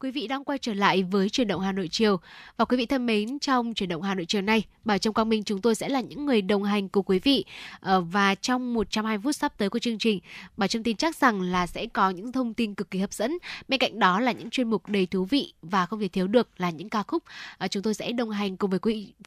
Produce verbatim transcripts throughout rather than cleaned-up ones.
Quý vị đang quay trở lại với Chuyển động Hà Nội chiều. Và quý vị thân mến, trong Chuyển động Hà Nội chiều nay, Bảo Trâm, Quang Minh chúng tôi sẽ là những người đồng hành cùng quý vị. Và trong một trăm hai mươi phút sắp tới của chương trình, Bảo Trâm tin chắc rằng là sẽ có những thông tin cực kỳ hấp dẫn. Bên cạnh đó là những chuyên mục đầy thú vị và không thể thiếu được là những ca khúc. Chúng tôi sẽ đồng hành cùng với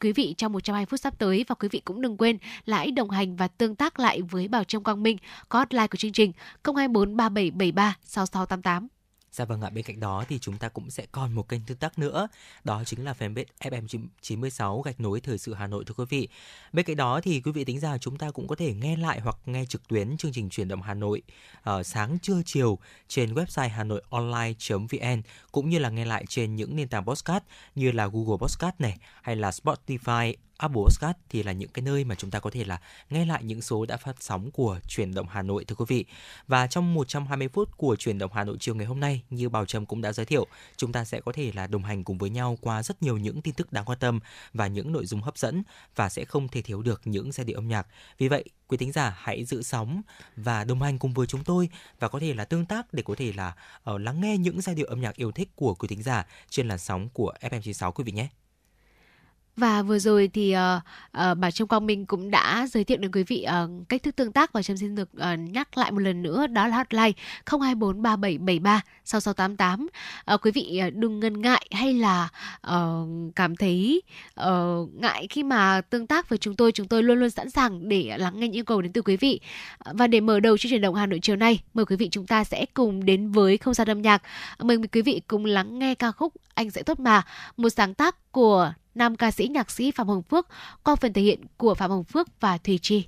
quý vị trong một trăm hai mươi phút sắp tới. Và quý vị cũng đừng quên là hãy đồng hành và tương tác lại với Bảo Trâm, Quang Minh. Có hotline của chương trình không hai bốn ba bảy bảy ba sáu sáu tám tám. Dạ vâng ạ, bên cạnh đó thì chúng ta cũng sẽ còn một kênh tương tác nữa, đó chính là fanpage ép em chín sáu gạch nối thời sự Hà Nội thưa quý vị. Bên cạnh đó thì quý vị tính ra chúng ta cũng có thể nghe lại hoặc nghe trực tuyến chương trình Chuyển động Hà Nội ở sáng trưa chiều trên website hanoionline chấm vn, cũng như là nghe lại trên những nền tảng podcast như là Google Podcast này hay là Spotify, Apple Podcast thì là những cái nơi mà chúng ta có thể là nghe lại những số đã phát sóng của Chuyển động Hà Nội thưa quý vị. Và trong một trăm hai mươi phút của Chuyển động Hà Nội chiều ngày hôm nay, như Bảo Trâm cũng đã giới thiệu, chúng ta sẽ có thể là đồng hành cùng với nhau qua rất nhiều những tin tức đáng quan tâm và những nội dung hấp dẫn, và sẽ không thể thiếu được những giai điệu âm nhạc. Vì vậy, quý thính giả hãy giữ sóng và đồng hành cùng với chúng tôi, và có thể là tương tác để có thể là uh, lắng nghe những giai điệu âm nhạc yêu thích của quý thính giả trên làn sóng của ép em chín sáu quý vị nhé. Và vừa rồi thì uh, uh, Bảo Trâm, Quang Minh cũng đã giới thiệu đến quý vị uh, cách thức tương tác. Bảo Trâm xin được uh, nhắc lại một lần nữa, đó là hotline không hai bốn ba bảy bảy ba sáu sáu tám tám. Uh, quý vị uh, đừng ngần ngại hay là uh, cảm thấy uh, ngại khi mà tương tác với chúng tôi. Chúng tôi luôn luôn sẵn sàng để lắng nghe những yêu cầu đến từ quý vị. Uh, và để mở đầu chương Chuyển động Hà Nội chiều nay, mời quý vị chúng ta sẽ cùng đến với không gian âm nhạc. Mời quý vị cùng lắng nghe ca khúc Anh Sẽ Tốt Mà, một sáng tác của nam ca sĩ nhạc sĩ Phạm Hồng Phước, qua phần thể hiện của Phạm Hồng Phước và Thùy Chi.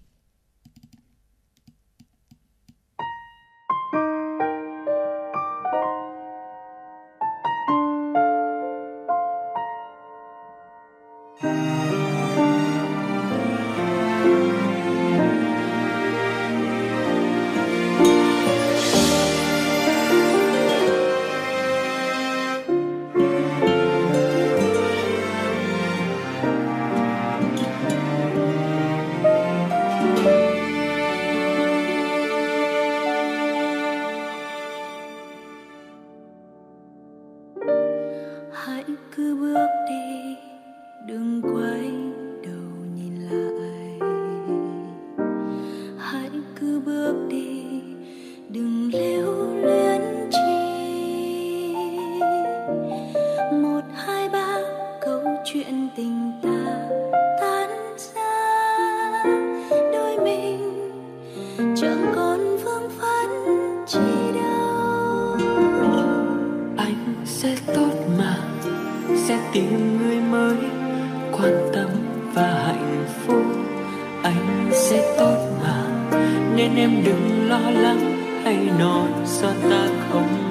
Hãy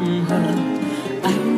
subscribe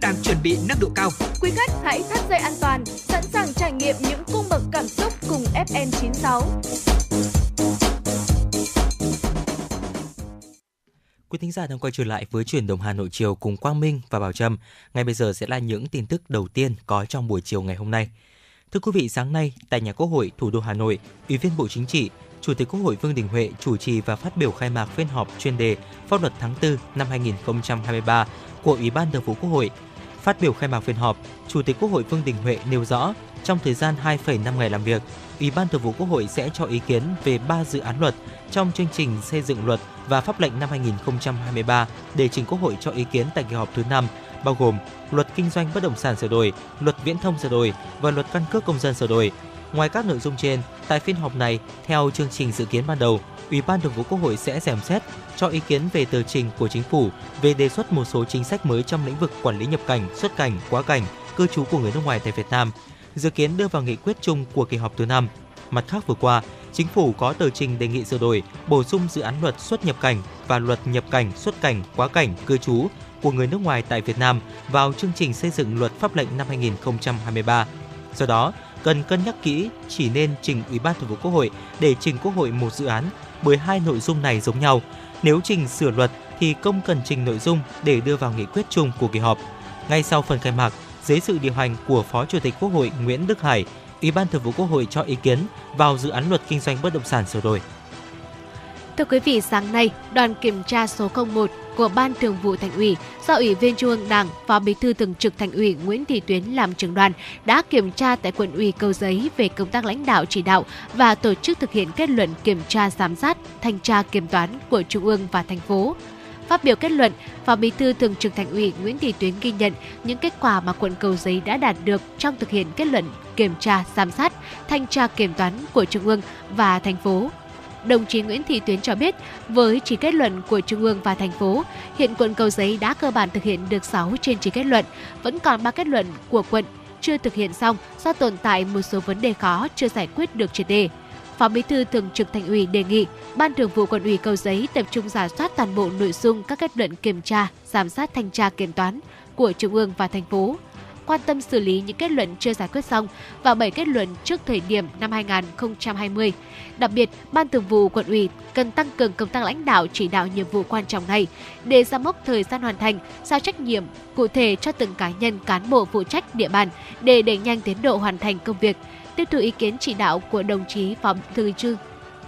Đang chuẩn bị nâng độ cao. Quý khách hãy thắt dây an toàn, sẵn sàng trải nghiệm những cung bậc cảm xúc cùng ép em chín sáu. Quý thính giả đang quay trở lại với Chuyển động Hà Nội chiều cùng Quang Minh và Bảo Trâm. Ngay bây giờ sẽ là những tin tức đầu tiên có trong buổi chiều ngày hôm nay. Thưa quý vị, sáng nay tại nhà Quốc hội thủ đô Hà Nội, Ủy viên Bộ Chính trị, Chủ tịch Quốc hội Vương Đình Huệ chủ trì và phát biểu khai mạc phiên họp chuyên đề Pháp luật tháng tư năm hai không hai ba của Ủy ban Thường vụ Quốc hội. Phát biểu khai mạc phiên họp, Chủ tịch Quốc hội Vương Đình Huệ nêu rõ, trong thời gian hai phẩy năm ngày làm việc, Ủy ban Thường vụ Quốc hội sẽ cho ý kiến về ba dự án luật trong chương trình xây dựng luật và pháp lệnh năm hai không hai ba để trình Quốc hội cho ý kiến tại kỳ họp thứ năm, bao gồm Luật Kinh doanh bất động sản sửa đổi, Luật Viễn thông sửa đổi và Luật Căn cước công dân sửa đổi. Ngoài các nội dung trên, tại phiên họp này, theo chương trình dự kiến ban đầu, Ủy ban Thường vụ Quốc hội sẽ xem xét cho ý kiến về tờ trình của Chính phủ về đề xuất một số chính sách mới trong lĩnh vực quản lý nhập cảnh, xuất cảnh, quá cảnh, cư trú của người nước ngoài tại Việt Nam, dự kiến đưa vào nghị quyết chung của kỳ họp thứ năm. Mặt khác, vừa qua, Chính phủ có tờ trình đề nghị sửa đổi, bổ sung dự án luật xuất nhập cảnh và luật nhập cảnh, xuất cảnh, quá cảnh, cư trú của người nước ngoài tại Việt Nam vào chương trình xây dựng luật pháp lệnh năm hai không hai ba. Do đó, cần cân nhắc kỹ, chỉ nên trình Ủy ban Thường vụ Quốc hội để trình Quốc hội một dự án bởi hai nội dung này giống nhau. Nếu trình sửa luật thì không cần trình nội dung để đưa vào nghị quyết chung của kỳ họp. Ngay sau phần khai mạc, dưới sự điều hành của Phó Chủ tịch Quốc hội Nguyễn Đức Hải, Ủy ban Thường vụ Quốc hội cho ý kiến vào dự án Luật Kinh doanh bất động sản sửa đổi. Thưa quý vị, sáng nay, đoàn kiểm tra số không một của Ban Thường vụ Thành ủy do Ủy viên Trung ương Đảng, Phó Bí thư Thường trực Thành ủy Nguyễn Thị Tuyến làm trưởng đoàn đã kiểm tra tại quận ủy Cầu Giấy về công tác lãnh đạo chỉ đạo và tổ chức thực hiện kết luận kiểm tra giám sát, thanh tra kiểm toán của Trung ương và thành phố. Phát biểu kết luận, Phó Bí thư Thường trực Thành ủy Nguyễn Thị Tuyến ghi nhận những kết quả mà quận Cầu Giấy đã đạt được trong thực hiện kết luận kiểm tra giám sát, thanh tra kiểm toán của Trung ương và thành phố. Đồng chí Nguyễn Thị Tuyến cho biết, với chỉ kết luận của Trung ương và thành phố, hiện quận Cầu Giấy đã cơ bản thực hiện được sáu trên chỉ kết luận, vẫn còn ba kết luận của quận chưa thực hiện xong do tồn tại một số vấn đề khó chưa giải quyết được triệt đề. Phó Bí thư Thường trực Thành ủy đề nghị Ban Thường vụ Quận ủy Cầu Giấy tập trung rà soát toàn bộ nội dung các kết luận kiểm tra, giám sát, thanh tra kiểm toán của Trung ương và thành phố, quan tâm xử lý những kết luận chưa giải quyết xong và bảy kết luận trước thời điểm năm hai không hai không. Đặc biệt, Ban Thường vụ Quận ủy cần tăng cường công tác lãnh đạo chỉ đạo nhiệm vụ quan trọng này để ra mốc thời gian hoàn thành, giao trách nhiệm cụ thể cho từng cá nhân cán bộ phụ trách địa bàn để đẩy nhanh tiến độ hoàn thành công việc. Tiếp thu ý kiến chỉ đạo của đồng chí Phó Bí thư Trương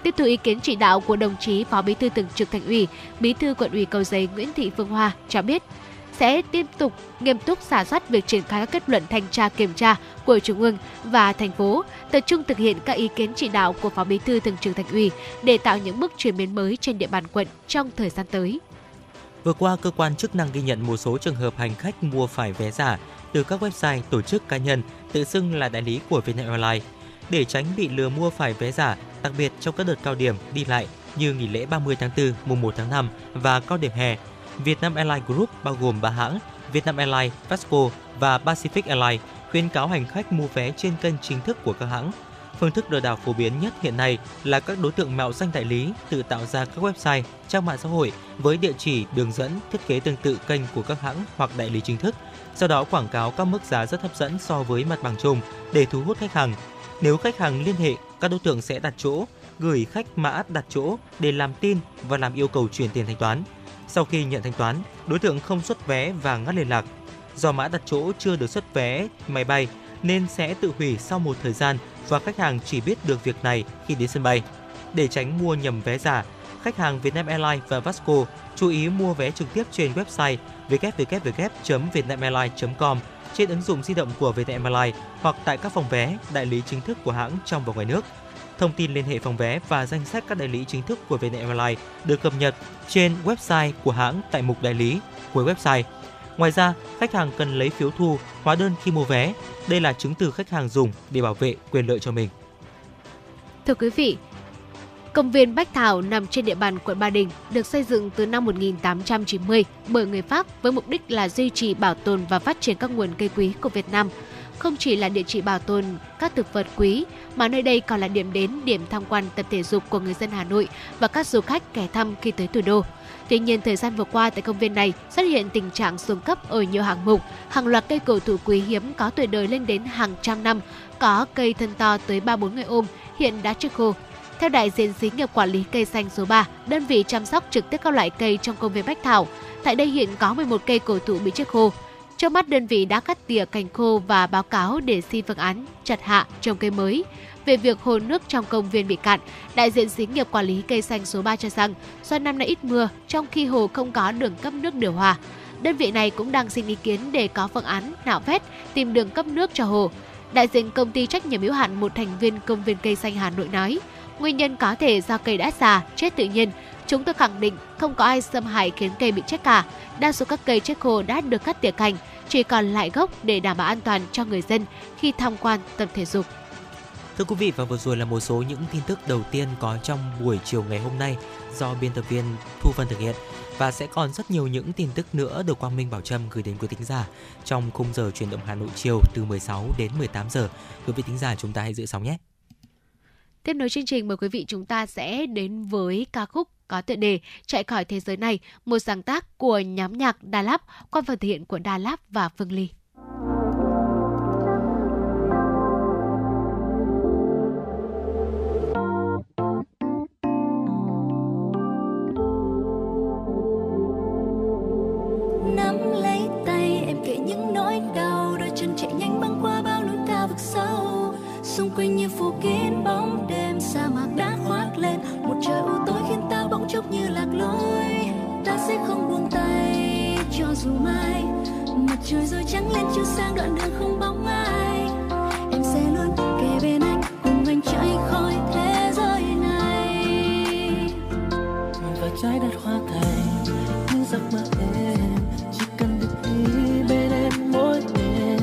Tiếp thu ý kiến chỉ đạo của đồng chí Phó Bí thư Thường trực Thành ủy, Bí thư Quận ủy Cầu Giấy Nguyễn Thị Phương Hoa cho biết sẽ tiếp tục nghiêm túc rà soát việc triển khai các kết luận thanh tra kiểm tra của Trung ương và thành phố, tập trung thực hiện các ý kiến chỉ đạo của Phó Bí thư Thường trực Thành ủy để tạo những bước chuyển biến mới trên địa bàn quận trong thời gian tới. Vừa qua, cơ quan chức năng ghi nhận một số trường hợp hành khách mua phải vé giả từ các website, tổ chức, cá nhân tự xưng là đại lý của Vietnam Airlines. Để tránh bị lừa mua phải vé giả, đặc biệt trong các đợt cao điểm đi lại như nghỉ lễ ba mươi tháng tư, mùng một tháng năm và cao điểm hè, Vietnam Airlines Group bao gồm ba hãng Vietnam Airlines, PASCO và Pacific Airlines khuyến cáo hành khách mua vé trên kênh chính thức của các hãng. Phương thức lừa đảo phổ biến nhất hiện nay là các đối tượng mạo danh đại lý tự tạo ra các website, trang mạng xã hội với địa chỉ, đường dẫn, thiết kế tương tự kênh của các hãng hoặc đại lý chính thức, sau đó quảng cáo các mức giá rất hấp dẫn so với mặt bằng chung để thu hút khách hàng. Nếu khách hàng liên hệ, các đối tượng sẽ đặt chỗ, gửi khách mã đặt chỗ để làm tin và làm yêu cầu chuyển tiền thanh toán. Sau khi nhận thanh toán, đối tượng không xuất vé và ngắt liên lạc. Do mã đặt chỗ chưa được xuất vé máy bay nên sẽ tự hủy sau một thời gian và khách hàng chỉ biết được việc này khi đến sân bay. Để tránh mua nhầm vé giả, khách hàng Vietnam Airlines và PASCO chú ý mua vé trực tiếp trên website w w w chấm vietnam airlines chấm com, trên ứng dụng di động của Vietnam Airlines hoặc tại các phòng vé, đại lý chính thức của hãng trong và ngoài nước. Thông tin liên hệ phòng vé và danh sách các đại lý chính thức của Vietnam Airlines được cập nhật trên website của hãng tại mục đại lý của website. Ngoài ra, khách hàng cần lấy phiếu thu, hóa đơn khi mua vé. Đây là chứng từ khách hàng dùng để bảo vệ quyền lợi cho mình. Thưa quý vị, công viên Bách Thảo nằm trên địa bàn quận Ba Đình được xây dựng từ năm một nghìn tám trăm chín mươi bởi người Pháp với mục đích là duy trì, bảo tồn và phát triển các nguồn cây quý của Việt Nam. Không chỉ là địa chỉ bảo tồn các thực vật quý, mà nơi đây còn là điểm đến, điểm tham quan tập thể dục của người dân Hà Nội và các du khách ghé thăm khi tới thủ đô. Tuy nhiên, thời gian vừa qua tại công viên này xuất hiện tình trạng xuống cấp ở nhiều hạng mục. Hàng loạt cây cổ thụ quý hiếm có tuổi đời lên đến hàng trăm năm, có cây thân to tới ba bốn người ôm, hiện đã chết khô. Theo đại diện xí nghiệp quản lý cây xanh số ba, đơn vị chăm sóc trực tiếp các loại cây trong công viên Bách Thảo, tại đây hiện có mười một cây cổ thụ bị chết khô. Trước mắt, đơn vị đã cắt tỉa cành khô và báo cáo để xin phương án chặt hạ, trồng cây mới. Về việc hồ nước trong công viên bị cạn, đại diện xí nghiệp quản lý cây xanh số ba cho rằng do năm nay ít mưa, trong khi hồ không có đường cấp nước điều hòa. Đơn vị này cũng đang xin ý kiến để có phương án nạo vét, tìm đường cấp nước cho hồ. Đại diện công ty trách nhiệm hữu hạn một thành viên công viên cây xanh Hà Nội nói, nguyên nhân có thể do cây đã già, chết tự nhiên. Chúng tôi khẳng định không có ai xâm hại khiến cây bị chết cả. Đa số các cây chết khô đã được cắt tỉa cành, chỉ còn lại gốc để đảm bảo an toàn cho người dân khi tham quan tập thể dục. Thưa quý vị, và vừa rồi là một số những tin tức đầu tiên có trong buổi chiều ngày hôm nay do biên tập viên Thu Vân thực hiện. Và sẽ còn rất nhiều những tin tức nữa được Quang Minh, Bảo Trâm gửi đến quý thính giả trong khung giờ Chuyển động Hà Nội chiều từ mười sáu đến mười tám giờ. Quý vị thính giả, chúng ta hãy giữ sóng nhé. Tiếp nối chương trình, mời quý vị chúng ta sẽ đến với ca khúc có tựa đề Chạy khỏi thế giới này, một sáng tác của nhóm nhạc Đà Lắp qua phần thể hiện của Đà Lắp và Phương Ly. Nắm lấy tay em kể những nỗi đau, đôi chân chạy nhanh băng qua bao núi cao vực sâu, xung quanh như phủ kín bóng đêm, sa mạc đã khoác lên một trời u tối khiến ta bỗng chốc như lạc lối. Ta sẽ không buông tay cho dù mai mặt trời rồi trắng lên chiếu sang đoạn đường không bóng ai. Em sẽ luôn kề bên anh, cùng anh chạy khỏi thế giới này. Và trái đất hóa thành những giấc mơ em, chỉ cần được đi bên em mỗi đêm.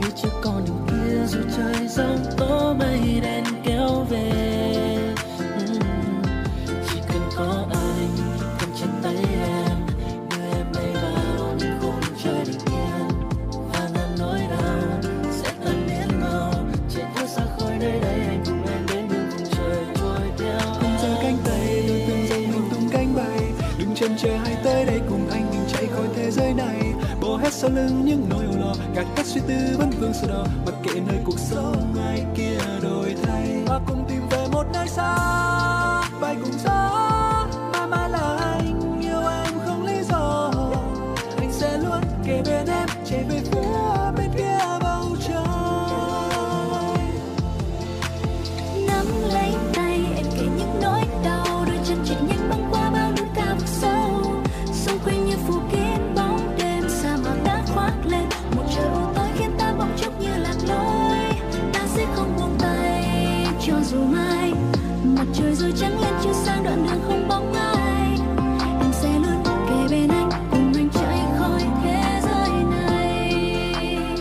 Phía trước con đường kia dù trời giông tố mây đen kéo về. Chờ hãy tới đây cùng anh mình chạy khỏi thế giới này, bỏ hết sau lưng những nỗi âu lo, gạt các suy tư vấn vương sầu đau, mặc kệ nơi cuộc sống ai kia đổi thay, ta cùng tìm về một nơi xa bay cùng gió mà mãi là anh yêu em không lý do. Anh sẽ luôn kề bên em chạy về phía bên kia bầu trời. Nắm lấy tay em kể những nỗi đau, đôi chân chạy nhanh băng qua bao núi cao vực sâu, xung quanh như phủ kín bóng đêm, sa mạc đã khoác lên một trời u tối khiến ta bỗng chốc như lạc lối. Ta sẽ không buông tay cho dù mai mặt trời rồi trắng lên chiếu sang đoạn đường không bóng ai. Em sẽ luôn kề bên anh, cùng anh chạy khỏi thế giới này.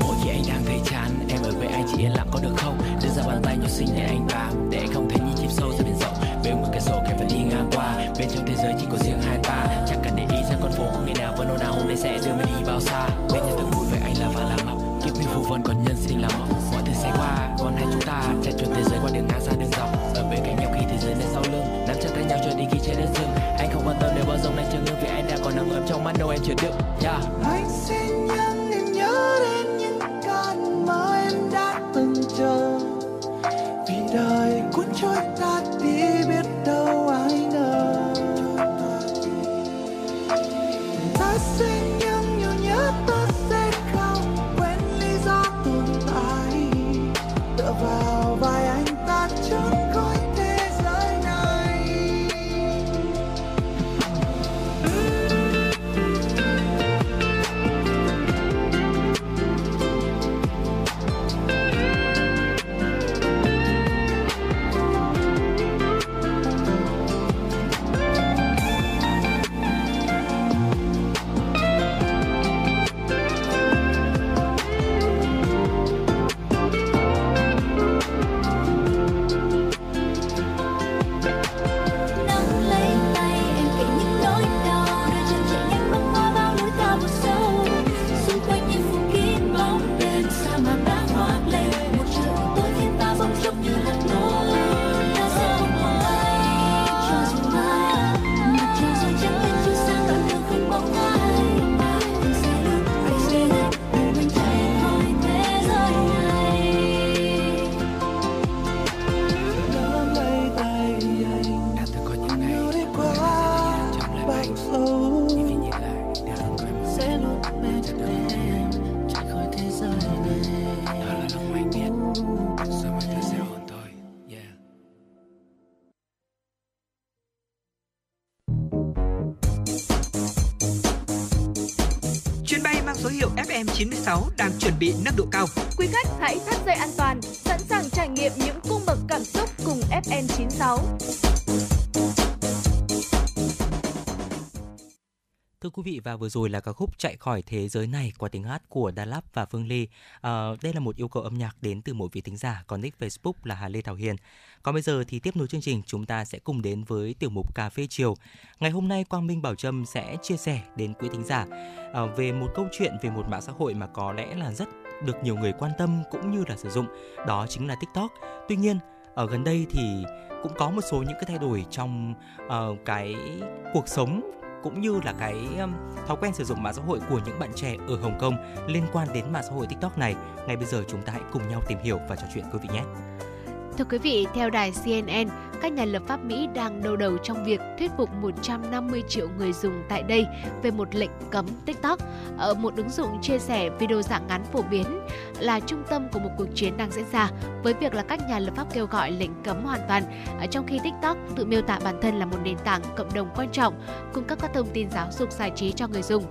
Mỗi khi anh đang thấy chán, em ở với anh chỉ yên lặng có được không? Đưa ra bàn tay nhỏ xinh để anh bám, để anh không thấy như chim sâu dưới biển rộng. Bên một cái sổ kẹp phải đi ngang qua, bên trong thế giới chỉ có riêng hai ta. Chẳng cần để ý ra con phố có ngày nào vẫn nôn nao, hôm nay sẽ đưa mình đi bao xa. Bên nhà từng vui với anh là vàng là ngọc, kiếp như Thu Vân còn nhân sinh là mộng. Mọi thứ sẽ qua, còn hai chúng ta chạy trốn thế giới qua đường ngang xa đường dọc. Ở bên cạnh nhau khi thế giới này sau lưng, nắm chặt tay nhau cho đi khi trái đất dừng. Anh không quan tâm nếu bao dòng này chưa ngưng, vì anh đã còn nắng ấm trong mắt đâu em chịu đựng. Yeah. Anh xin nhắn em nhớ đến những con mơ em đã từng chờ, vì đời số hiệu F M chín sáu đang chuẩn bị nâng độ cao. Quý khách hãy thắt dây an toàn, sẵn sàng trải nghiệm những cung bậc cảm xúc cùng F M chín sáu. Thưa quý vị, và vừa rồi là ca khúc Chạy Khỏi Thế Giới Này qua tiếng hát của Đà Lắp và Phương Ly. À, đây là một yêu cầu âm nhạc đến từ mỗi vị thính giả, còn nick Facebook là Hà Lê Thảo Hiền. Còn bây giờ thì tiếp nối chương trình, chúng ta sẽ cùng đến với tiểu mục Cà Phê Chiều. Ngày hôm nay, Quang Minh Bảo Trâm sẽ chia sẻ đến quý thính giả à, về một câu chuyện về một mạng xã hội mà có lẽ là rất được nhiều người quan tâm cũng như là sử dụng, đó chính là TikTok. Tuy nhiên, ở gần đây thì cũng có một số những cái thay đổi trong uh, cái cuộc sống cũng như là cái um, thói quen sử dụng mạng xã hội của những bạn trẻ ở Hồng Kông liên quan đến mạng xã hội TikTok này. Ngay bây giờ chúng ta hãy cùng nhau tìm hiểu và trò chuyện quý vị nhé. Thưa quý vị, theo đài C N N, các nhà lập pháp Mỹ đang đau đầu trong việc thuyết phục một trăm năm mươi triệu người dùng tại đây về một lệnh cấm TikTok, ở một ứng dụng chia sẻ video dạng ngắn phổ biến là trung tâm của một cuộc chiến đang diễn ra, với việc là các nhà lập pháp kêu gọi lệnh cấm hoàn toàn, trong khi TikTok tự miêu tả bản thân là một nền tảng cộng đồng quan trọng, cung cấp các thông tin giáo dục giải trí cho người dùng.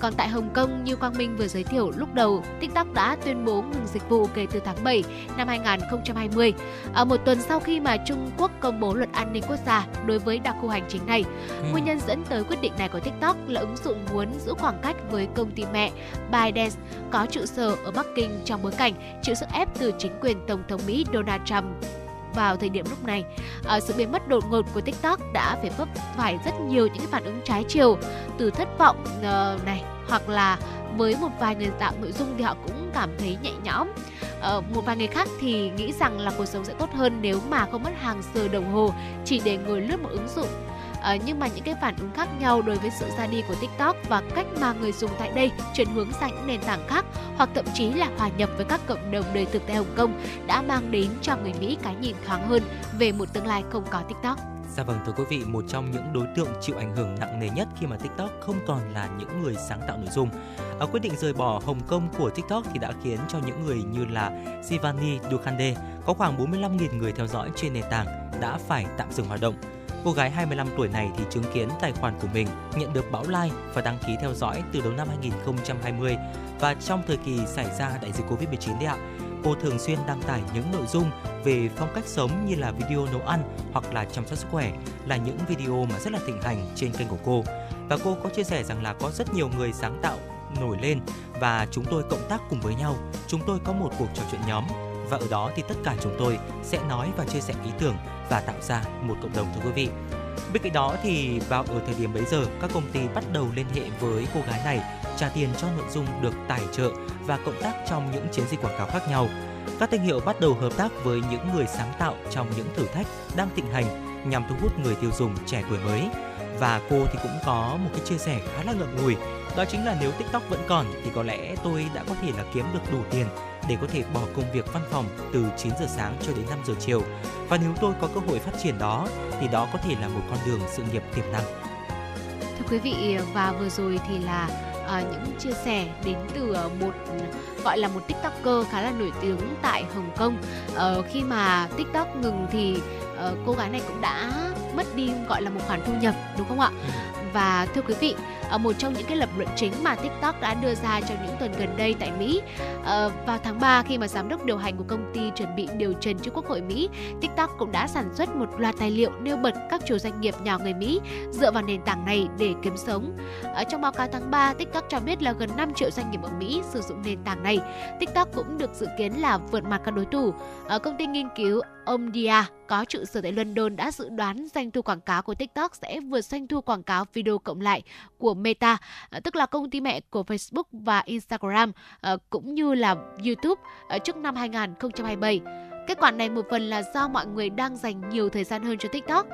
Còn tại Hồng Kông, như Quang Minh vừa giới thiệu lúc đầu, TikTok đã tuyên bố ngừng dịch vụ kể từ tháng bảy năm hai nghìn không trăm hai mươi. À, một tuần sau khi mà Trung Quốc công bố luật an ninh quốc gia đối với đặc khu hành chính này. ừ. Nguyên nhân dẫn tới quyết định này của TikTok là ứng dụng muốn giữ khoảng cách với công ty mẹ ByteDance có trụ sở ở Bắc Kinh, trong bối cảnh chịu sức ép từ chính quyền Tổng thống Mỹ Donald Trump vào thời điểm lúc này. À, sự biến mất đột ngột của TikTok đã phải vấp phải rất nhiều những phản ứng trái chiều, từ thất vọng uh, này, hoặc là với một vài người tạo nội dung thì họ cũng cảm thấy nhẹ nhõm. Ờ, một vài người khác thì nghĩ rằng là cuộc sống sẽ tốt hơn nếu mà không mất hàng giờ đồng hồ chỉ để ngồi lướt một ứng dụng. Ờ, nhưng mà những cái phản ứng khác nhau đối với sự ra đi của TikTok và cách mà người dùng tại đây chuyển hướng sang những nền tảng khác, hoặc thậm chí là hòa nhập với các cộng đồng đời thực tại Hồng Kông, đã mang đến cho người Mỹ cái nhìn thoáng hơn về một tương lai không có TikTok. Dạ vâng, thưa quý vị, một trong những đối tượng chịu ảnh hưởng nặng nề nhất khi mà TikTok không còn là những người sáng tạo nội dung. À, quyết định rời bỏ Hồng Kông của TikTok thì đã khiến cho những người như là Shivani Dukhande, có khoảng bốn mươi lăm nghìn người theo dõi trên nền tảng, đã phải tạm dừng hoạt động. Cô gái hai mươi lăm tuổi này thì chứng kiến tài khoản của mình nhận được bão like và đăng ký theo dõi từ đầu năm hai nghìn không trăm hai mươi, và trong thời kỳ xảy ra đại dịch covid mười chín đấy ạ. Cô thường xuyên đăng tải những nội dung về phong cách sống như là video nấu ăn hoặc là chăm sóc sức khỏe, là những video mà rất là thịnh hành trên kênh của cô. Và cô có chia sẻ rằng là có rất nhiều người sáng tạo nổi lên và chúng tôi cộng tác cùng với nhau. Chúng tôi có một cuộc trò chuyện nhóm và ở đó thì tất cả chúng tôi sẽ nói và chia sẻ ý tưởng và tạo ra một cộng đồng, thưa quý vị. Bên cạnh đó thì vào ở thời điểm bấy giờ, các công ty bắt đầu liên hệ với cô gái này, trả tiền cho nội dung được tài trợ và cộng tác trong những chiến dịch quảng cáo khác nhau. Các thương hiệu bắt đầu hợp tác với những người sáng tạo trong những thử thách đang thịnh hành nhằm thu hút người tiêu dùng trẻ tuổi mới. Và cô thì cũng có một cái chia sẻ khá là ngậm ngùi, đó chính là nếu TikTok vẫn còn thì có lẽ tôi đã có thể là kiếm được đủ tiền để có thể bỏ công việc văn phòng từ chín giờ sáng cho đến năm giờ chiều. Và nếu tôi có cơ hội phát triển đó thì đó có thể là một con đường sự nghiệp tiềm năng. Thưa quý vị, và vừa rồi thì là à, những chia sẻ đến từ một gọi là một TikToker khá là nổi tiếng tại Hồng Kông. À, khi mà TikTok ngừng thì à, cô gái này cũng đã mất đi gọi là một khoản thu nhập, đúng không ạ? Và thưa quý vị, một trong những cái lập luận chính mà TikTok đã đưa ra trong những tuần gần đây tại Mỹ, vào tháng ba, khi mà giám đốc điều hành của công ty chuẩn bị điều trần trước Quốc hội Mỹ, TikTok cũng đã sản xuất một loạt tài liệu nêu bật các chủ doanh nghiệp nhỏ người Mỹ dựa vào nền tảng này để kiếm sống. Trong báo cáo tháng ba, TikTok cho biết là gần năm triệu doanh nghiệp ở Mỹ sử dụng nền tảng này. TikTok cũng được dự kiến là vượt mặt các đối thủ. Công ty nghiên cứu Omdia có trụ sở tại London đã dự đoán doanh thu quảng cáo của TikTok sẽ vượt doanh thu quảng cáo video cộng lại của Meta, tức là công ty mẹ của Facebook và Instagram, cũng như là YouTube trước năm hai nghìn không trăm hai mươi bảy. Kết quả này một phần là do mọi người đang dành nhiều thời gian hơn cho TikTok.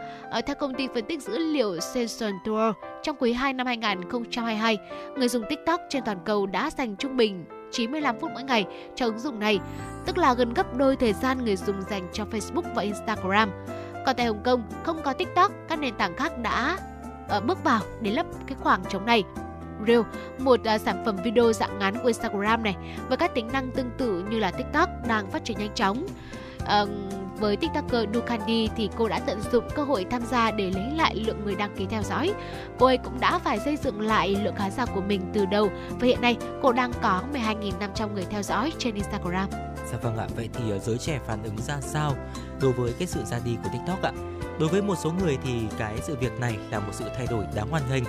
Theo công ty phân tích dữ liệu Sensor, trong quý hai năm hai nghìn không trăm hai mươi hai, người dùng TikTok trên toàn cầu đã dành trung bình chín mươi lăm phút mỗi ngày cho ứng dụng này, tức là gần gấp đôi thời gian người dùng dành cho Facebook và Instagram. Còn tại Hồng Kông, không có TikTok, các nền tảng khác đã uh, bước vào để lấp cái khoảng trống này. Reel, một uh, sản phẩm video dạng ngắn của Instagram này, với các tính năng tương tự như là TikTok, đang phát triển nhanh chóng. Uh, Với TikToker Ducandi thì cô đã tận dụng cơ hội tham gia để lấy lại lượng người đăng ký theo dõi. Cô ấy cũng đã phải xây dựng lại lượng khán giả của mình từ đầu và hiện nay cô đang có mười hai nghìn năm trăm người theo dõi trên Instagram. Dạ vâng ạ, vậy thì giới trẻ phản ứng ra sao đối với cái sự ra đi của TikTok ạ? Đối với một số người thì cái sự việc này là một sự thay đổi đáng hoan nghênh.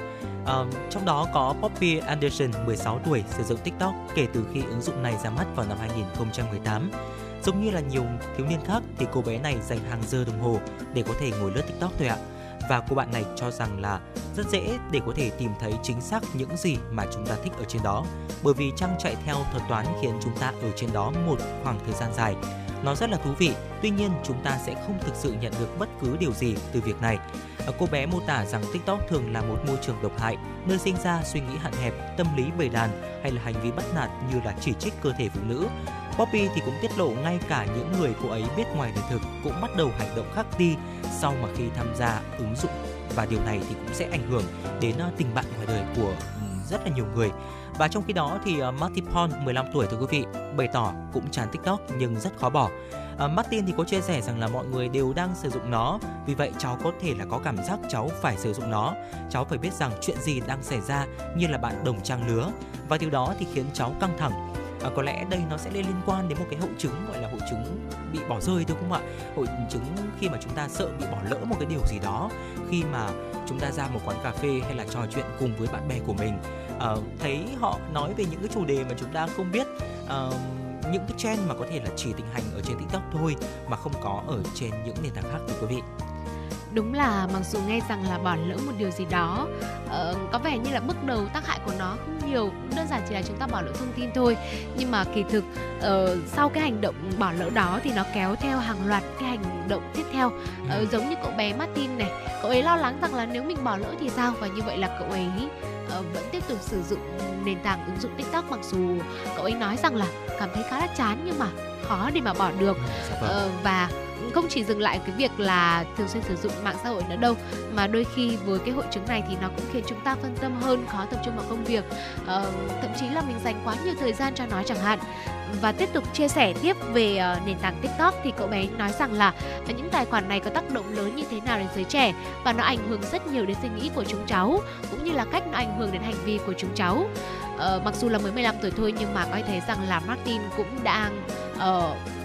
À, trong đó có Poppy Anderson, mười sáu tuổi, sử dụng TikTok kể từ khi ứng dụng này ra mắt vào năm hai nghìn không trăm mười tám. Giống như là nhiều thiếu niên khác thì cô bé này dành hàng giờ đồng hồ để có thể ngồi lướt TikTok thôi ạ. Và cô bạn này cho rằng là rất dễ để có thể tìm thấy chính xác những gì mà chúng ta thích ở trên đó, bởi vì trang chạy theo thuật toán khiến chúng ta ở trên đó một khoảng thời gian dài. Nó rất là thú vị, tuy nhiên chúng ta sẽ không thực sự nhận được bất cứ điều gì từ việc này. Cô bé mô tả rằng TikTok thường là một môi trường độc hại, nơi sinh ra suy nghĩ hạn hẹp, tâm lý bầy đàn hay là hành vi bắt nạt như là chỉ trích cơ thể phụ nữ. Poppy thì cũng tiết lộ ngay cả những người cô ấy biết ngoài đời thực cũng bắt đầu hành động khác đi sau mà khi tham gia ứng dụng, và điều này thì cũng sẽ ảnh hưởng đến tình bạn ngoài đời của rất là nhiều người. Và trong khi đó thì Martin, mười lăm tuổi thưa quý vị, bày tỏ cũng chán TikTok nhưng rất khó bỏ. À, Martin thì có chia sẻ rằng là mọi người đều đang sử dụng nó, vì vậy cháu có thể là có cảm giác cháu phải sử dụng nó. Cháu phải biết rằng chuyện gì đang xảy ra như là bạn đồng trang lứa, và điều đó thì khiến cháu căng thẳng. À, có lẽ đây nó sẽ liên quan đến một cái hội chứng gọi là hội chứng bị bỏ rơi thôi không ạ? Hội chứng khi mà chúng ta sợ bị bỏ lỡ một cái điều gì đó khi mà chúng ta ra một quán cà phê hay là trò chuyện cùng với bạn bè của mình, à, thấy họ nói về những cái chủ đề mà chúng ta không biết, à, những cái trend mà có thể là chỉ thịnh hành ở trên TikTok thôi mà không có ở trên những nền tảng khác thưa quý vị. Đúng là mặc dù nghe rằng là bỏ lỡ một điều gì đó, uh, có vẻ như là bước đầu tác hại của nó không nhiều, cũng đơn giản chỉ là chúng ta bỏ lỡ thông tin thôi. Nhưng mà kỳ thực uh, sau cái hành động bỏ lỡ đó thì nó kéo theo hàng loạt cái hành động tiếp theo, uh, giống như cậu bé Martin này. Cậu ấy lo lắng rằng là nếu mình bỏ lỡ thì sao, và như vậy là cậu ấy uh, vẫn tiếp tục sử dụng nền tảng ứng dụng TikTok, mặc dù cậu ấy nói rằng là cảm thấy khá là chán nhưng mà khó để mà bỏ được. Uh, và không chỉ dừng lại cái việc là thường xuyên sử dụng mạng xã hội nữa đâu, mà đôi khi với cái hội chứng này thì nó cũng khiến chúng ta phân tâm hơn, khó tập trung vào công việc, ờ, thậm chí là mình dành quá nhiều thời gian cho nó chẳng hạn. Và tiếp tục chia sẻ tiếp về uh, nền tảng TikTok thì cậu bé nói rằng là những tài khoản này có tác động lớn như thế nào đến giới trẻ, và nó ảnh hưởng rất nhiều đến suy nghĩ của chúng cháu cũng như là cách nó ảnh hưởng đến hành vi của chúng cháu. Uh, mặc dù là mới mười lăm tuổi thôi nhưng mà có thấy rằng là Martin cũng đang uh,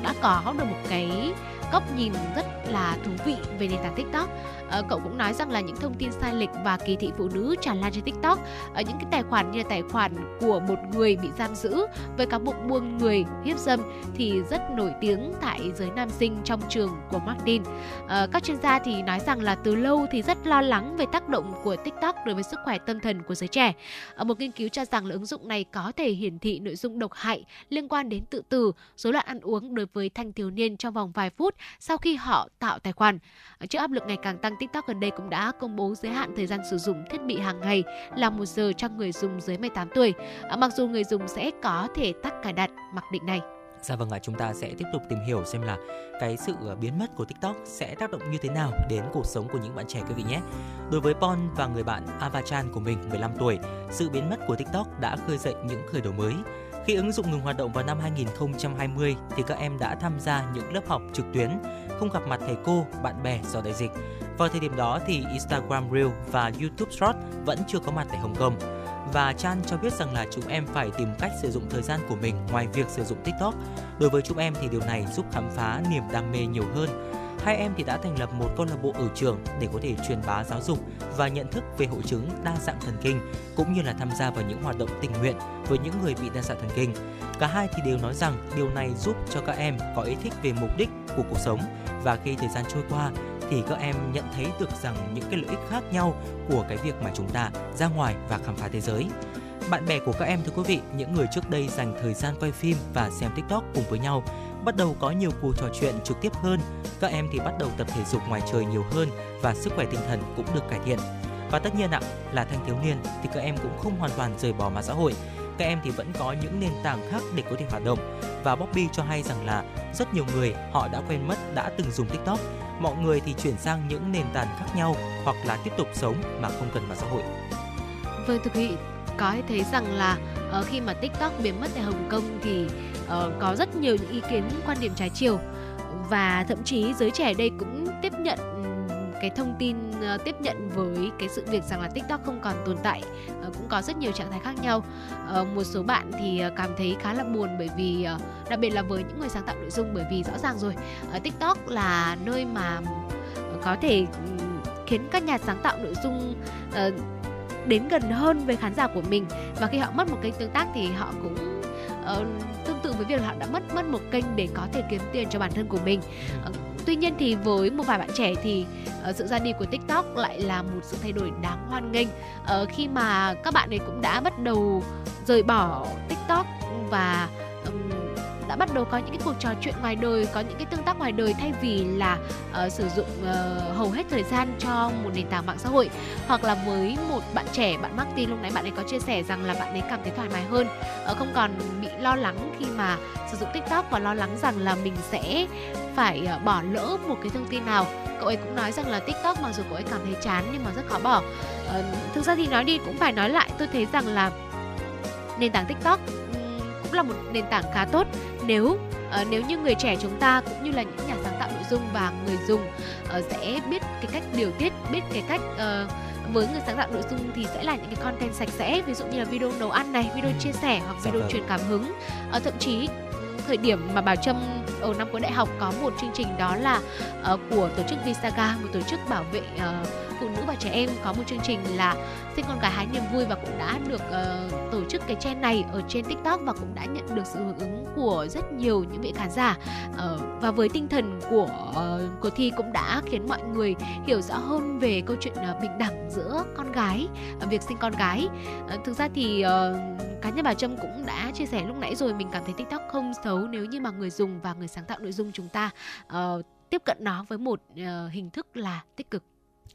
đã có được một cái góc nhìn rất là thú vị về nền tảng TikTok. À, cậu cũng nói rằng là những thông tin sai lệch và kỳ thị phụ nữ tràn lan trên TikTok, à, những cái tài khoản như là tài khoản của một người bị giam giữ với cáo buộc buôn người, hiếp dâm thì rất nổi tiếng tại giới nam sinh trong trường của Martin. À, các chuyên gia thì nói rằng là từ lâu thì rất lo lắng về tác động của TikTok đối với sức khỏe tâm thần của giới trẻ. À, một nghiên cứu cho rằng là ứng dụng này có thể hiển thị nội dung độc hại liên quan đến tự tử, rối loạn ăn uống đối với thanh thiếu niên trong vòng vài phút sau khi họ tạo tài khoản. Trước áp lực ngày càng tăng, TikTok gần đây cũng đã công bố giới hạn thời gian sử dụng thiết bị hàng ngày là một giờ cho người dùng dưới mười tám tuổi, mặc dù người dùng sẽ có thể tắt cài đặt mặc định này. Dạ vâng ạ, chúng ta sẽ tiếp tục tìm hiểu xem là cái sự biến mất của TikTok sẽ tác động như thế nào đến cuộc sống của những bạn trẻ quý vị nhé. Đối với Pon và người bạn Avachan của mình mười lăm tuổi, sự biến mất của TikTok đã khơi dậy những khởi đầu mới. Khi ứng dụng ngừng hoạt động vào năm hai nghìn không trăm hai mươi thì các em đã tham gia những lớp học trực tuyến, không gặp mặt thầy cô, bạn bè do đại dịch. Vào thời điểm đó thì Instagram Reel và YouTube Short vẫn chưa có mặt tại Hồng Kông. Và Chan cho biết rằng là chúng em phải tìm cách sử dụng thời gian của mình ngoài việc sử dụng TikTok. Đối với chúng em thì điều này giúp khám phá niềm đam mê nhiều hơn. Hai em thì đã thành lập một câu lạc bộ ở trường để có thể truyền bá giáo dục và nhận thức về hội chứng đa dạng thần kinh, cũng như là tham gia vào những hoạt động tình nguyện với những người bị đa dạng thần kinh. Cả hai thì đều nói rằng điều này giúp cho các em có ý thích về mục đích của cuộc sống, và khi thời gian trôi qua thì các em nhận thấy được rằng những cái lợi ích khác nhau của cái việc mà chúng ta ra ngoài và khám phá thế giới. Bạn bè của các em thưa quý vị, những người trước đây dành thời gian quay phim và xem TikTok cùng với nhau, bắt đầu có nhiều cuộc trò chuyện trực tiếp hơn. Các em thì bắt đầu tập thể dục ngoài trời nhiều hơn và sức khỏe tinh thần cũng được cải thiện. Và tất nhiên ạ, là thanh thiếu niên thì các em cũng không hoàn toàn rời bỏ mạng xã hội. Các em thì vẫn có những nền tảng khác để có thể hoạt động. Và Bobby cho hay rằng là rất nhiều người họ đã quen mất đã từng dùng TikTok. Mọi người thì chuyển sang những nền tảng khác nhau hoặc là tiếp tục sống mà không cần mạng xã hội. Vâng thưa quý vị, có thấy rằng là uh, khi mà TikTok biến mất tại Hồng Kông thì uh, có rất nhiều những ý kiến quan điểm trái chiều. Và thậm chí giới trẻ ở đây cũng tiếp nhận cái thông tin, tiếp nhận với cái sự việc rằng là TikTok không còn tồn tại, cũng có rất nhiều trạng thái khác nhau. Một số bạn thì cảm thấy khá là buồn, bởi vì đặc biệt là với những người sáng tạo nội dung, bởi vì rõ ràng rồi TikTok là nơi mà có thể khiến các nhà sáng tạo nội dung đến gần hơn với khán giả của mình, và khi họ mất một kênh tương tác thì họ cũng tương tự với việc họ đã mất mất một kênh để có thể kiếm tiền cho bản thân của mình. Tuy nhiên thì với một vài bạn trẻ thì uh, sự ra đi của TikTok lại là một sự thay đổi đáng hoan nghênh, uh, khi mà các bạn ấy cũng đã bắt đầu rời bỏ TikTok và um, đã bắt đầu có những cái cuộc trò chuyện ngoài đời, có những cái tương tác ngoài đời, thay vì là uh, sử dụng uh, hầu hết thời gian cho một nền tảng mạng xã hội. Hoặc là với một bạn trẻ, bạn Martin lúc nãy bạn ấy có chia sẻ rằng là bạn ấy cảm thấy thoải mái hơn, uh, không còn bị lo lắng khi mà sử dụng TikTok và lo lắng rằng là mình sẽ phải bỏ lỡ một cái thông tin nào. Cậu ấy cũng nói rằng là TikTok mặc dù cậu ấy cảm thấy chán nhưng mà rất khó bỏ. ờ, Thực ra thì nói đi cũng phải nói lại, tôi thấy rằng là nền tảng TikTok cũng là một nền tảng khá tốt nếu uh, nếu như người trẻ chúng ta cũng như là những nhà sáng tạo nội dung và người dùng uh, sẽ biết cái cách điều tiết, biết cái cách uh, với người sáng tạo nội dung thì sẽ là những cái content sạch sẽ, ví dụ như là video nấu ăn này, video chia sẻ hoặc video dạ truyền cảm hứng. uh, Thậm chí thời điểm mà Bảo Trâm ở năm cuối đại học có một chương trình, đó là uh, của tổ chức Visaga, một tổ chức bảo vệ uh, phụ nữ và trẻ em, có một chương trình là Sinh Con Gái Hái Niềm Vui, và cũng đã được uh, tổ chức cái trend này ở trên TikTok và cũng đã nhận được sự hưởng ứng của rất nhiều những vị khán giả. Uh, và với tinh thần của uh, cuộc thi cũng đã khiến mọi người hiểu rõ hơn về câu chuyện uh, bình đẳng giữa con gái, uh, việc sinh con gái. Uh, thực ra thì uh, cá nhân bà Trâm cũng đã chia sẻ lúc nãy rồi, mình cảm thấy TikTok không xấu nếu như mà người dùng và người sáng tạo nội dung chúng ta uh, tiếp cận nó với một uh, hình thức là tích cực.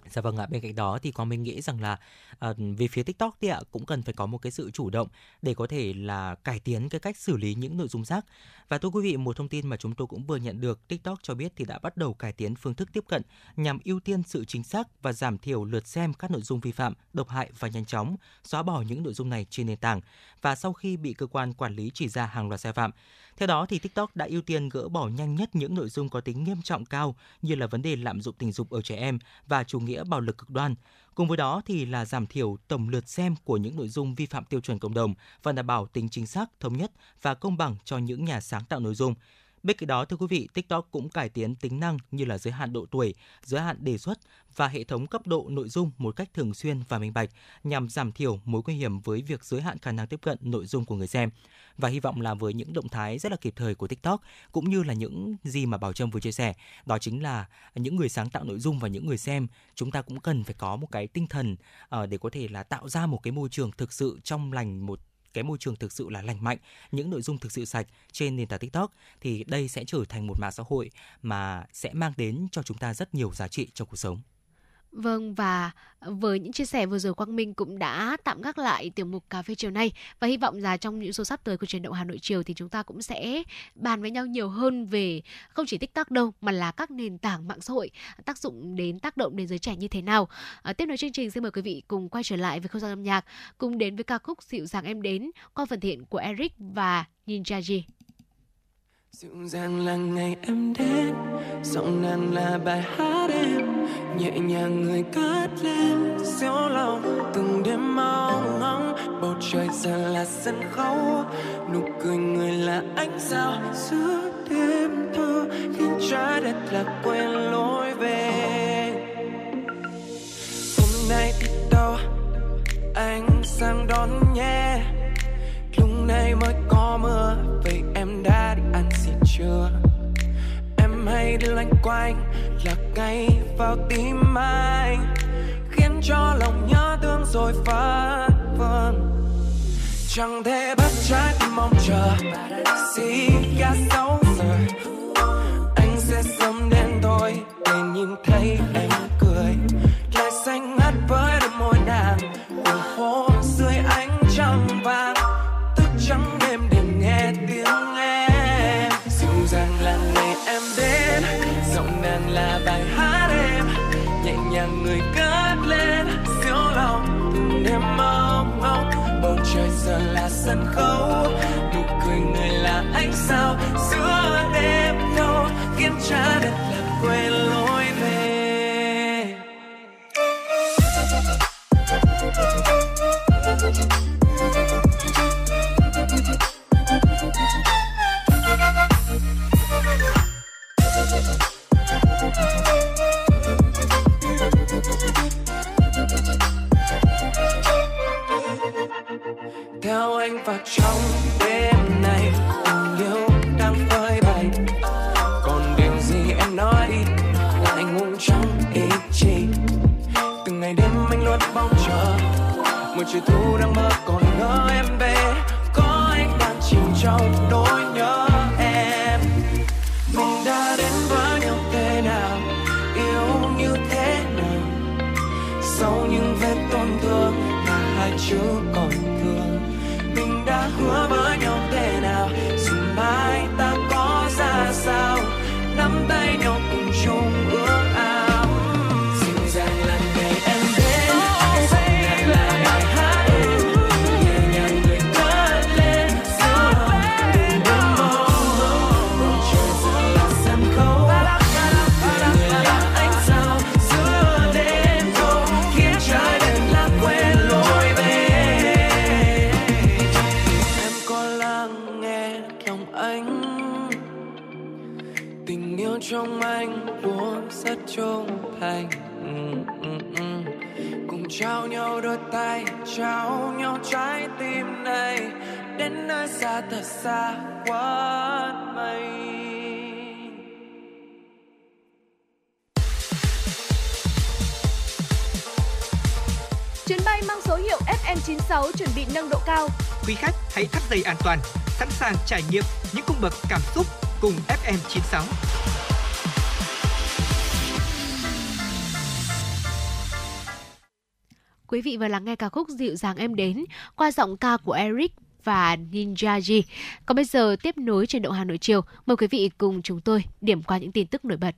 Dạ vâng ạ, bên cạnh đó thì Quang Minh nghĩ rằng là à, về phía TikTok thì ạ, cũng cần phải có một cái sự chủ động để có thể là cải tiến cái cách xử lý những nội dung rác. Và thưa quý vị, một thông tin mà chúng tôi cũng vừa nhận được, TikTok cho biết thì đã bắt đầu cải tiến phương thức tiếp cận nhằm ưu tiên sự chính xác và giảm thiểu lượt xem các nội dung vi phạm, độc hại và nhanh chóng xóa bỏ những nội dung này trên nền tảng, và sau khi bị cơ quan quản lý chỉ ra hàng loạt sai phạm. Theo đó thì TikTok đã ưu tiên gỡ bỏ nhanh nhất những nội dung có tính nghiêm trọng cao như là vấn đề lạm dụng tình dục ở trẻ em và chủ nghĩa bạo lực cực đoan. Cùng với đó thì là giảm thiểu tổng lượt xem của những nội dung vi phạm tiêu chuẩn cộng đồng và đảm bảo tính chính xác, thống nhất và công bằng cho những nhà sáng tạo nội dung. Bên cạnh đó, thưa quý vị, TikTok cũng cải tiến tính năng như là giới hạn độ tuổi, giới hạn đề xuất và hệ thống cấp độ nội dung một cách thường xuyên và minh bạch nhằm giảm thiểu mối nguy hiểm với việc giới hạn khả năng tiếp cận nội dung của người xem. Và hy vọng là với những động thái rất là kịp thời của TikTok cũng như là những gì mà Bảo Trâm vừa chia sẻ, đó chính là những người sáng tạo nội dung và những người xem, chúng ta cũng cần phải có một cái tinh thần để có thể là tạo ra một cái môi trường thực sự trong lành, một cái môi trường thực sự là lành mạnh, những nội dung thực sự sạch trên nền tảng TikTok, thì đây sẽ trở thành một mạng xã hội mà sẽ mang đến cho chúng ta rất nhiều giá trị trong cuộc sống. Vâng, và với những chia sẻ vừa rồi, Quang Minh cũng đã tạm gác lại tiểu mục Cà phê chiều nay, và hy vọng là trong những số sắp tới của Chuyển động Hà Nội chiều thì chúng ta cũng sẽ bàn với nhau nhiều hơn về không chỉ TikTok đâu mà là các nền tảng mạng xã hội tác dụng đến, tác động đến giới trẻ như thế nào. À, tiếp nối chương trình xin mời quý vị cùng quay trở lại với không gian âm nhạc, cùng đến với ca khúc Dịu Dàng Em Đến qua phần thiện của Eric và Ninjaji. Dịu dàng là ngày em đến, giọng nàng là bài hát em, nhẹ nhàng người cất lên, dịu lòng từng đêm mong ngóng. Bầu trời giờ là sân khấu, nụ cười người là ánh sao giữa đêm thơ, khiến trái đất là quên lối về. Hôm nay đi đâu, anh sang đón nhé. Lúc này mới có mưa, vậy em đã đi ăn gì chưa? Em hay đi loanh quanh, lạc ngay vào tim anh, khiến cho lòng nhớ thương rồi phá vương. Chẳng thể bắt trái tim mong chờ, xí cả sáu giờ, anh sẽ sớm đến thôi để nhìn thấy em cười, lại xanh ngắt với đôi môi nàng, đường phố dưới ánh trăng vàng. Trắng đêm để nghe tiếng em, dịu dàng là ngày em đến, giọng nàng là bài hát em, nhẹ nhàng người cất lên, dịu lòng từng đêm mong ngóng. Bầu trời giờ là sân khấu, nụ cười người là ánh sao giữa đêm thâu. kiểm tra đặt làm quên lối về. Theo anh vào trong đêm này, tình yêu đang phơi bày, còn điều gì em nói lại ngủ trong ý chí. Từng ngày đêm anh luôn mong chờ một chiều thu đang mơ còn ngỡ em về, có anh đang chìm trong nỗi nhớ em. Mình đã đến với nhau thế nào, yêu như thế nào, sau những vết tổn thương mà hai chữ còn thương. Đã hứa với nhau thế nào, dù mai ta có ra sao, nắm tay nhau cùng chung ước ao. Dịu dàng là ngày em đến, dịu dàng là bài hát, nhẹ nhàng người cất lên giữa đêm mộng. Bầu trời giờ là sân khấu, người là ánh sao giữa đêm tối, khiến trái đất lãng quên lối về. Trong anh luôn rất trung thành, ừ, ừ, ừ. Cùng trao nhau đôi tay, trao nhau trái tim này, đến nơi xa thật xa quá mây. Chuyến bay mang số hiệu ép em chín sáu chuẩn bị nâng độ cao. Quý khách hãy thắt dây an toàn, sẵn sàng trải nghiệm những cung bậc cảm xúc cùng ép em chín sáu. Quý vị vừa lắng nghe ca khúc Dịu dàng em đến qua giọng ca của Eric và Ninjaji. Còn bây giờ tiếp nối Chuyển động Hà Nội chiều, mời quý vị cùng chúng tôi điểm qua những tin tức nổi bật.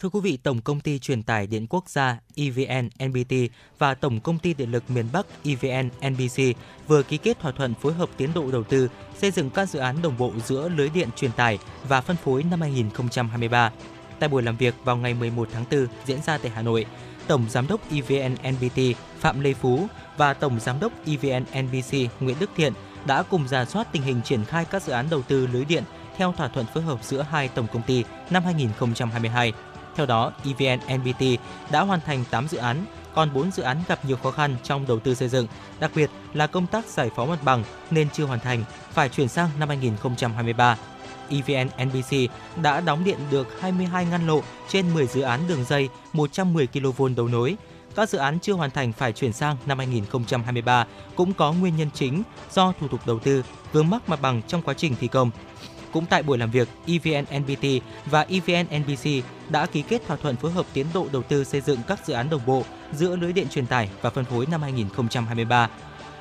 Thưa quý vị, Tổng Công ty Truyền tải Điện Quốc gia E V N N P T và Tổng Công ty Điện lực miền Bắc E V N N B C vừa ký kết thỏa thuận phối hợp tiến độ đầu tư xây dựng các dự án đồng bộ giữa lưới điện truyền tải và phân phối năm hai không hai ba. Tại buổi làm việc vào ngày mười một tháng tư diễn ra tại Hà Nội, Tổng Giám đốc E V N N P T Phạm Lê Phú và Tổng Giám đốc E V N N B C Nguyễn Đức Thiện đã cùng rà soát tình hình triển khai các dự án đầu tư lưới điện theo thỏa thuận phối hợp giữa hai tổng công ty năm hai không hai hai. Theo đó, E V N N P T đã hoàn thành tám dự án, còn bốn dự án gặp nhiều khó khăn trong đầu tư xây dựng, đặc biệt là công tác giải phóng mặt bằng nên chưa hoàn thành, phải chuyển sang năm hai không hai ba. E V N N B C đã đóng điện được hai mươi hai ngăn lộ trên mười dự án đường dây một trăm mười ki-lô-vôn đầu nối. Các dự án chưa hoàn thành phải chuyển sang năm hai không hai ba cũng có nguyên nhân chính do thủ tục đầu tư, vướng mắc mặt bằng trong quá trình thi công. Cũng tại buổi làm việc, E V N N P T và E V N N B C đã ký kết thỏa thuận phối hợp tiến độ đầu tư xây dựng các dự án đồng bộ giữa lưới điện truyền tải và phân phối năm hai không hai ba.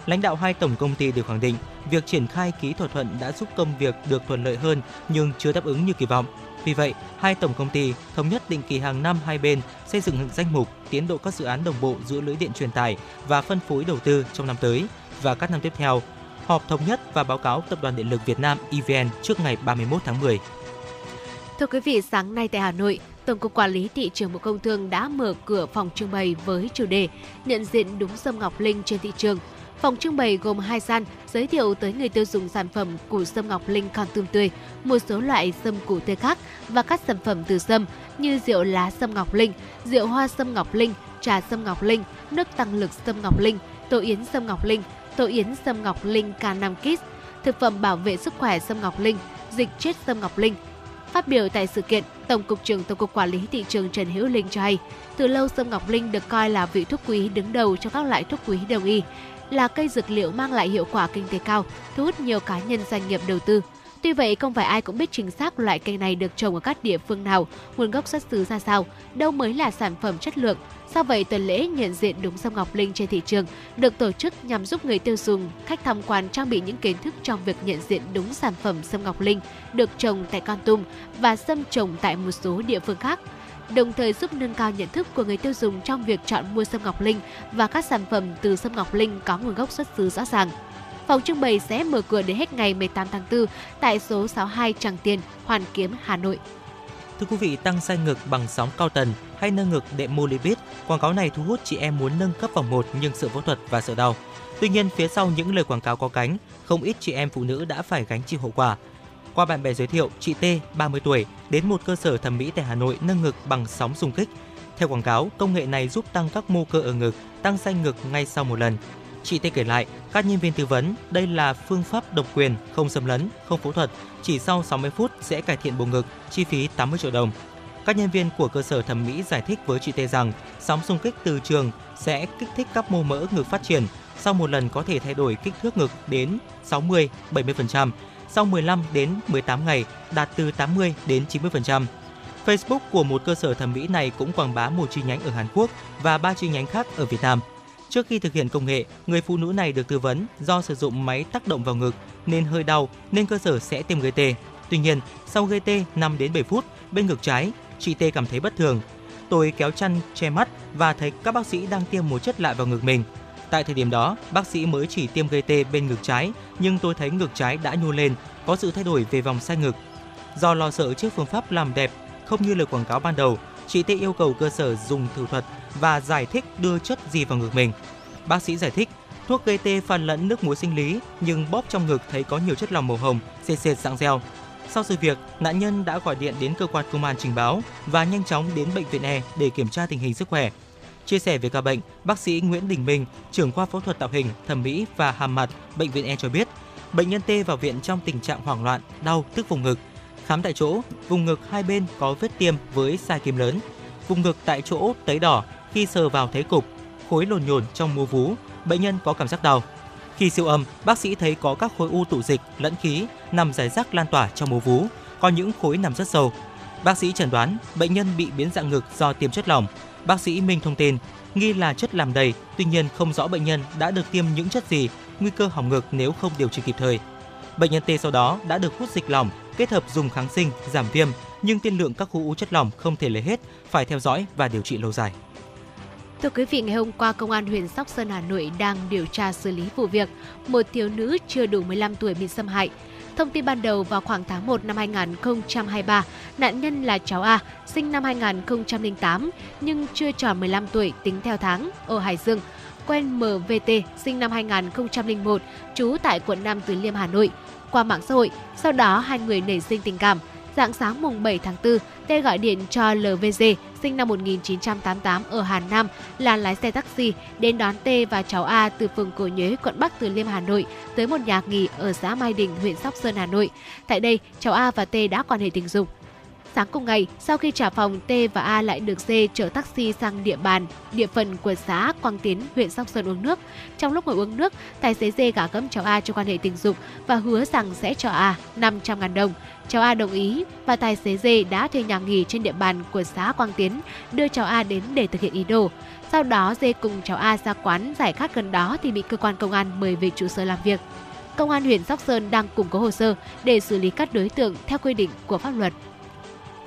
Lãnh đạo hai tổng công ty đều khẳng định, việc triển khai ký thỏa thuận đã giúp công việc được thuận lợi hơn nhưng chưa đáp ứng như kỳ vọng. Vì vậy, hai tổng công ty thống nhất định kỳ hàng năm hai bên xây dựng danh mục tiến độ các dự án đồng bộ giữa lưới điện truyền tải và phân phối đầu tư trong năm tới và các năm tiếp theo, họp thống nhất và báo cáo Tập đoàn Điện lực Việt Nam E V N trước ngày ba mươi mốt tháng mười. Thưa quý vị, sáng nay tại Hà Nội, Tổng cục Quản lý Thị trường Bộ Công Thương đã mở cửa phòng trưng bày với chủ đề Nhận diện đúng sâm ngọc linh trên thị trường. Phòng trưng bày gồm hai gian giới thiệu tới người tiêu dùng sản phẩm củ sâm ngọc linh còn tươi tươi, một số loại sâm củ tươi khác và các sản phẩm từ sâm như rượu lá sâm ngọc linh, rượu hoa sâm ngọc linh, trà sâm ngọc linh, nước tăng lực sâm ngọc linh, tổ yến sâm ngọc linh, tổ yến sâm ngọc linh K năm Kids, thực phẩm bảo vệ sức khỏe sâm ngọc linh, dịch chết sâm ngọc linh. Phát biểu tại sự kiện, Tổng cục trưởng Tổng cục Quản lý Thị trường Trần Hữu Linh cho hay, từ lâu sâm ngọc linh được coi là vị thuốc quý đứng đầu trong các loại thuốc quý đông y, là cây dược liệu mang lại hiệu quả kinh tế cao, thu hút nhiều cá nhân doanh nghiệp đầu tư. Tuy vậy, không phải ai cũng biết chính xác loại cây này được trồng ở các địa phương nào, nguồn gốc xuất xứ ra sao, đâu mới là sản phẩm chất lượng. Do vậy, tuần lễ nhận diện đúng sâm ngọc linh trên thị trường được tổ chức nhằm giúp người tiêu dùng, khách tham quan trang bị những kiến thức trong việc nhận diện đúng sản phẩm sâm ngọc linh được trồng tại Kon Tum và sâm trồng tại một số địa phương khác, đồng thời giúp nâng cao nhận thức của người tiêu dùng trong việc chọn mua sâm ngọc linh và các sản phẩm từ sâm ngọc linh có nguồn gốc xuất xứ rõ ràng. Phòng trưng bày sẽ mở cửa đến hết ngày mười tám tháng tư tại số sáu mươi hai Tràng Tiền, Hoàn Kiếm, Hà Nội. Thưa quý vị, tăng sai ngực bằng sóng cao tần hay nâng ngực đệm Molivit, quảng cáo này thu hút chị em muốn nâng cấp vào một nhưng sự phẫu thuật và sợ đau. Tuy nhiên, phía sau những lời quảng cáo có cánh, không ít chị em phụ nữ đã phải gánh chịu hậu quả. Qua bạn bè giới thiệu, chị T, ba mươi tuổi, đến một cơ sở thẩm mỹ tại Hà Nội nâng ngực bằng sóng xung kích. Theo quảng cáo, công nghệ này giúp tăng các mô cơ ở ngực, tăng sai ngực ngay sau một lần. Chị T kể lại, các nhân viên tư vấn, đây là phương pháp độc quyền, không xâm lấn, không phẫu thuật, chỉ sau sáu mươi phút sẽ cải thiện bầu ngực, chi phí tám mươi triệu đồng. Các nhân viên của cơ sở thẩm mỹ giải thích với chị T rằng, sóng xung kích từ trường sẽ kích thích các mô mỡ ngực phát triển, sau một lần có thể thay đổi kích thước ngực đến sáu mươi đến bảy mươi phần trăm, sau mười lăm đến mười tám ngày đạt từ tám mươi đến chín mươi phần trăm. Facebook của một cơ sở thẩm mỹ này cũng quảng bá một chi nhánh ở Hàn Quốc và ba chi nhánh khác ở Việt Nam. Trước khi thực hiện công nghệ, người phụ nữ này được tư vấn do sử dụng máy tác động vào ngực nên hơi đau nên cơ sở sẽ tiêm gây tê. Tuy nhiên, sau gây tê năm đến bảy phút bên ngực trái, chị T cảm thấy bất thường. Tôi kéo chăn che mắt và thấy các bác sĩ đang tiêm một chất lạ vào ngực mình. Tại thời điểm đó, bác sĩ mới chỉ tiêm gây tê bên ngực trái, nhưng tôi thấy ngực trái đã nhô lên, có sự thay đổi về vòng sai ngực. Do lo sợ trước phương pháp làm đẹp không như lời quảng cáo ban đầu, chị T yêu cầu cơ sở dùng thủ thuật và giải thích đưa chất gì vào ngực mình. Bác sĩ giải thích, thuốc gây tê pha lẫn nước muối sinh lý nhưng bóp trong ngực thấy có nhiều chất lỏng màu hồng, sệt sệt dạng gel. Sau sự việc, nạn nhân đã gọi điện đến cơ quan công an trình báo và nhanh chóng đến bệnh viện E để kiểm tra tình hình sức khỏe. Chia sẻ về ca bệnh, bác sĩ Nguyễn Đình Minh, trưởng khoa phẫu thuật tạo hình, thẩm mỹ và hàm mặt bệnh viện E cho biết, bệnh nhân T vào viện trong tình trạng hoảng loạn, đau tức vùng ngực. Khám tại chỗ, vùng ngực hai bên có vết tiêm với sai kim lớn, vùng ngực tại chỗ tấy đỏ, khi sờ vào thấy cục, khối lồn nhồn trong mô vú, bệnh nhân có cảm giác đau. Khi siêu âm, bác sĩ thấy có các khối u tụ dịch lẫn khí nằm rải rác lan tỏa trong mô vú, có những khối nằm rất sâu. Bác sĩ chẩn đoán bệnh nhân bị biến dạng ngực do tiêm chất lỏng. Bác sĩ Minh thông tin nghi là chất làm đầy, tuy nhiên không rõ bệnh nhân đã được tiêm những chất gì, nguy cơ hỏng ngực nếu không điều trị kịp thời. Bệnh nhân T sau đó đã được hút dịch lỏng kết hợp dùng kháng sinh giảm viêm, nhưng tiên lượng các khối u chất lỏng không thể lấy hết, phải theo dõi và điều trị lâu dài. Thưa quý vị, ngày hôm qua, Công an huyện Sóc Sơn, Hà Nội đang điều tra xử lý vụ việc một thiếu nữ chưa đủ mười lăm tuổi bị xâm hại. Thông tin ban đầu vào khoảng tháng một năm hai nghìn không trăm hai mươi ba, nạn nhân là cháu A, sinh năm hai nghìn không trăm lẻ tám, nhưng chưa tròn mười lăm tuổi tính theo tháng, ở Hải Dương, quen em vê tê, sinh năm hai nghìn không trăm lẻ một, trú tại quận Nam Từ Liêm, Hà Nội, qua mạng xã hội. Sau đó, hai người nảy sinh tình cảm. Rạng sáng mùng bảy tháng tư, T gọi điện cho lờ vê giê, sinh năm một nghìn chín trăm tám mươi tám ở Hà Nam, là lái xe taxi, đến đón T và cháu A từ phường Cổ Nhuế, quận Bắc Từ Liêm, Hà Nội, tới một nhà nghỉ ở xã Mai Đình, huyện Sóc Sơn, Hà Nội. Tại đây, cháu A và T đã quan hệ tình dục. Sáng cùng ngày, sau khi trả phòng, T và A lại được C chở taxi sang địa bàn, địa phận của xã Quang Tiến, huyện Sóc Sơn uống nước. Trong lúc ngồi uống nước, tài xế D gả gẫm cháu A cho quan hệ tình dục và hứa rằng sẽ cho A năm trăm nghìn đồng. Cháu A đồng ý và tài xế D đã thuê nhà nghỉ trên địa bàn của xã Quang Tiến đưa cháu A đến để thực hiện ý đồ. Sau đó, D cùng cháu A ra quán giải khát gần đó thì bị cơ quan công an mời về trụ sở làm việc. Công an huyện Sóc Sơn đang củng cố hồ sơ để xử lý các đối tượng theo quy định của pháp luật.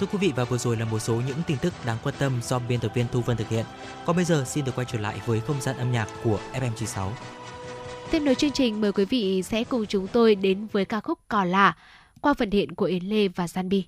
Thưa quý vị, và vừa rồi là một số những tin tức đáng quan tâm do biên tập viên Thu Vân thực hiện. Còn bây giờ xin được quay trở lại với không gian âm nhạc của ép em chín sáu. Tiếp nối chương trình, mời quý vị sẽ cùng chúng tôi đến với ca khúc Cò Lạ qua phần hiện của Yến Lê và Sanbi.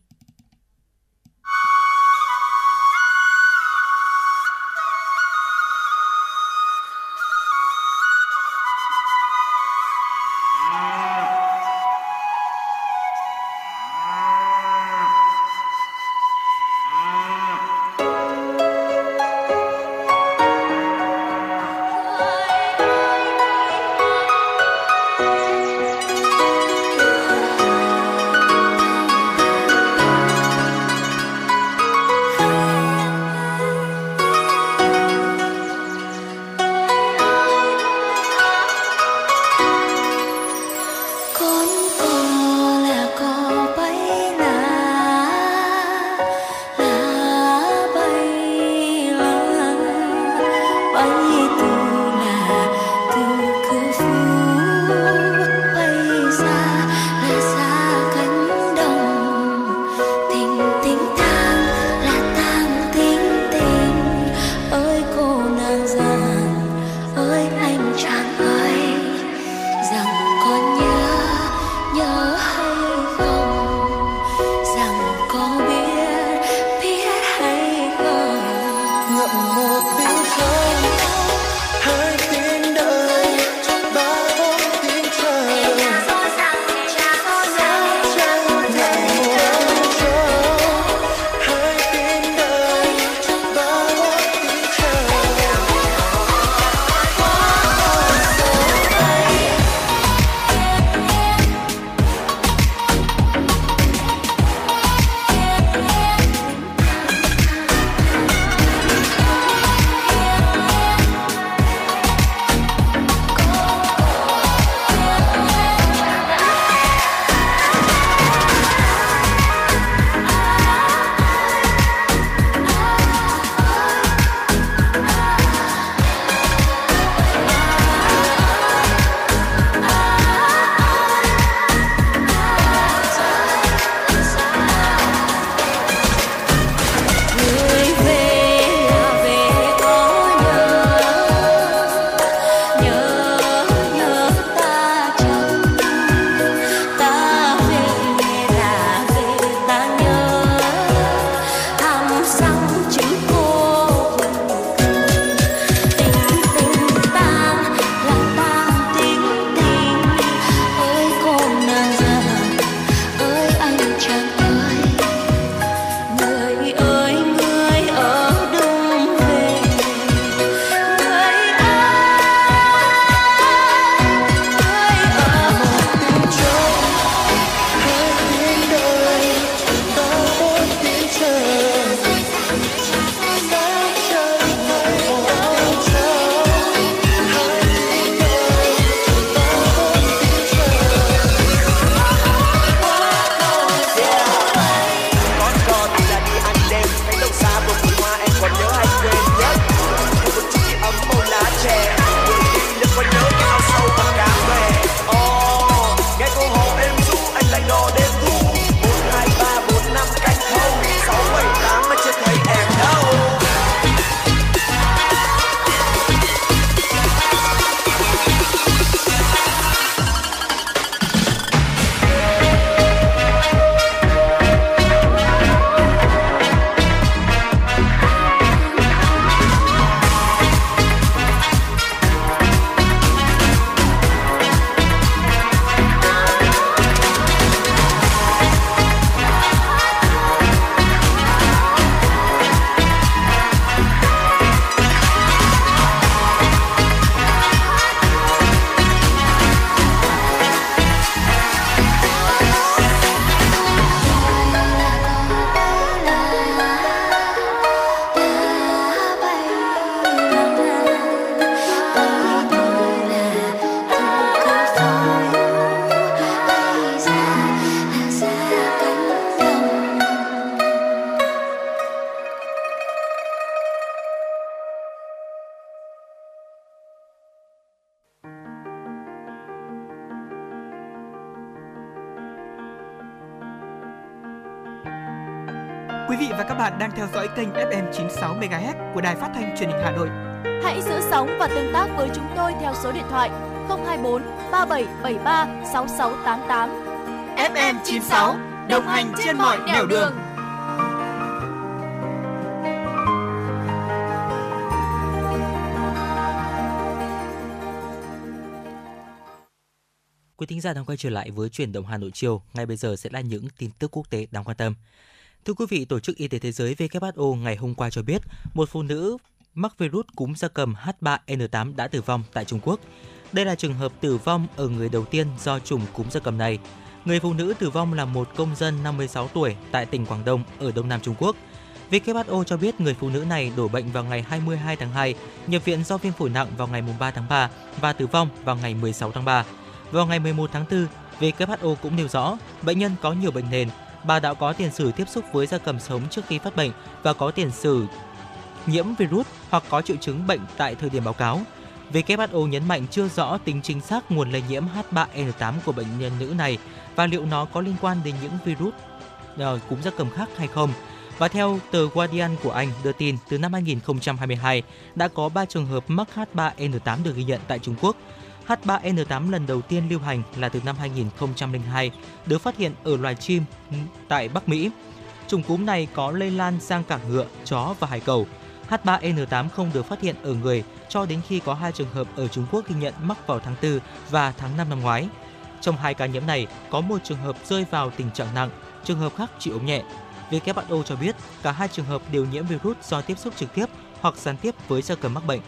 Đang theo dõi kênh ép em chín sáu MHz của Đài Phát thanh Truyền hình Hà Nội. Hãy giữ sóng và tương tác với chúng tôi theo số điện thoại không hai bốn ba bảy bảy ba sáu sáu tám tám. ép em chín sáu đồng hành trên mọi nẻo đường. Quý thính giả đang quay trở lại với Chuyển động Hà Nội chiều. Ngay bây giờ sẽ là những tin tức quốc tế đáng quan tâm. Thưa quý vị, Tổ chức Y tế Thế giới W H O ngày hôm qua cho biết một phụ nữ mắc virus cúm gia cầm H ba N tám đã tử vong tại Trung Quốc. Đây là trường hợp tử vong ở người đầu tiên do chủng cúm gia cầm này. Người phụ nữ tử vong là một công dân năm mươi sáu tuổi tại tỉnh Quảng Đông ở Đông Nam Trung Quốc. W H O cho biết người phụ nữ này đổ bệnh vào ngày hai mươi hai tháng hai, nhập viện do viêm phổi nặng vào ngày ba tháng ba và tử vong vào ngày mười sáu tháng ba. Vào ngày mười một tháng tư, W H O cũng nêu rõ bệnh nhân có nhiều bệnh nền. Bà đã có tiền sử tiếp xúc với gia cầm sống trước khi phát bệnh và có tiền sử nhiễm virus hoặc có triệu chứng bệnh tại thời điểm báo cáo. W H O nhấn mạnh chưa rõ tính chính xác nguồn lây nhiễm H ba N tám của bệnh nhân nữ này và liệu nó có liên quan đến những virus uh, cúm gia cầm khác hay không. Và theo tờ Guardian của Anh đưa tin, từ năm hai không hai hai đã có ba trường hợp mắc H ba N tám được ghi nhận tại Trung Quốc. H ba N tám lần đầu tiên lưu hành là từ năm hai nghìn không trăm lẻ hai, được phát hiện ở loài chim tại Bắc Mỹ. Chủng cúm này có lây lan sang cả ngựa, chó và hải cẩu. H ba N tám không được phát hiện ở người cho đến khi có hai trường hợp ở Trung Quốc ghi nhận mắc vào tháng tư và tháng năm năm ngoái. Trong hai ca nhiễm này, có một trường hợp rơi vào tình trạng nặng, trường hợp khác chỉ ốm nhẹ. vê kép hát o cho biết cả hai trường hợp đều nhiễm virus do tiếp xúc trực tiếp hoặc gián tiếp với gia cầm mắc bệnh.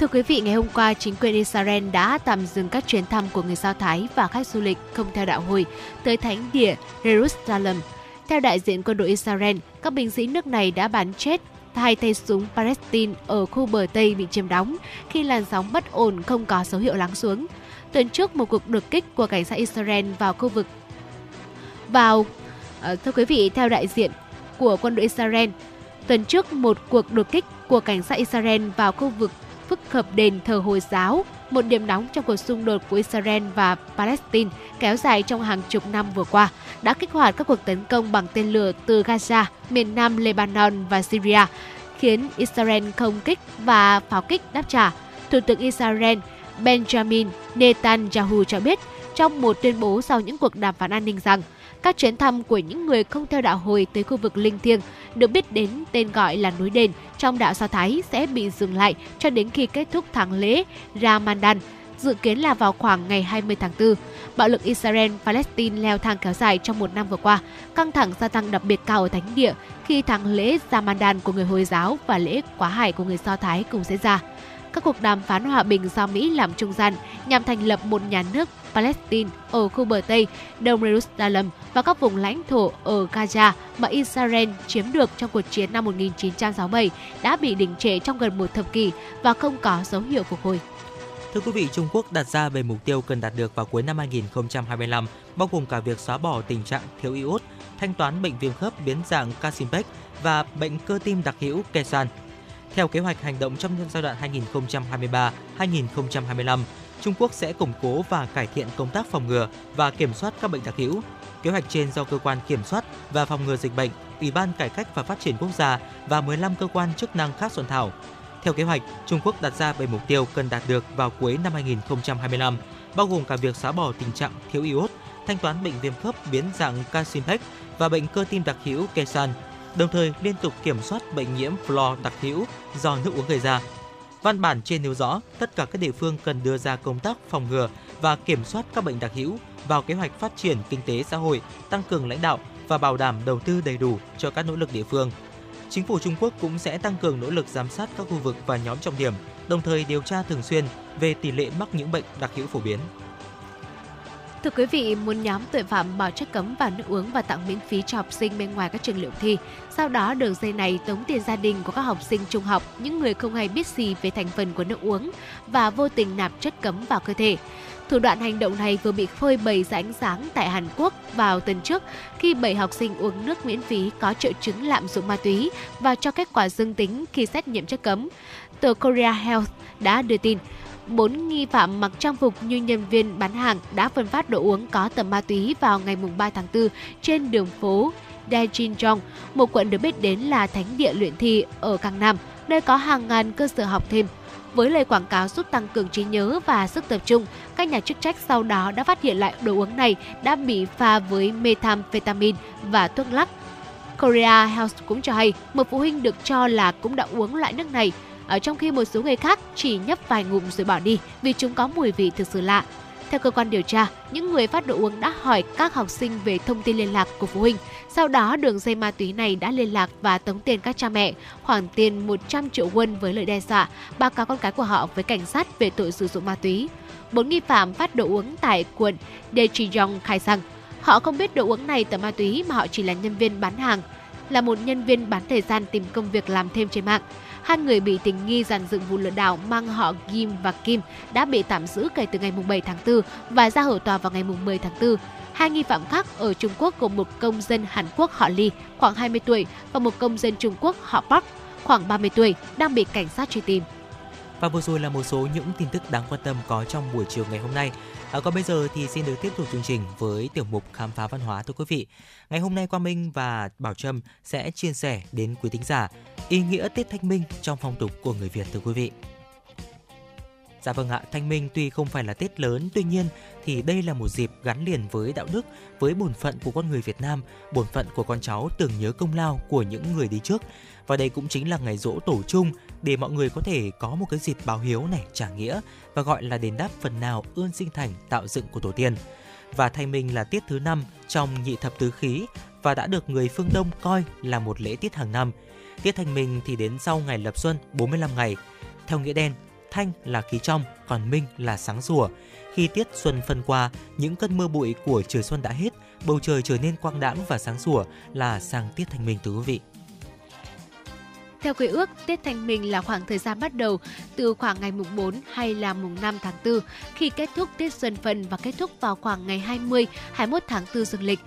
Thưa quý vị, ngày hôm qua, chính quyền Israel đã tạm dừng các chuyến thăm của người Do Thái và khách du lịch không theo đạo Hồi tới thánh địa Jerusalem. Theo đại diện quân đội Israel, các binh sĩ nước này đã bắn chết hai tay súng Palestine ở khu bờ Tây bị chiếm đóng khi làn sóng bất ổn không có dấu hiệu lắng xuống. Tuần trước, một cuộc đột kích của cảnh sát Israel vào khu vực vào thưa quý vị, theo đại diện của quân đội Israel, tuần trước một cuộc đột kích của cảnh sát Israel vào khu vực phức hợp đền thờ Hồi giáo, một điểm nóng trong cuộc xung đột của Israel và Palestine kéo dài trong hàng chục năm vừa qua, đã kích hoạt các cuộc tấn công bằng tên lửa từ Gaza, miền Nam Lebanon và Syria, khiến Israel không kích và pháo kích đáp trả. Thủ tướng Israel Benjamin Netanyahu cho biết trong một tuyên bố sau những cuộc đàm phán an ninh rằng các chuyến thăm của những người không theo đạo Hồi tới khu vực linh thiêng được biết đến tên gọi là núi đền trong đạo Do Thái sẽ bị dừng lại cho đến khi kết thúc tháng lễ Ramadan, dự kiến là vào khoảng ngày hai mươi tháng tư. Bạo lực Israel-Palestine leo thang kéo dài trong một năm vừa qua, căng thẳng gia tăng đặc biệt cao ở thánh địa khi tháng lễ Ramadan của người Hồi giáo và lễ Quá Hải của người Do Thái cùng diễn ra. Các cuộc đàm phán hòa bình do Mỹ làm trung gian nhằm thành lập một nhà nước Palestine ở khu bờ Tây, Đông Jerusalem và các vùng lãnh thổ ở Gaza mà Israel chiếm được trong cuộc chiến năm một nghìn chín trăm sáu mươi bảy đã bị đình trệ trong gần một thập kỷ và không có dấu hiệu phục hồi. Thưa quý vị, Trung Quốc đặt ra về mục tiêu cần đạt được vào cuối năm hai nghìn không trăm hai mươi lăm, bao gồm cả việc xóa bỏ tình trạng thiếu iốt, thanh toán bệnh viêm khớp biến dạng Kasinpec và bệnh cơ tim đặc hữu Kesan. Theo kế hoạch hành động trong giai đoạn hai nghìn không trăm hai mươi ba đến hai nghìn không trăm hai mươi lăm, Trung Quốc sẽ củng cố và cải thiện công tác phòng ngừa và kiểm soát các bệnh đặc hữu. Kế hoạch trên do Cơ quan Kiểm soát và Phòng ngừa Dịch bệnh, Ủy ban Cải cách và Phát triển Quốc gia và mười lăm cơ quan chức năng khác soạn thảo. Theo kế hoạch, Trung Quốc đặt ra bảy mục tiêu cần đạt được vào cuối năm hai nghìn không trăm hai mươi lăm, bao gồm cả việc xóa bỏ tình trạng thiếu iốt, thanh toán bệnh viêm khớp biến dạng Kasinpec và bệnh cơ tim đặc hữu Kesan, đồng thời liên tục kiểm soát bệnh nhiễm flo đặc hữu do nước uống gây ra. Văn bản trên nêu rõ tất cả các địa phương cần đưa ra công tác phòng ngừa và kiểm soát các bệnh đặc hữu vào kế hoạch phát triển kinh tế xã hội, tăng cường lãnh đạo và bảo đảm đầu tư đầy đủ cho các nỗ lực địa phương. Chính phủ Trung Quốc cũng sẽ tăng cường nỗ lực giám sát các khu vực và nhóm trọng điểm, đồng thời điều tra thường xuyên về tỷ lệ mắc những bệnh đặc hữu phổ biến. Thưa quý vị, một nhóm tội phạm bỏ chất cấm vào nước uống và tặng miễn phí cho học sinh bên ngoài các trường liệu thi. Sau đó, đường dây này tống tiền gia đình của các học sinh trung học, những người không hay biết gì về thành phần của nước uống và vô tình nạp chất cấm vào cơ thể. Thủ đoạn hành động này vừa bị phơi bày ra ánh sáng tại Hàn Quốc vào tuần trước khi bảy học sinh uống nước miễn phí có triệu chứng lạm dụng ma túy và cho kết quả dương tính khi xét nghiệm chất cấm. Tờ Korea Health đã đưa tin bốn nghi phạm mặc trang phục như nhân viên bán hàng đã phân phát đồ uống có tẩm ma túy vào ngày ba tháng tư trên đường phố Daejeonjong, một quận được biết đến là thánh địa luyện thi ở Gangnam, nơi có hàng ngàn cơ sở học thêm. Với lời quảng cáo giúp tăng cường trí nhớ và sức tập trung, các nhà chức trách sau đó đã phát hiện lại đồ uống này đã bị pha với methamphetamine và thuốc lắc. Korea Health cũng cho hay một phụ huynh được cho là cũng đã uống loại nước này, ở trong khi một số người khác chỉ nhấp vài ngụm rồi bỏ đi vì chúng có mùi vị thực sự lạ. Theo cơ quan điều tra, những người phát đồ uống đã hỏi các học sinh về thông tin liên lạc của phụ huynh. Sau đó, đường dây ma túy này đã liên lạc và tống tiền các cha mẹ khoản tiền một trăm triệu won với lời đe dọa, báo cáo con cái của họ với cảnh sát về tội sử dụng ma túy. Bốn nghi phạm phát đồ uống tại quận Daejeonjong khai rằng họ không biết đồ uống này tẩm ma túy mà họ chỉ là nhân viên bán hàng, là một nhân viên bán thời gian tìm công việc làm thêm trên mạng. Hai người bị tình nghi dàn dựng vụ lừa đảo mang họ Kim và Kim đã bị tạm giữ kể từ ngày bảy tháng tư và ra hầu tòa vào ngày mười tháng tư. Hai nghi phạm khác ở Trung Quốc gồm một công dân Hàn Quốc họ Lee, khoảng hai mươi tuổi, và một công dân Trung Quốc họ Park, khoảng ba mươi tuổi, đang bị cảnh sát truy tìm. Và vừa rồi là một số những tin tức đáng quan tâm có trong buổi chiều ngày hôm nay. À, còn bây giờ thì xin được tiếp tục chương trình với tiểu mục Khám phá văn hóa, thưa quý vị. Ngày hôm nay, Quang Minh và Bảo Trâm sẽ chia sẻ đến quý thính giả ý nghĩa Tết Thanh Minh trong phong tục của người Việt, thưa quý vị. Dạ vâng ạ, Thanh Minh tuy không phải là Tết lớn, tuy nhiên thì đây là một dịp gắn liền với đạo đức, với bổn phận của con người Việt Nam, bổn phận của con cháu tưởng nhớ công lao của những người đi trước. Và đây cũng chính là ngày giỗ tổ chung để mọi người có thể có một cái dịp báo hiếu này, trả nghĩa và gọi là đền đáp phần nào ơn sinh thành tạo dựng của tổ tiên. Và Thanh Minh là tiết thứ năm trong nhị thập tứ khí và đã được người phương Đông coi là một lễ tiết hàng năm. Tiết Thanh Minh thì đến sau ngày lập xuân bốn mươi lăm ngày. Theo nghĩa đen, thanh là khí trong, còn minh là sáng sủa. Khi tiết xuân phân qua, những cơn mưa bụi của trời xuân đã hết, bầu trời trở nên quang đãng và sáng sủa là sang tiết Thanh Minh, thưa quý vị. Theo quy ước, Tết Thanh Minh là khoảng thời gian bắt đầu từ khoảng ngày mùng bốn hay là mùng năm tháng tư, khi kết thúc Tết Xuân Phân và kết thúc vào khoảng ngày hai mươi, hai mươi mốt tháng tư dương lịch.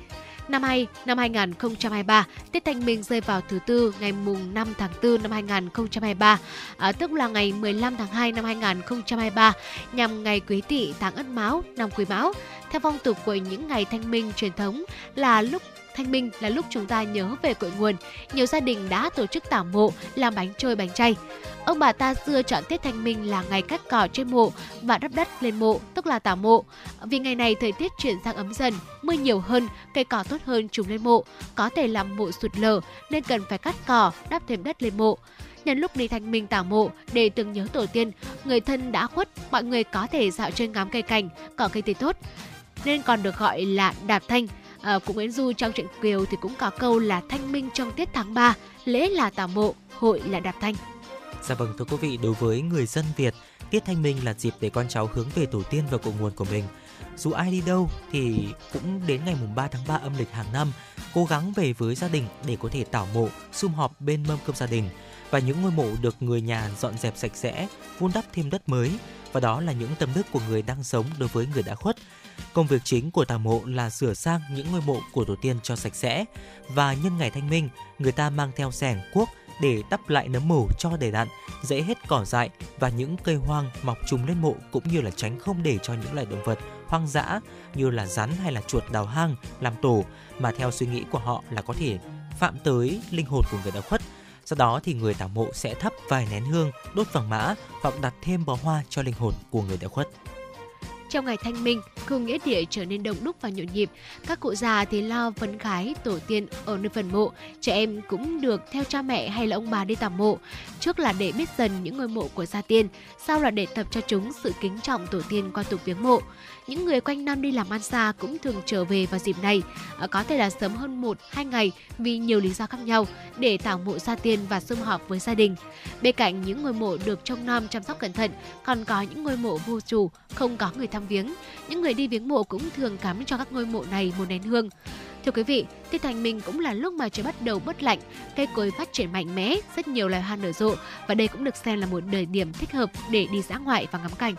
Năm nay, năm hai không hai ba, Tết Thanh Minh rơi vào thứ tư ngày mùng năm tháng tư năm hai không hai ba, à, tức là ngày mười lăm tháng hai năm hai không hai ba, nhằm ngày Quý Tỵ tháng Ất Mão, năm Quý Mão. Theo phong tục của những ngày Thanh Minh truyền thống là lúc Thanh Minh là lúc chúng ta nhớ về cội nguồn. Nhiều gia đình đã tổ chức tảo mộ, làm bánh trôi bánh chay. Ông bà ta xưa chọn Tết Thanh Minh là ngày cắt cỏ trên mộ và đắp đất lên mộ, tức là tảo mộ. Vì ngày này thời tiết chuyển sang ấm dần, mưa nhiều hơn, cây cỏ tốt hơn trùm lên mộ, có thể làm mộ sụt lở nên cần phải cắt cỏ, đắp thêm đất lên mộ. Nhân lúc đi Thanh Minh tảo mộ để tưởng nhớ tổ tiên, người thân đã khuất, mọi người có thể dạo chơi ngắm cây cảnh, cỏ cây tươi tốt, nên còn được gọi là đạp thanh. À, cũng Nguyễn Du trong truyện Kiều thì cũng có câu là Thanh Minh trong tiết tháng ba, lễ là tảo mộ, hội là đạp thanh. Dạ vâng, thưa quý vị, đối với người dân Việt, tiết Thanh Minh là dịp để con cháu hướng về tổ tiên và cội nguồn của mình. Dù ai đi đâu thì cũng đến ngày mùng ba tháng ba âm lịch hàng năm, cố gắng về với gia đình để có thể tảo mộ, sum họp bên mâm cơm gia đình. Và những ngôi mộ được người nhà dọn dẹp sạch sẽ, vun đắp thêm đất mới. Và đó là những tâm đức của người đang sống đối với người đã khuất. Công việc chính của tảo mộ là sửa sang những ngôi mộ của tổ tiên cho sạch sẽ. Và nhân ngày Thanh Minh, người ta mang theo xẻng cuốc để đắp lại nấm mồ cho đầy đặn, dễ hết cỏ dại và những cây hoang mọc trùm lên mộ, cũng như là tránh không để cho những loài động vật hoang dã như là rắn hay là chuột đào hang làm tổ, mà theo suy nghĩ của họ là có thể phạm tới linh hồn của người đã khuất. Sau đó thì người tảo mộ sẽ thắp vài nén hương, đốt vàng mã hoặc đặt thêm bó hoa cho linh hồn của người đã khuất. Trong ngày Thanh Minh, khu nghĩa địa trở nên đông đúc và nhộn nhịp. Các cụ già thì lo vấn khái tổ tiên ở nơi phần mộ. Trẻ em cũng được theo cha mẹ hay là ông bà đi tảo mộ. Trước là để biết dần những ngôi mộ của gia tiên, sau là để tập cho chúng sự kính trọng tổ tiên qua tục viếng mộ. Những người quanh năm đi làm ăn xa cũng thường trở về vào dịp này, có thể là sớm hơn một đến hai ngày vì nhiều lý do khác nhau, để tảo mộ gia tiên và sum họp với gia đình. Bên cạnh những ngôi mộ được trông nom chăm sóc cẩn thận, còn có những ngôi mộ vô chủ, không có người thăm viếng. Những người đi viếng mộ cũng thường cắm cho các ngôi mộ này một nén hương. Thưa quý vị, Tết Thanh Minh cũng là lúc mà trời bắt đầu bớt lạnh, cây cối phát triển mạnh mẽ, rất nhiều loài hoa nở rộ, và đây cũng được xem là một địa điểm thích hợp để đi dã ngoại và ngắm cảnh.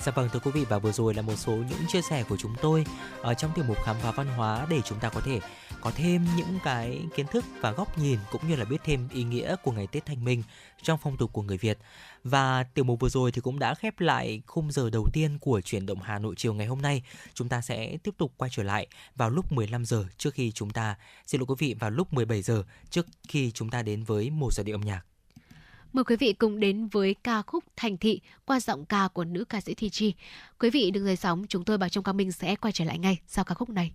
Dạ vâng, thưa quý vị, và vừa rồi là một số những chia sẻ của chúng tôi ở trong tiểu mục khám phá văn hóa, để chúng ta có thể có thêm những cái kiến thức và góc nhìn, cũng như là biết thêm ý nghĩa của ngày Tết Thanh Minh trong phong tục của người Việt. Và tiểu mục vừa rồi thì cũng đã khép lại khung giờ đầu tiên của Chuyển động Hà Nội chiều ngày hôm nay. Chúng ta sẽ tiếp tục quay trở lại vào lúc mười lăm giờ trước khi chúng ta, xin lỗi quý vị, vào lúc mười bảy giờ trước khi chúng ta đến với một giai điệu âm nhạc. Mời quý vị cùng đến với ca khúc Thành Thị qua giọng ca của nữ ca sĩ Thu Chi. Quý vị đừng rời sóng, chúng tôi Bảo Trâm, Quang Minh sẽ quay trở lại ngay sau ca khúc này.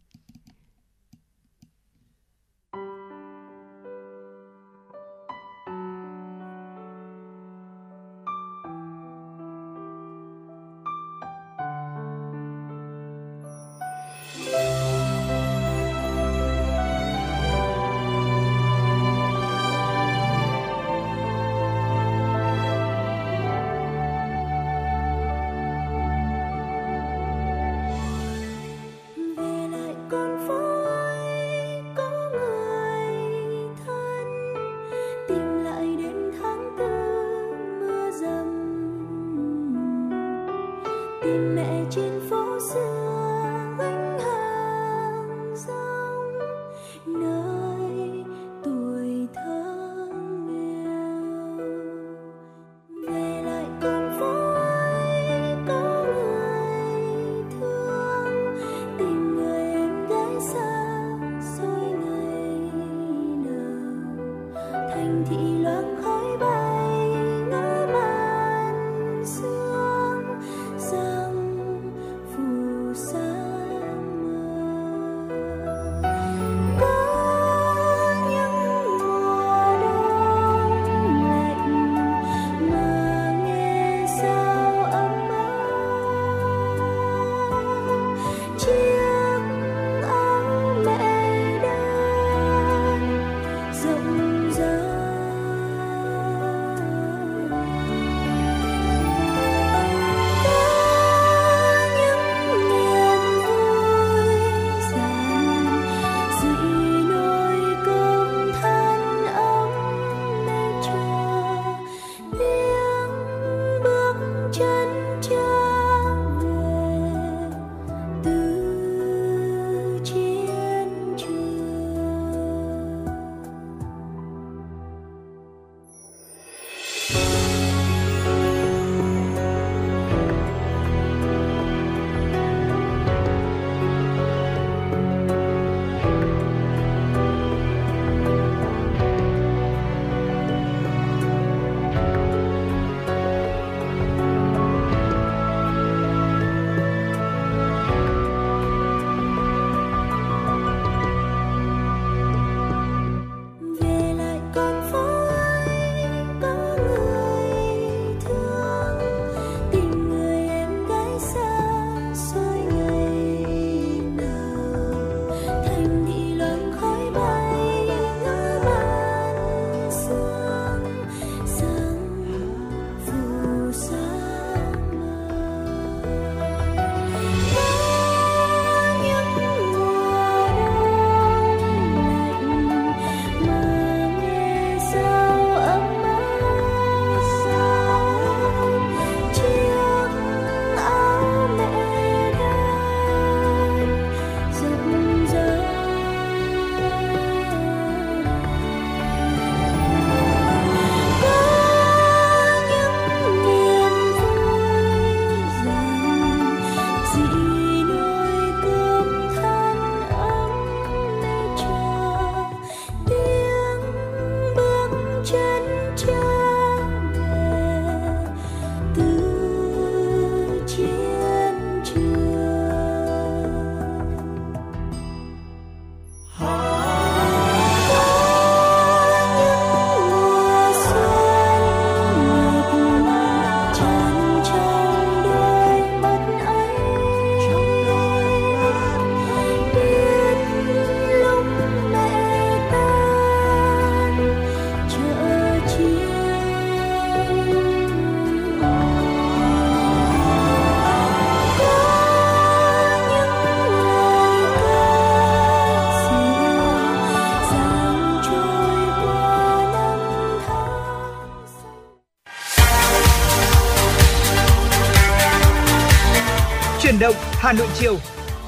Chuyển động Hà Nội chiều.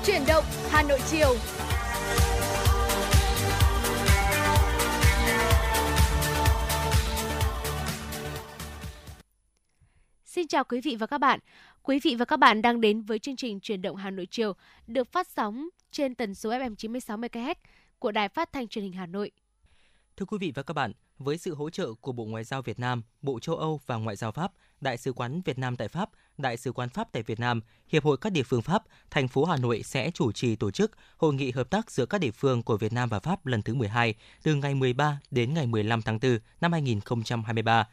Chuyển động Hà Nội chiều. Xin chào quý vị và các bạn. Quý vị và các bạn đang đến với chương trình Chuyển động Hà Nội chiều được phát sóng trên tần số ép em chín mươi sáu MHz của Đài Phát thanh Truyền hình Hà Nội. Thưa quý vị và các bạn, với sự hỗ trợ của Bộ Ngoại giao Việt Nam, Bộ Châu Âu và Ngoại giao Pháp, Đại sứ quán Việt Nam tại Pháp, Đại sứ quán Pháp tại Việt Nam, Hiệp hội các địa phương Pháp, thành phố Hà Nội sẽ chủ trì tổ chức Hội nghị hợp tác giữa các địa phương của Việt Nam và Pháp lần thứ mười hai từ ngày mười ba đến ngày mười lăm tháng tư năm hai không hai ba.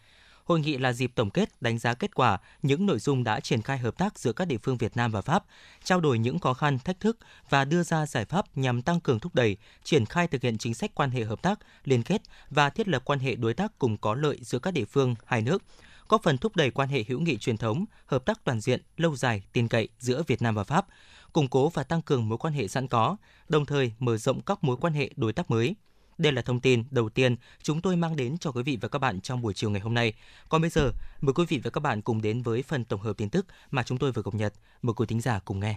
Hội nghị là dịp tổng kết, đánh giá kết quả, những nội dung đã triển khai hợp tác giữa các địa phương Việt Nam và Pháp, trao đổi những khó khăn, thách thức và đưa ra giải pháp nhằm tăng cường thúc đẩy, triển khai thực hiện chính sách quan hệ hợp tác, liên kết và thiết lập quan hệ đối tác cùng có lợi giữa các địa phương, hai nước, góp phần thúc đẩy quan hệ hữu nghị truyền thống, hợp tác toàn diện, lâu dài, tin cậy giữa Việt Nam và Pháp, củng cố và tăng cường mối quan hệ sẵn có, đồng thời mở rộng các mối quan hệ đối tác mới. Đây là thông tin đầu tiên chúng tôi mang đến cho quý vị và các bạn trong buổi chiều ngày hôm nay. Còn bây giờ, mời quý vị và các bạn cùng đến với phần tổng hợp tin tức mà chúng tôi vừa cập nhật. Mời quý thính giả cùng nghe.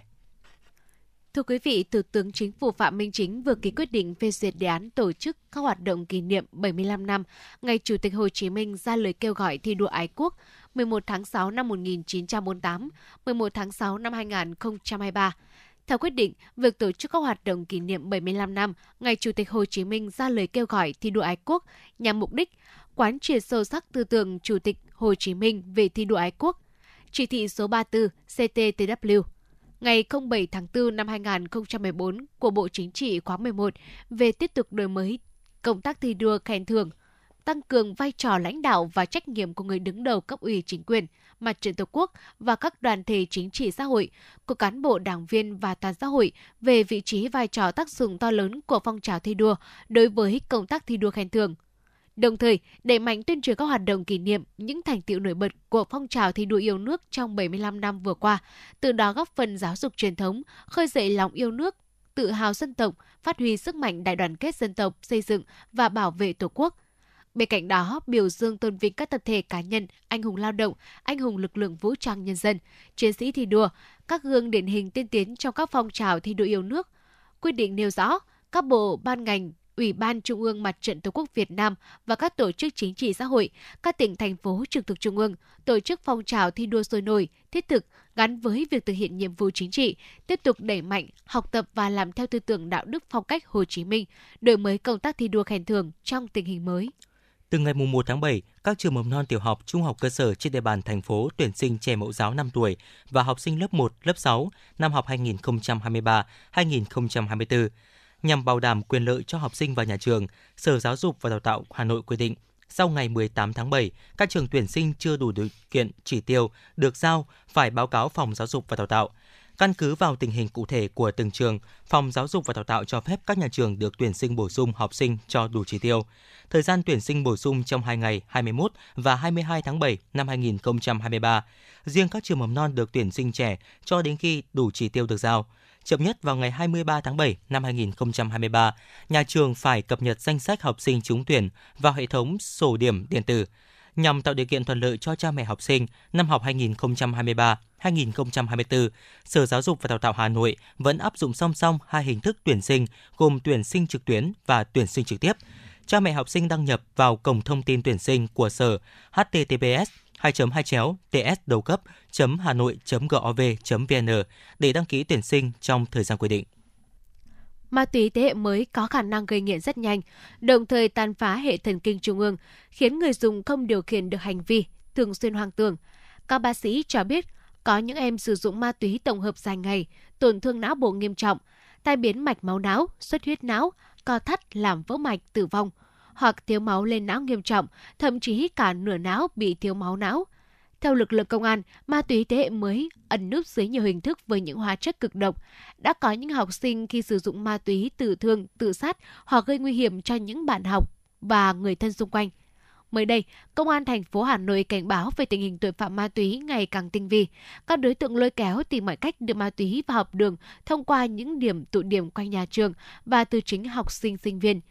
Thưa quý vị, Thủ tướng Chính phủ Phạm Minh Chính vừa ký quyết định phê duyệt đề án tổ chức các hoạt động kỷ niệm bảy mươi lăm năm Ngày Chủ tịch Hồ Chí Minh ra lời kêu gọi thi đua ái quốc mười một tháng sáu năm một nghìn chín trăm bốn mươi tám, mười một tháng sáu năm hai nghìn không trăm hai mươi ba. Theo quyết định, việc tổ chức các hoạt động kỷ niệm bảy mươi lăm năm Ngày Chủ tịch Hồ Chí Minh ra lời kêu gọi thi đua ái quốc nhằm mục đích quán triệt sâu sắc tư tưởng Chủ tịch Hồ Chí Minh về thi đua ái quốc, chỉ thị số ba mươi tư xê tê tê vê kép ngày không bảy tháng tư năm hai nghìn không trăm mười bốn của Bộ Chính trị khóa mười một về tiếp tục đổi mới công tác thi đua khen thưởng, tăng cường vai trò lãnh đạo và trách nhiệm của người đứng đầu cấp ủy chính quyền, mặt trận Tổ quốc và các đoàn thể chính trị xã hội, của cán bộ đảng viên và toàn xã hội về vị trí, vai trò, tác dụng to lớn của phong trào thi đua đối với công tác thi đua khen thưởng. Đồng thời, đẩy mạnh tuyên truyền các hoạt động kỷ niệm những thành tựu nổi bật của phong trào thi đua yêu nước trong bảy mươi lăm năm vừa qua, từ đó góp phần giáo dục truyền thống, khơi dậy lòng yêu nước, tự hào dân tộc, phát huy sức mạnh đại đoàn kết dân tộc, xây dựng và bảo vệ Tổ quốc. Bên cạnh đó, biểu dương tôn vinh các tập thể cá nhân, anh hùng lao động, anh hùng lực lượng vũ trang nhân dân, chiến sĩ thi đua, các gương điển hình tiên tiến trong các phong trào thi đua yêu nước. Quyết định nêu rõ, các bộ, ban ngành, Ủy ban Trung ương Mặt trận Tổ quốc Việt Nam và các tổ chức chính trị xã hội, các tỉnh, thành phố trực thuộc Trung ương, tổ chức phong trào thi đua sôi nổi, thiết thực, gắn với việc thực hiện nhiệm vụ chính trị, tiếp tục đẩy mạnh, học tập và làm theo tư tưởng đạo đức phong cách Hồ Chí Minh, đổi mới công tác thi đua khen thưởng trong tình hình mới. Từ ngày mùng một tháng bảy, các trường mầm non, tiểu học, trung học cơ sở trên địa bàn thành phố tuyển sinh trẻ mẫu giáo năm tuổi và học sinh lớp một, lớp sáu năm học hai nghìn không trăm hai mươi ba hai nghìn không trăm hai mươi bốn. Nhằm bảo đảm quyền lợi cho học sinh và nhà trường, Sở Giáo dục và Đào tạo Hà Nội quy định, sau ngày mười tám tháng bảy, các trường tuyển sinh chưa đủ điều kiện chỉ tiêu được giao phải báo cáo Phòng Giáo dục và Đào tạo. Căn cứ vào tình hình cụ thể của từng trường, Phòng Giáo dục và Đào tạo cho phép các nhà trường được tuyển sinh bổ sung học sinh cho đủ chỉ tiêu. Thời gian tuyển sinh bổ sung trong hai ngày hai mươi mốt và hai mươi hai tháng bảy năm hai nghìn không trăm hai mươi ba. Riêng các trường mầm non được tuyển sinh trẻ cho đến khi đủ chỉ tiêu được giao. Chậm nhất vào ngày hai mươi ba tháng bảy năm hai nghìn không trăm hai mươi ba, nhà trường phải cập nhật danh sách học sinh trúng tuyển vào hệ thống sổ điểm điện tử. Nhằm tạo điều kiện thuận lợi cho cha mẹ học sinh, năm học hai nghìn không trăm hai mươi ba hai nghìn không trăm hai mươi bốn, Sở Giáo dục và Đào tạo Hà Nội vẫn áp dụng song song hai hình thức tuyển sinh, gồm tuyển sinh trực tuyến và tuyển sinh trực tiếp. Cha mẹ học sinh đăng nhập vào cổng thông tin tuyển sinh của Sở https hai chấm hai chéo ts đầu cấp chấm hanoi chấm gov chấm vn để đăng ký tuyển sinh trong thời gian quy định. Ma túy thế hệ mới có khả năng gây nghiện rất nhanh, đồng thời tàn phá hệ thần kinh trung ương, khiến người dùng không điều khiển được hành vi, thường xuyên hoang tưởng. Các bác sĩ cho biết, có những em sử dụng ma túy tổng hợp dài ngày, tổn thương não bộ nghiêm trọng, tai biến mạch máu não, xuất huyết não, co thắt làm vỡ mạch tử vong, hoặc thiếu máu lên não nghiêm trọng, thậm chí cả nửa não bị thiếu máu não. Theo lực lượng công an, ma túy thế hệ mới ẩn núp dưới nhiều hình thức với những hóa chất cực độc. Đã có những học sinh khi sử dụng ma túy tự thương, tự sát hoặc gây nguy hiểm cho những bạn học và người thân xung quanh. Mới đây, Công an thành phố Hà Nội cảnh báo về tình hình tội phạm ma túy ngày càng tinh vi. Các đối tượng lôi kéo tìm mọi cách đưa ma túy vào học đường thông qua những điểm tụ điểm quanh nhà trường và từ chính học sinh, sinh viên.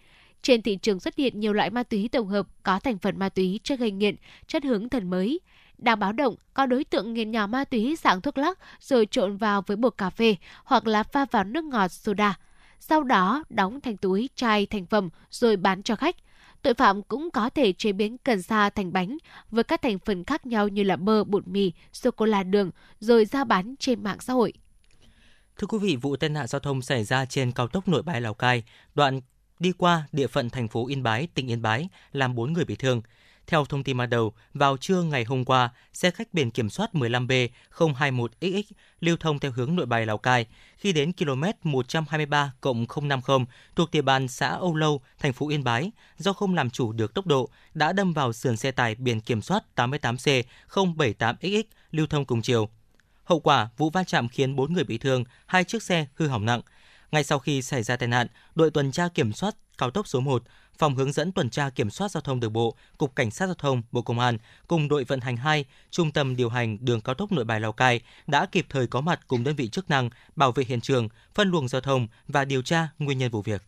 Trên thị trường xuất hiện nhiều loại ma túy tổng hợp có thành phần ma túy chất gây nghiện, chất hướng thần mới. Đáng báo động, có đối tượng nghiền nhỏ ma túy dạng thuốc lắc rồi trộn vào với bột cà phê hoặc là pha vào nước ngọt soda. Sau đó đóng thành túi, chai, thành phẩm rồi bán cho khách. Tội phạm cũng có thể chế biến cần sa thành bánh với các thành phần khác nhau như là bơ, bột mì, sô-cô-la đường rồi ra bán trên mạng xã hội. Thưa quý vị, vụ tai nạn giao thông xảy ra trên cao tốc Nội Bài - Lào Cai, đoạn đi qua địa phận thành phố Yên Bái, tỉnh Yên Bái, làm bốn người bị thương. Theo thông tin ban đầu, vào trưa ngày hôm qua, xe khách biển kiểm soát mười lăm B không hai mốt X X lưu thông theo hướng Nội Bài - Lào Cai. Khi đến km một trăm hai mươi ba cộng không năm mươi thuộc địa bàn xã Âu Lâu, thành phố Yên Bái, do không làm chủ được tốc độ, đã đâm vào sườn xe tải biển kiểm soát tám mươi tám C không bảy tám X X lưu thông cùng chiều. Hậu quả, vụ va chạm khiến bốn người bị thương, hai chiếc xe hư hỏng nặng. Ngay sau khi xảy ra tai nạn, đội tuần tra kiểm soát cao tốc số một, phòng hướng dẫn tuần tra kiểm soát giao thông đường bộ, Cục Cảnh sát Giao thông, Bộ Công an cùng đội vận hành hai, Trung tâm điều hành đường cao tốc Nội Bài - Lào Cai đã kịp thời có mặt cùng đơn vị chức năng bảo vệ hiện trường, phân luồng giao thông và điều tra nguyên nhân vụ việc.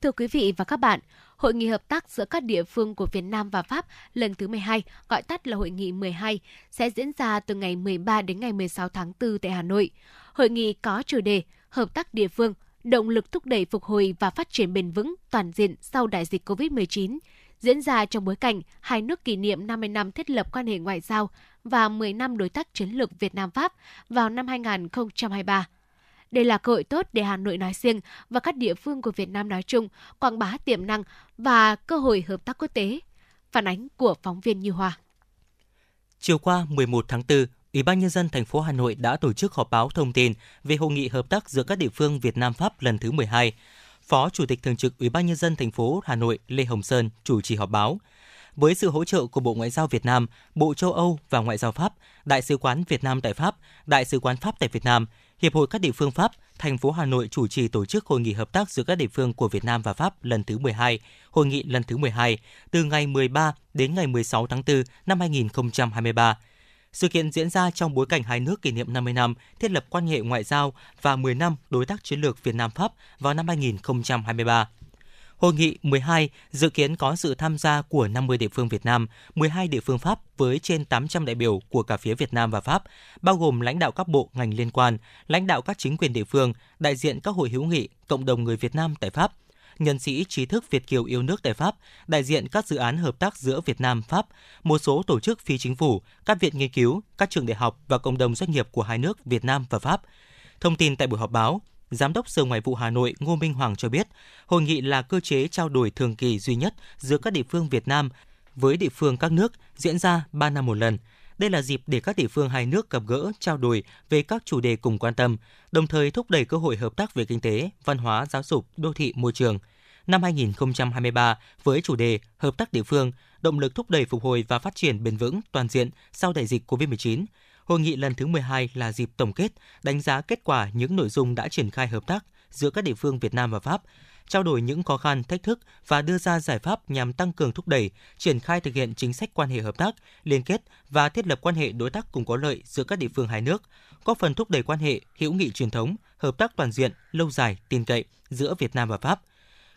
Thưa quý vị và các bạn, Hội nghị hợp tác giữa các địa phương của Việt Nam và Pháp lần thứ mười hai, gọi tắt là Hội nghị mười hai, sẽ diễn ra từ ngày mười ba đến ngày mười sáu tháng tư tại Hà Nội. Hội nghị có chủ đề Hợp tác địa phương, động lực thúc đẩy phục hồi và phát triển bền vững toàn diện sau đại dịch covid mười chín, diễn ra trong bối cảnh hai nước kỷ niệm năm mươi năm thiết lập quan hệ ngoại giao và mười năm đối tác chiến lược Việt Nam-Pháp vào năm hai không hai ba. Đây là cơ hội tốt để Hà Nội nói riêng và các địa phương của Việt Nam nói chung quảng bá tiềm năng và cơ hội hợp tác quốc tế. Phản ánh của phóng viên Như Hoa. Chiều qua mười một tháng tư, Ủy ban Nhân dân thành phố Hà Nội đã tổ chức họp báo thông tin về hội nghị hợp tác giữa các địa phương Việt Nam Pháp lần thứ mười hai. Phó Chủ tịch thường trực Ủy ban Nhân dân thành phố Hà Nội Lê Hồng Sơn chủ trì họp báo. Với sự hỗ trợ của Bộ Ngoại giao Việt Nam, Bộ Châu Âu và Ngoại giao Pháp, Đại sứ quán Việt Nam tại Pháp, Đại sứ quán Pháp tại Việt Nam, Hiệp hội các địa phương Pháp, thành phố Hà Nội chủ trì tổ chức hội nghị hợp tác giữa các địa phương của Việt Nam và Pháp lần thứ mười hai, hội nghị lần thứ mười hai, từ ngày mười ba đến ngày mười sáu tháng tư năm hai không hai ba. Sự kiện diễn ra trong bối cảnh hai nước kỷ niệm năm mươi năm thiết lập quan hệ ngoại giao và mười năm đối tác chiến lược Việt Nam-Pháp vào năm hai không hai ba. Hội nghị mười hai dự kiến có sự tham gia của năm mươi địa phương Việt Nam, mười hai địa phương Pháp với trên tám trăm đại biểu của cả phía Việt Nam và Pháp, bao gồm lãnh đạo các bộ ngành liên quan, lãnh đạo các chính quyền địa phương, đại diện các hội hữu nghị, cộng đồng người Việt Nam tại Pháp, nhân sĩ trí thức Việt kiều yêu nước tại Pháp, đại diện các dự án hợp tác giữa Việt Nam Pháp, một số tổ chức phi chính phủ, các viện nghiên cứu, các trường đại học và cộng đồng doanh nghiệp của hai nước Việt Nam và Pháp. Thông tin tại buổi họp báo, Giám đốc Sở Ngoại vụ Hà Nội Ngô Minh Hoàng cho biết, hội nghị là cơ chế trao đổi thường kỳ duy nhất giữa các địa phương Việt Nam với địa phương các nước, diễn ra ba năm một lần. Đây là dịp để các địa phương hai nước gặp gỡ, trao đổi về các chủ đề cùng quan tâm, đồng thời thúc đẩy cơ hội hợp tác về kinh tế, văn hóa, giáo dục, đô thị, môi trường. Năm hai không hai ba, với chủ đề Hợp tác địa phương, động lực thúc đẩy phục hồi và phát triển bền vững toàn diện sau đại dịch covid mười chín, hội nghị lần thứ mười hai là dịp tổng kết, đánh giá kết quả những nội dung đã triển khai hợp tác giữa các địa phương Việt Nam và Pháp, trao đổi những khó khăn, thách thức và đưa ra giải pháp nhằm tăng cường thúc đẩy, triển khai thực hiện chính sách quan hệ hợp tác, liên kết và thiết lập quan hệ đối tác cùng có lợi giữa các địa phương hai nước, góp phần thúc đẩy quan hệ hữu nghị truyền thống, hợp tác toàn diện, lâu dài, tin cậy giữa Việt Nam và Pháp,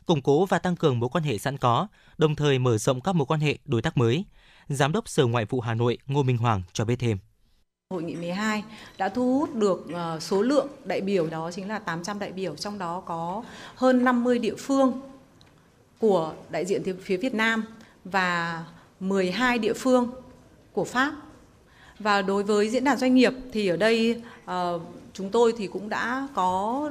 củng cố và tăng cường mối quan hệ sẵn có, đồng thời mở rộng các mối quan hệ đối tác mới. Giám đốc Sở Ngoại vụ Hà Nội Ngô Minh Hoàng cho biết thêm. Hội nghị mười hai đã thu hút được số lượng đại biểu, đó chính là tám trăm đại biểu, trong đó có hơn năm mươi địa phương của đại diện phía Việt Nam và mười hai địa phương của Pháp. Và đối với diễn đàn doanh nghiệp thì ở đây chúng tôi thì cũng đã có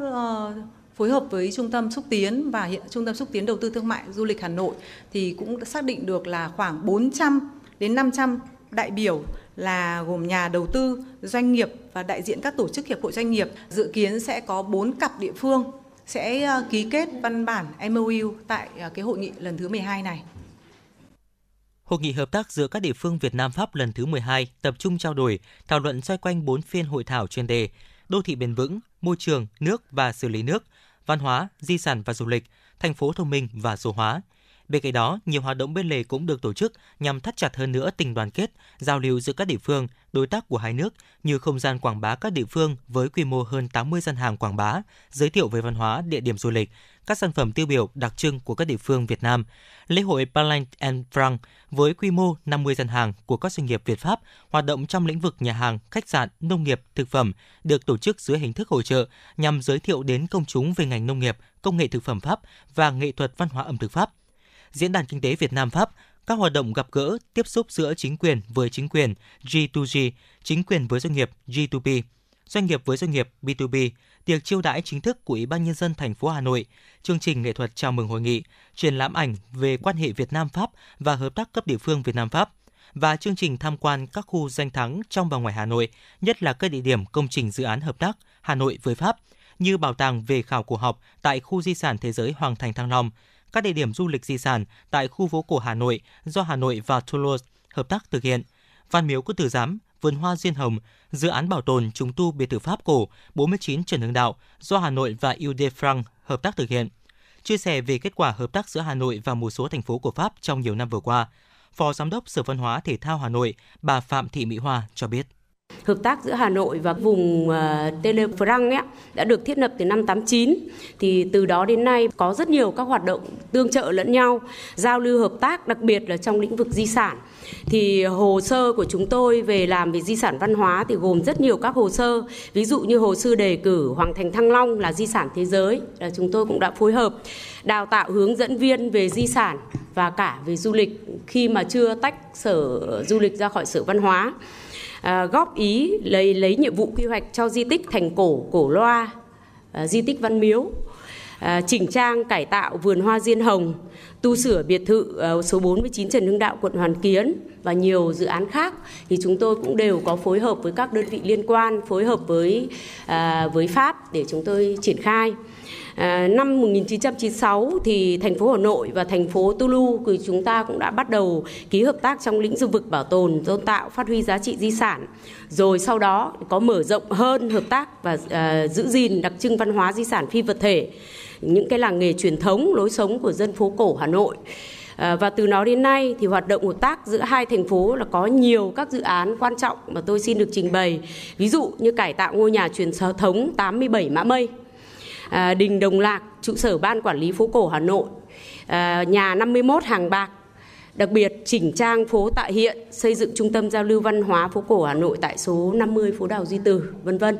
phối hợp với Trung tâm Xúc Tiến và hiện Trung tâm Xúc Tiến Đầu tư Thương mại Du lịch Hà Nội thì cũng xác định được là khoảng bốn trăm đến năm trăm đại biểu là gồm nhà đầu tư, doanh nghiệp và đại diện các tổ chức hiệp hội doanh nghiệp. Dự kiến sẽ có bốn cặp địa phương sẽ ký kết văn bản em ô u tại cái hội nghị lần thứ mười hai này. Hội nghị hợp tác giữa các địa phương Việt Nam Pháp lần thứ mười hai tập trung trao đổi, thảo luận xoay quanh bốn phiên hội thảo chuyên đề: đô thị bền vững, môi trường, nước và xử lý nước, văn hóa, di sản và du lịch, thành phố thông minh và số hóa. Bên cạnh đó, nhiều hoạt động bên lề cũng được tổ chức nhằm thắt chặt hơn nữa tình đoàn kết, giao lưu giữa các địa phương, đối tác của hai nước, như không gian quảng bá các địa phương với quy mô hơn tám mươi gian hàng quảng bá, giới thiệu về văn hóa, địa điểm du lịch, các sản phẩm tiêu biểu đặc trưng của các địa phương Việt Nam. Lễ hội Parlant and Franc với quy mô năm mươi gian hàng của các doanh nghiệp Việt-Pháp hoạt động trong lĩnh vực nhà hàng, khách sạn, nông nghiệp, thực phẩm được tổ chức dưới hình thức hội chợ nhằm giới thiệu đến công chúng về ngành nông nghiệp, công nghệ thực phẩm Pháp và nghệ thuật văn hóa ẩm thực Pháp. Diễn đàn Kinh tế Việt Nam-Pháp, các hoạt động gặp gỡ, tiếp xúc giữa chính quyền với chính quyền G hai G, chính quyền với doanh nghiệp G hai P, doanh nghiệp với doanh nghiệp B hai B, tiệc chiêu đãi chính thức của Ủy ban Nhân dân thành phố Hà Nội, chương trình nghệ thuật chào mừng hội nghị, triển lãm ảnh về quan hệ Việt Nam-Pháp và hợp tác cấp địa phương Việt Nam-Pháp và chương trình tham quan các khu danh thắng trong và ngoài Hà Nội, nhất là các địa điểm công trình dự án hợp tác Hà Nội với Pháp như bảo tàng về khảo cổ học tại khu di sản thế giới Hoàng Thành Thăng Long, các địa điểm du lịch di sản tại khu phố cổ Hà Nội do Hà Nội và Toulouse hợp tác thực hiện, Văn Miếu Quốc Tử Giám, Vườn Hoa Diên Hồng, dự án bảo tồn trùng tu biệt thự Pháp cổ bốn mươi chín Trần Hưng Đạo do Hà Nội và Ile-de-France hợp tác thực hiện. Chia sẻ về kết quả hợp tác giữa Hà Nội và một số thành phố của Pháp trong nhiều năm vừa qua, Phó Giám đốc Sở Văn hóa Thể thao Hà Nội, bà Phạm Thị Mỹ Hoa cho biết. Hợp tác giữa Hà Nội và vùng Tele-Franc ấy đã được thiết lập từ năm tám mươi chín. Thì từ đó đến nay có rất nhiều các hoạt động tương trợ lẫn nhau, giao lưu hợp tác, đặc biệt là trong lĩnh vực di sản. Thì hồ sơ của chúng tôi về làm về di sản văn hóa thì gồm rất nhiều các hồ sơ. Ví dụ như hồ sơ đề cử Hoàng Thành Thăng Long là di sản thế giới. Chúng tôi cũng đã phối hợp đào tạo hướng dẫn viên về di sản và cả về du lịch khi mà chưa tách sở du lịch ra khỏi sở văn hóa. À, góp ý lấy lấy nhiệm vụ quy hoạch cho di tích Thành Cổ, Cổ Loa, à, di tích Văn Miếu, à, chỉnh trang cải tạo Vườn Hoa Diên Hồng, tu sửa biệt thự à, số bốn mươi chín Trần Hưng Đạo, quận Hoàn Kiếm và nhiều dự án khác thì chúng tôi cũng đều có phối hợp với các đơn vị liên quan, phối hợp với à, với Pháp để chúng tôi triển khai. À, năm một nghìn chín trăm chín mươi sáu thì thành phố Hà Nội và thành phố Toulouse thì chúng ta cũng đã bắt đầu ký hợp tác trong lĩnh vực bảo tồn, tôn tạo, phát huy giá trị di sản. Rồi sau đó có mở rộng hơn hợp tác và à, giữ gìn đặc trưng văn hóa di sản phi vật thể, những cái làng nghề truyền thống, lối sống của dân phố cổ Hà Nội. À, và từ đó đến nay thì hoạt động hợp tác giữa hai thành phố là có nhiều các dự án quan trọng mà tôi xin được trình bày. Ví dụ như cải tạo ngôi nhà truyền thống tám mươi bảy Mã Mây, À, đình Đồng Lạc, trụ sở Ban Quản lý phố cổ Hà Nội, à, nhà năm mươi mốt Hàng Bạc, đặc biệt chỉnh trang phố Tạ Hiện, xây dựng trung tâm giao lưu văn hóa phố cổ Hà Nội tại số năm mươi phố Đào Duy Từ, vân vân.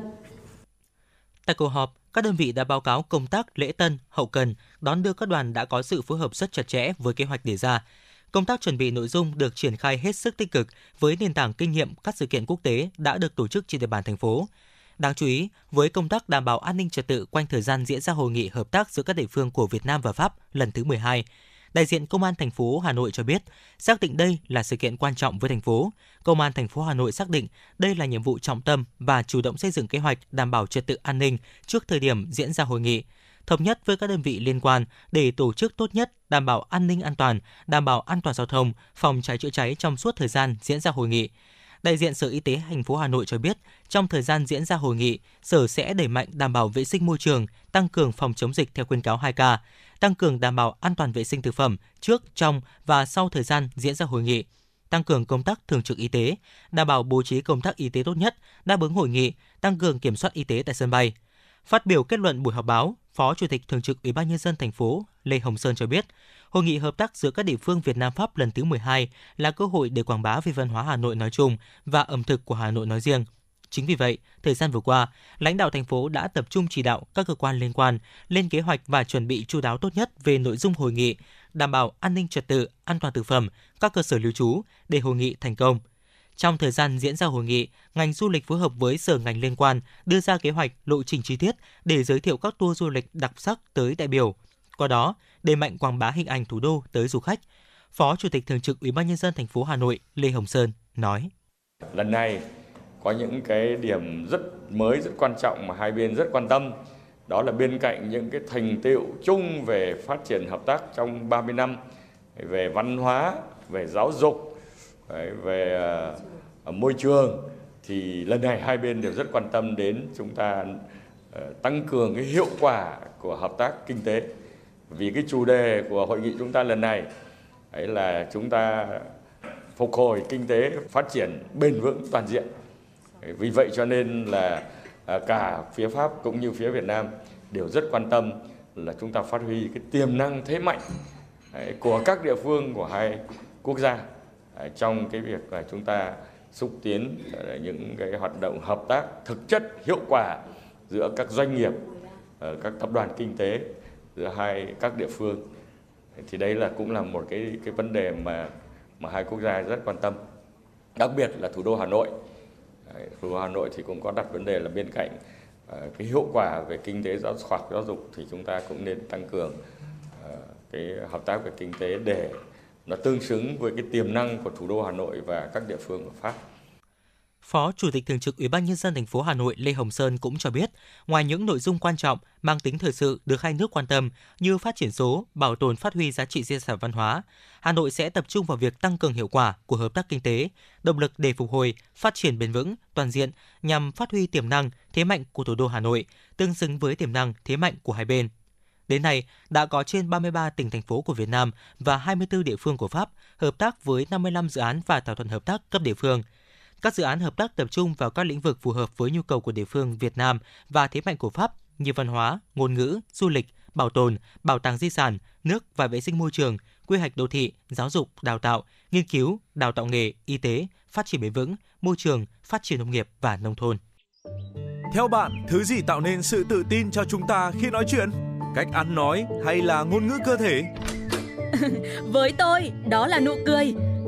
Tại cuộc họp, các đơn vị đã báo cáo công tác lễ tân, hậu cần, đón đưa các đoàn đã có sự phối hợp rất chặt chẽ với kế hoạch đề ra. Công tác chuẩn bị nội dung được triển khai hết sức tích cực với nền tảng kinh nghiệm các sự kiện quốc tế đã được tổ chức trên địa bàn thành phố. Đáng chú ý, với công tác đảm bảo an ninh trật tự quanh thời gian diễn ra hội nghị hợp tác giữa các địa phương của Việt Nam và Pháp lần thứ mười hai, đại diện Công an thành phố Hà Nội cho biết, xác định đây là sự kiện quan trọng với thành phố. Công an thành phố Hà Nội xác định đây là nhiệm vụ trọng tâm và chủ động xây dựng kế hoạch đảm bảo trật tự an ninh trước thời điểm diễn ra hội nghị, thống nhất với các đơn vị liên quan để tổ chức tốt nhất, đảm bảo an ninh an toàn, đảm bảo an toàn giao thông, phòng cháy chữa cháy trong suốt thời gian diễn ra hội nghị. Đại diện Sở Y tế thành phố Hà Nội cho biết, trong thời gian diễn ra hội nghị, Sở sẽ đẩy mạnh đảm bảo vệ sinh môi trường, tăng cường phòng chống dịch theo khuyến cáo hai K, tăng cường đảm bảo an toàn vệ sinh thực phẩm trước, trong và sau thời gian diễn ra hội nghị, tăng cường công tác thường trực y tế, đảm bảo bố trí công tác y tế tốt nhất, đáp ứng hội nghị, tăng cường kiểm soát y tế tại sân bay. Phát biểu kết luận buổi họp báo, Phó Chủ tịch Thường trực Ủy ban Nhân dân thành phố Lê Hồng Sơn cho biết, Hội nghị hợp tác giữa các địa phương Việt Nam Pháp lần thứ mười hai là cơ hội để quảng bá về văn hóa Hà Nội nói chung và ẩm thực của Hà Nội nói riêng. Chính vì vậy, thời gian vừa qua, lãnh đạo thành phố đã tập trung chỉ đạo các cơ quan liên quan lên kế hoạch và chuẩn bị chu đáo tốt nhất về nội dung hội nghị, đảm bảo an ninh trật tự, an toàn thực phẩm, các cơ sở lưu trú để hội nghị thành công. Trong thời gian diễn ra hội nghị, ngành du lịch phối hợp với sở ngành liên quan đưa ra kế hoạch lộ trình chi tiết để giới thiệu các tour du lịch đặc sắc tới đại biểu. Qua đó, đẩy mạnh quảng bá hình ảnh thủ đô tới du khách. Phó Chủ tịch Thường trực Ủy ban Nhân dân thành phố Hà Nội Lê Hồng Sơn nói: Lần này có những cái điểm rất mới, rất quan trọng mà hai bên rất quan tâm. Đó là bên cạnh những cái thành tựu chung về phát triển hợp tác trong ba mươi năm về văn hóa, về giáo dục, về môi trường thì lần này hai bên đều rất quan tâm đến chúng ta tăng cường cái hiệu quả của hợp tác kinh tế. Vì cái chủ đề của hội nghị chúng ta lần này ấy là chúng ta phục hồi kinh tế, phát triển bền vững toàn diện. Vì vậy cho nên là cả phía Pháp cũng như phía Việt Nam đều rất quan tâm là chúng ta phát huy cái tiềm năng thế mạnh của các địa phương, của hai quốc gia trong cái việc là chúng ta xúc tiến những cái hoạt động hợp tác thực chất hiệu quả giữa các doanh nghiệp, các tập đoàn kinh tế, giữa hai các địa phương. Thì đây là cũng là một cái cái vấn đề mà mà hai quốc gia rất quan tâm, đặc biệt là thủ đô Hà Nội. Thủ đô Hà Nội thì cũng có đặt vấn đề là bên cạnh cái hiệu quả về kinh tế, giáo khoa học, giáo dục thì chúng ta cũng nên tăng cường cái hợp tác về kinh tế để nó tương xứng với cái tiềm năng của thủ đô Hà Nội và các địa phương của Pháp. Phó Chủ tịch Thường trực Ủy ban Nhân dân thành phố Hà Nội Lê Hồng Sơn cũng cho biết, ngoài những nội dung quan trọng mang tính thời sự được hai nước quan tâm như phát triển số, bảo tồn phát huy giá trị di sản văn hóa, Hà Nội sẽ tập trung vào việc tăng cường hiệu quả của hợp tác kinh tế, động lực để phục hồi, phát triển bền vững, toàn diện nhằm phát huy tiềm năng, thế mạnh của thủ đô Hà Nội, tương xứng với tiềm năng, thế mạnh của hai bên. Đến nay, đã có trên ba mươi ba tỉnh, thành phố của Việt Nam và hai mươi tư địa phương của Pháp hợp tác với năm mươi lăm dự án và thỏa thuận hợp tác cấp địa phương. Các dự án hợp tác tập trung vào các lĩnh vực phù hợp với nhu cầu của địa phương Việt Nam và thế mạnh của Pháp như văn hóa, ngôn ngữ, du lịch, bảo tồn, bảo tàng di sản, nước và vệ sinh môi trường, quy hoạch đô thị, giáo dục, đào tạo, nghiên cứu, đào tạo nghề, y tế, phát triển bền vững, môi trường, phát triển nông nghiệp và nông thôn. Theo bạn, thứ gì tạo nên sự tự tin cho chúng ta khi nói chuyện? Cách ăn nói hay là ngôn ngữ cơ thể? Với tôi, đó là nụ cười.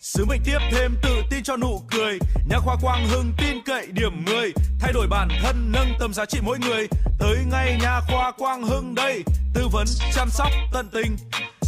Sứ mệnh tiếp thêm tự tin cho nụ cười. Nhà khoa Quang Hưng tin cậy điểm mười, thay đổi bản thân, nâng tầm giá trị mỗi người. Tới ngay nhà khoa Quang Hưng đây, tư vấn chăm sóc tận tình,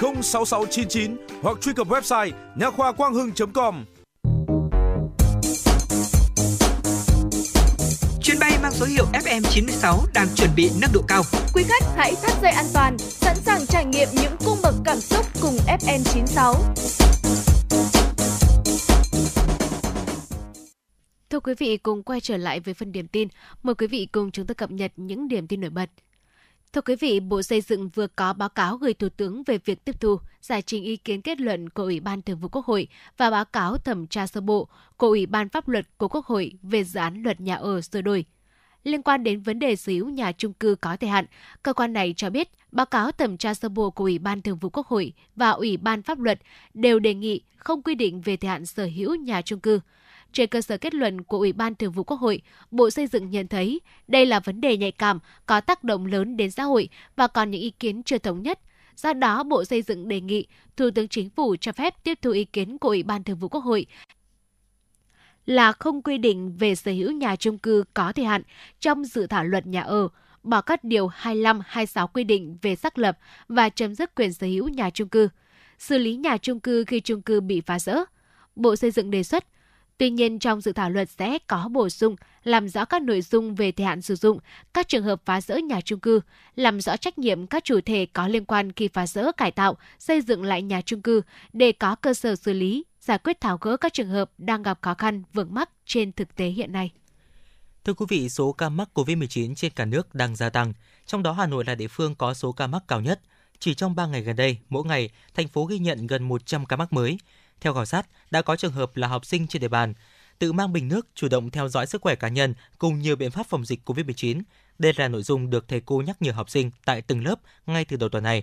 không sáu sáu chín chín hoặc truy cập website nha khoa Quang Hưng chấm com. Chuyến bay mang số hiệu F M chín sáu đang chuẩn bị nâng độ cao. Quý khách hãy thắt dây an toàn, sẵn sàng trải nghiệm những cung bậc cảm xúc cùng F M chín sáu. Thưa quý vị, cùng quay trở lại với phần điểm tin. Mời quý vị cùng chúng tôi cập nhật những điểm tin nổi bật. Thưa quý vị, Bộ Xây dựng vừa có báo cáo gửi Thủ tướng về việc tiếp thu, giải trình ý kiến kết luận của Ủy ban Thường vụ Quốc hội và báo cáo thẩm tra sơ bộ của Ủy ban Pháp luật của Quốc hội về dự án luật nhà ở sửa đổi. Liên quan đến vấn đề sở hữu nhà chung cư có thời hạn, cơ quan này cho biết báo cáo thẩm tra sơ bộ của Ủy ban Thường vụ Quốc hội và Ủy ban Pháp luật đều đề nghị không quy định về thời hạn sở hữu nhà chung cư. Trên cơ sở kết luận của Ủy ban Thường vụ Quốc hội, Bộ Xây dựng nhận thấy đây là vấn đề nhạy cảm, có tác động lớn đến xã hội và còn những ý kiến chưa thống nhất. Do đó, Bộ Xây dựng đề nghị Thủ tướng Chính phủ cho phép tiếp thu ý kiến của Ủy ban Thường vụ Quốc hội là không quy định về sở hữu nhà chung cư có thời hạn trong dự thảo luật nhà ở, bỏ các điều hai mươi lăm, hai mươi sáu quy định về xác lập và chấm dứt quyền sở hữu nhà chung cư, xử lý nhà chung cư khi chung cư bị phá rỡ. Bộ Xây dựng đề xuất. Tuy nhiên, trong dự thảo luật sẽ có bổ sung, làm rõ các nội dung về thời hạn sử dụng, các trường hợp phá rỡ nhà chung cư, làm rõ trách nhiệm các chủ thể có liên quan khi phá rỡ, cải tạo, xây dựng lại nhà chung cư để có cơ sở xử lý, giải quyết tháo gỡ các trường hợp đang gặp khó khăn, vướng mắc trên thực tế hiện nay. Thưa quý vị, số ca mắc covid mười chín trên cả nước đang gia tăng, trong đó Hà Nội là địa phương có số ca mắc cao nhất. Chỉ trong ba ngày gần đây, mỗi ngày, thành phố ghi nhận gần một trăm ca mắc mới. Theo khảo sát, đã có trường hợp là học sinh trên địa bàn tự mang bình nước, chủ động theo dõi sức khỏe cá nhân cùng nhiều biện pháp phòng dịch covid mười chín. Đây là nội dung được thầy cô nhắc nhở học sinh tại từng lớp ngay từ đầu tuần này.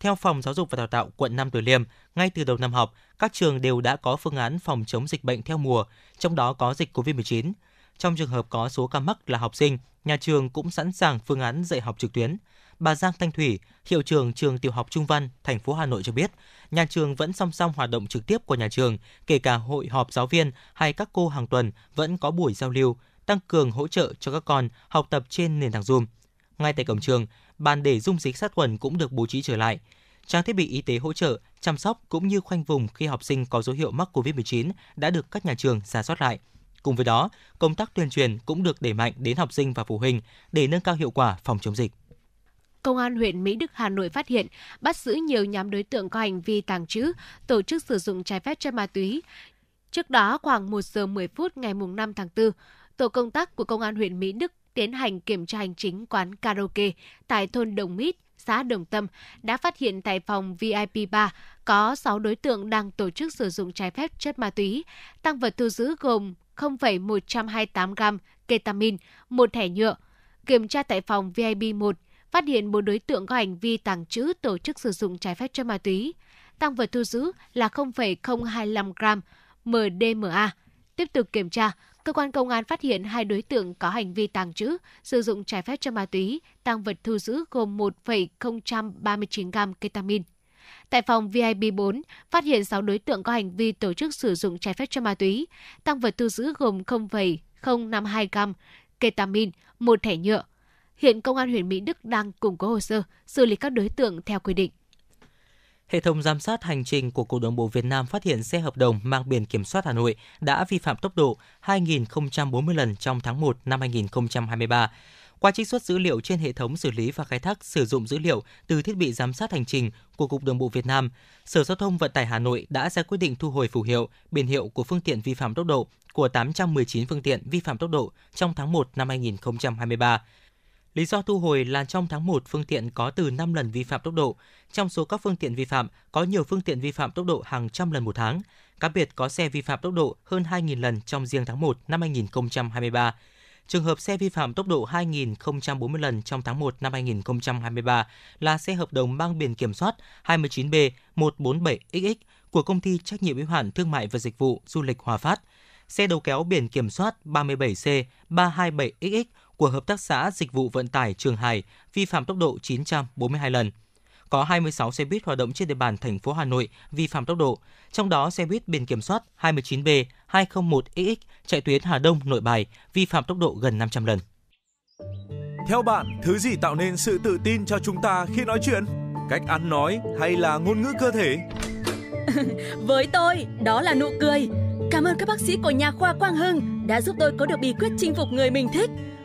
Theo Phòng Giáo dục và Đào tạo quận Nam Từ Liêm, ngay từ đầu năm học, các trường đều đã có phương án phòng chống dịch bệnh theo mùa, trong đó có dịch covid mười chín. Trong trường hợp có số ca mắc là học sinh, nhà trường cũng sẵn sàng phương án dạy học trực tuyến. Bà Giang Thanh Thủy, hiệu trưởng trường tiểu học Trung Văn, thành phố Hà Nội cho biết, nhà trường vẫn song song hoạt động trực tiếp của nhà trường, kể cả hội họp giáo viên hay các cô hàng tuần vẫn có buổi giao lưu, tăng cường hỗ trợ cho các con học tập trên nền tảng Zoom. ngay tại cổng trường, bàn để dung dịch sát khuẩn cũng được bố trí trở lại. Trang thiết bị y tế hỗ trợ, chăm sóc cũng như khoanh vùng khi học sinh có dấu hiệu mắc covid mười chín đã được các nhà trường rà soát lại. Cùng với đó, công tác tuyên truyền cũng được đẩy mạnh đến học sinh và phụ huynh để nâng cao hiệu quả phòng chống dịch. Công an huyện Mỹ Đức, Hà Nội phát hiện, bắt giữ nhiều nhóm đối tượng có hành vi tàng trữ, tổ chức sử dụng trái phép chất ma túy. Trước đó, khoảng một giờ mười phút ngày năm tháng tư, tổ công tác của Công an huyện Mỹ Đức tiến hành kiểm tra hành chính quán karaoke tại thôn Đồng Mít, xã Đồng Tâm, đã phát hiện tại phòng vi ai pi bar có sáu đối tượng đang tổ chức sử dụng trái phép chất ma túy. Tang vật thu giữ gồm không phẩy một trăm hai mươi tám gam ketamine, một thẻ nhựa. Kiểm tra tại phòng vi ai pi một, phát hiện bốn đối tượng có hành vi tàng trữ, tổ chức sử dụng trái phép chất ma túy. Tang vật thu giữ là không phẩy không hai lăm gam em đê em a. Tiếp tục kiểm tra, cơ quan công an phát hiện hai đối tượng có hành vi tàng trữ, sử dụng trái phép chất ma túy, tang vật thu giữ gồm một phẩy không ba chín gam ketamine. Tại phòng vi ai pi bốn, phát hiện sáu đối tượng có hành vi tổ chức sử dụng trái phép chất ma túy, tang vật thu giữ gồm không phẩy không năm hai gam ketamine, một thẻ nhựa. Hiện Công an huyện Mỹ Đức đang củng cố hồ sơ, xử lý các đối tượng theo quy định. Hệ thống giám sát hành trình của Cục Đường bộ Việt Nam phát hiện xe hợp đồng mang biển kiểm soát Hà Nội đã vi phạm tốc độ hai nghìn không trăm bốn mươi lần trong tháng một năm hai nghìn không trăm hai mươi ba. Qua trích xuất dữ liệu trên hệ thống xử lý và khai thác sử dụng dữ liệu từ thiết bị giám sát hành trình của Cục Đường bộ Việt Nam, Sở Giao thông Vận tải Hà Nội đã ra quyết định thu hồi phù hiệu, biển hiệu của phương tiện vi phạm tốc độ của tám trăm mười chín phương tiện vi phạm tốc độ trong tháng một năm hai nghìn không trăm hai mươi ba. Lý do thu hồi là trong tháng một, phương tiện có từ năm lần vi phạm tốc độ. Trong số các phương tiện vi phạm, có nhiều phương tiện vi phạm tốc độ hàng trăm lần một tháng. Cá biệt có xe vi phạm tốc độ hơn hai nghìn lần trong riêng tháng một năm hai nghìn không trăm hai mươi ba. Trường hợp xe vi phạm tốc độ hai nghìn không trăm bốn mươi lần trong tháng một năm hai nghìn không trăm hai mươi ba là xe hợp đồng mang biển kiểm soát hai chín B một bốn bảy X X của Công ty Trách nhiệm hữu hạn Thương mại và Dịch vụ Du lịch Hòa Phát. Xe đầu kéo biển kiểm soát ba bảy C ba hai bảy X X của Hợp tác xã Dịch vụ Vận tải Trường Hải vi phạm tốc độ chín trăm bốn mươi hai lần. Có hai mươi sáu xe buýt hoạt động trên địa bàn thành phố Hà Nội vi phạm tốc độ, trong đó xe buýt biển kiểm soát hai chín B hai không một X X chạy tuyến Hà Đông - Nội Bài vi phạm tốc độ gần năm trăm lần. Theo bạn, thứ gì tạo nên sự tự tin cho chúng ta khi nói chuyện? Cách ăn nói hay là ngôn ngữ cơ thể? Với tôi, đó là nụ cười. Cảm ơn các bác sĩ của nhà khoa Quang Hưng đã giúp tôi có được bí quyết chinh phục người mình thích.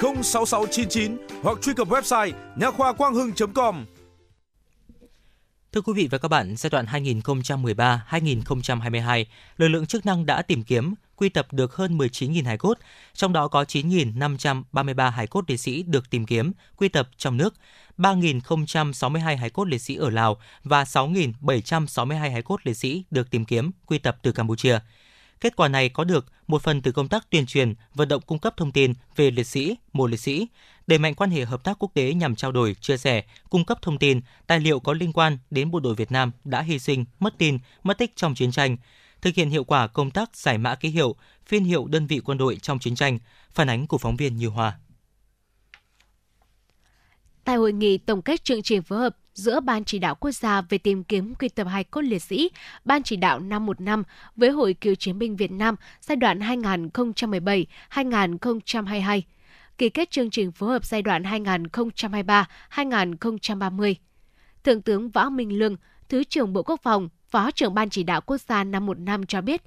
không sáu sáu chín chín hoặc truy cập website nha khoa quang hưng chấm com. Thưa quý vị và các bạn, giai đoạn hai nghìn không trăm mười ba đến hai nghìn không trăm hai mươi hai, lực lượng chức năng đã tìm kiếm, quy tập được hơn mười chín nghìn hài cốt, trong đó có chín nghìn năm trăm ba mươi ba hài cốt liệt sĩ được tìm kiếm, quy tập trong nước, ba nghìn không trăm sáu mươi hai hài cốt liệt sĩ ở Lào và sáu nghìn bảy trăm sáu mươi hai hài cốt liệt sĩ được tìm kiếm, quy tập từ Campuchia. Kết quả này có được một phần từ công tác tuyên truyền, vận động cung cấp thông tin về liệt sĩ, mộ liệt sĩ, đẩy mạnh quan hệ hợp tác quốc tế nhằm trao đổi, chia sẻ, cung cấp thông tin, tài liệu có liên quan đến bộ đội Việt Nam đã hy sinh, mất tin, mất tích trong chiến tranh, thực hiện hiệu quả công tác giải mã ký hiệu, phiên hiệu đơn vị quân đội trong chiến tranh. Phản ánh của phóng viên Như Hoa. Tại hội nghị tổng kết chương trình phối hợp giữa Ban Chỉ đạo Quốc gia về tìm kiếm quy tập hài cốt liệt sĩ, Ban Chỉ đạo năm một năm với Hội Cựu chiến binh Việt Nam giai đoạn hai nghìn không trăm mười bảy đến hai nghìn không trăm hai mươi hai, ký kết chương trình phối hợp giai đoạn hai nghìn không trăm hai mươi ba đến hai nghìn không trăm ba mươi. Thượng tướng Võ Minh Lương, Thứ trưởng Bộ Quốc phòng, Phó trưởng Ban Chỉ đạo Quốc gia năm một năm cho biết,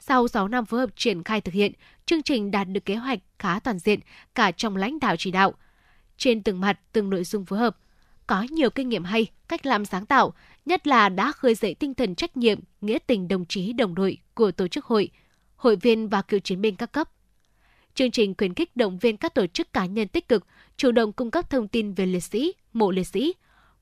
sau sáu năm phối hợp triển khai thực hiện, chương trình đạt được kế hoạch khá toàn diện cả trong lãnh đạo chỉ đạo. Trên từng mặt, từng nội dung phối hợp, có nhiều kinh nghiệm hay, cách làm sáng tạo, nhất là đã khơi dậy tinh thần trách nhiệm, nghĩa tình đồng chí đồng đội của tổ chức hội, hội viên và cựu chiến binh các cấp. Chương trình khuyến khích động viên các tổ chức cá nhân tích cực, chủ động cung cấp thông tin về liệt sĩ, mộ liệt sĩ,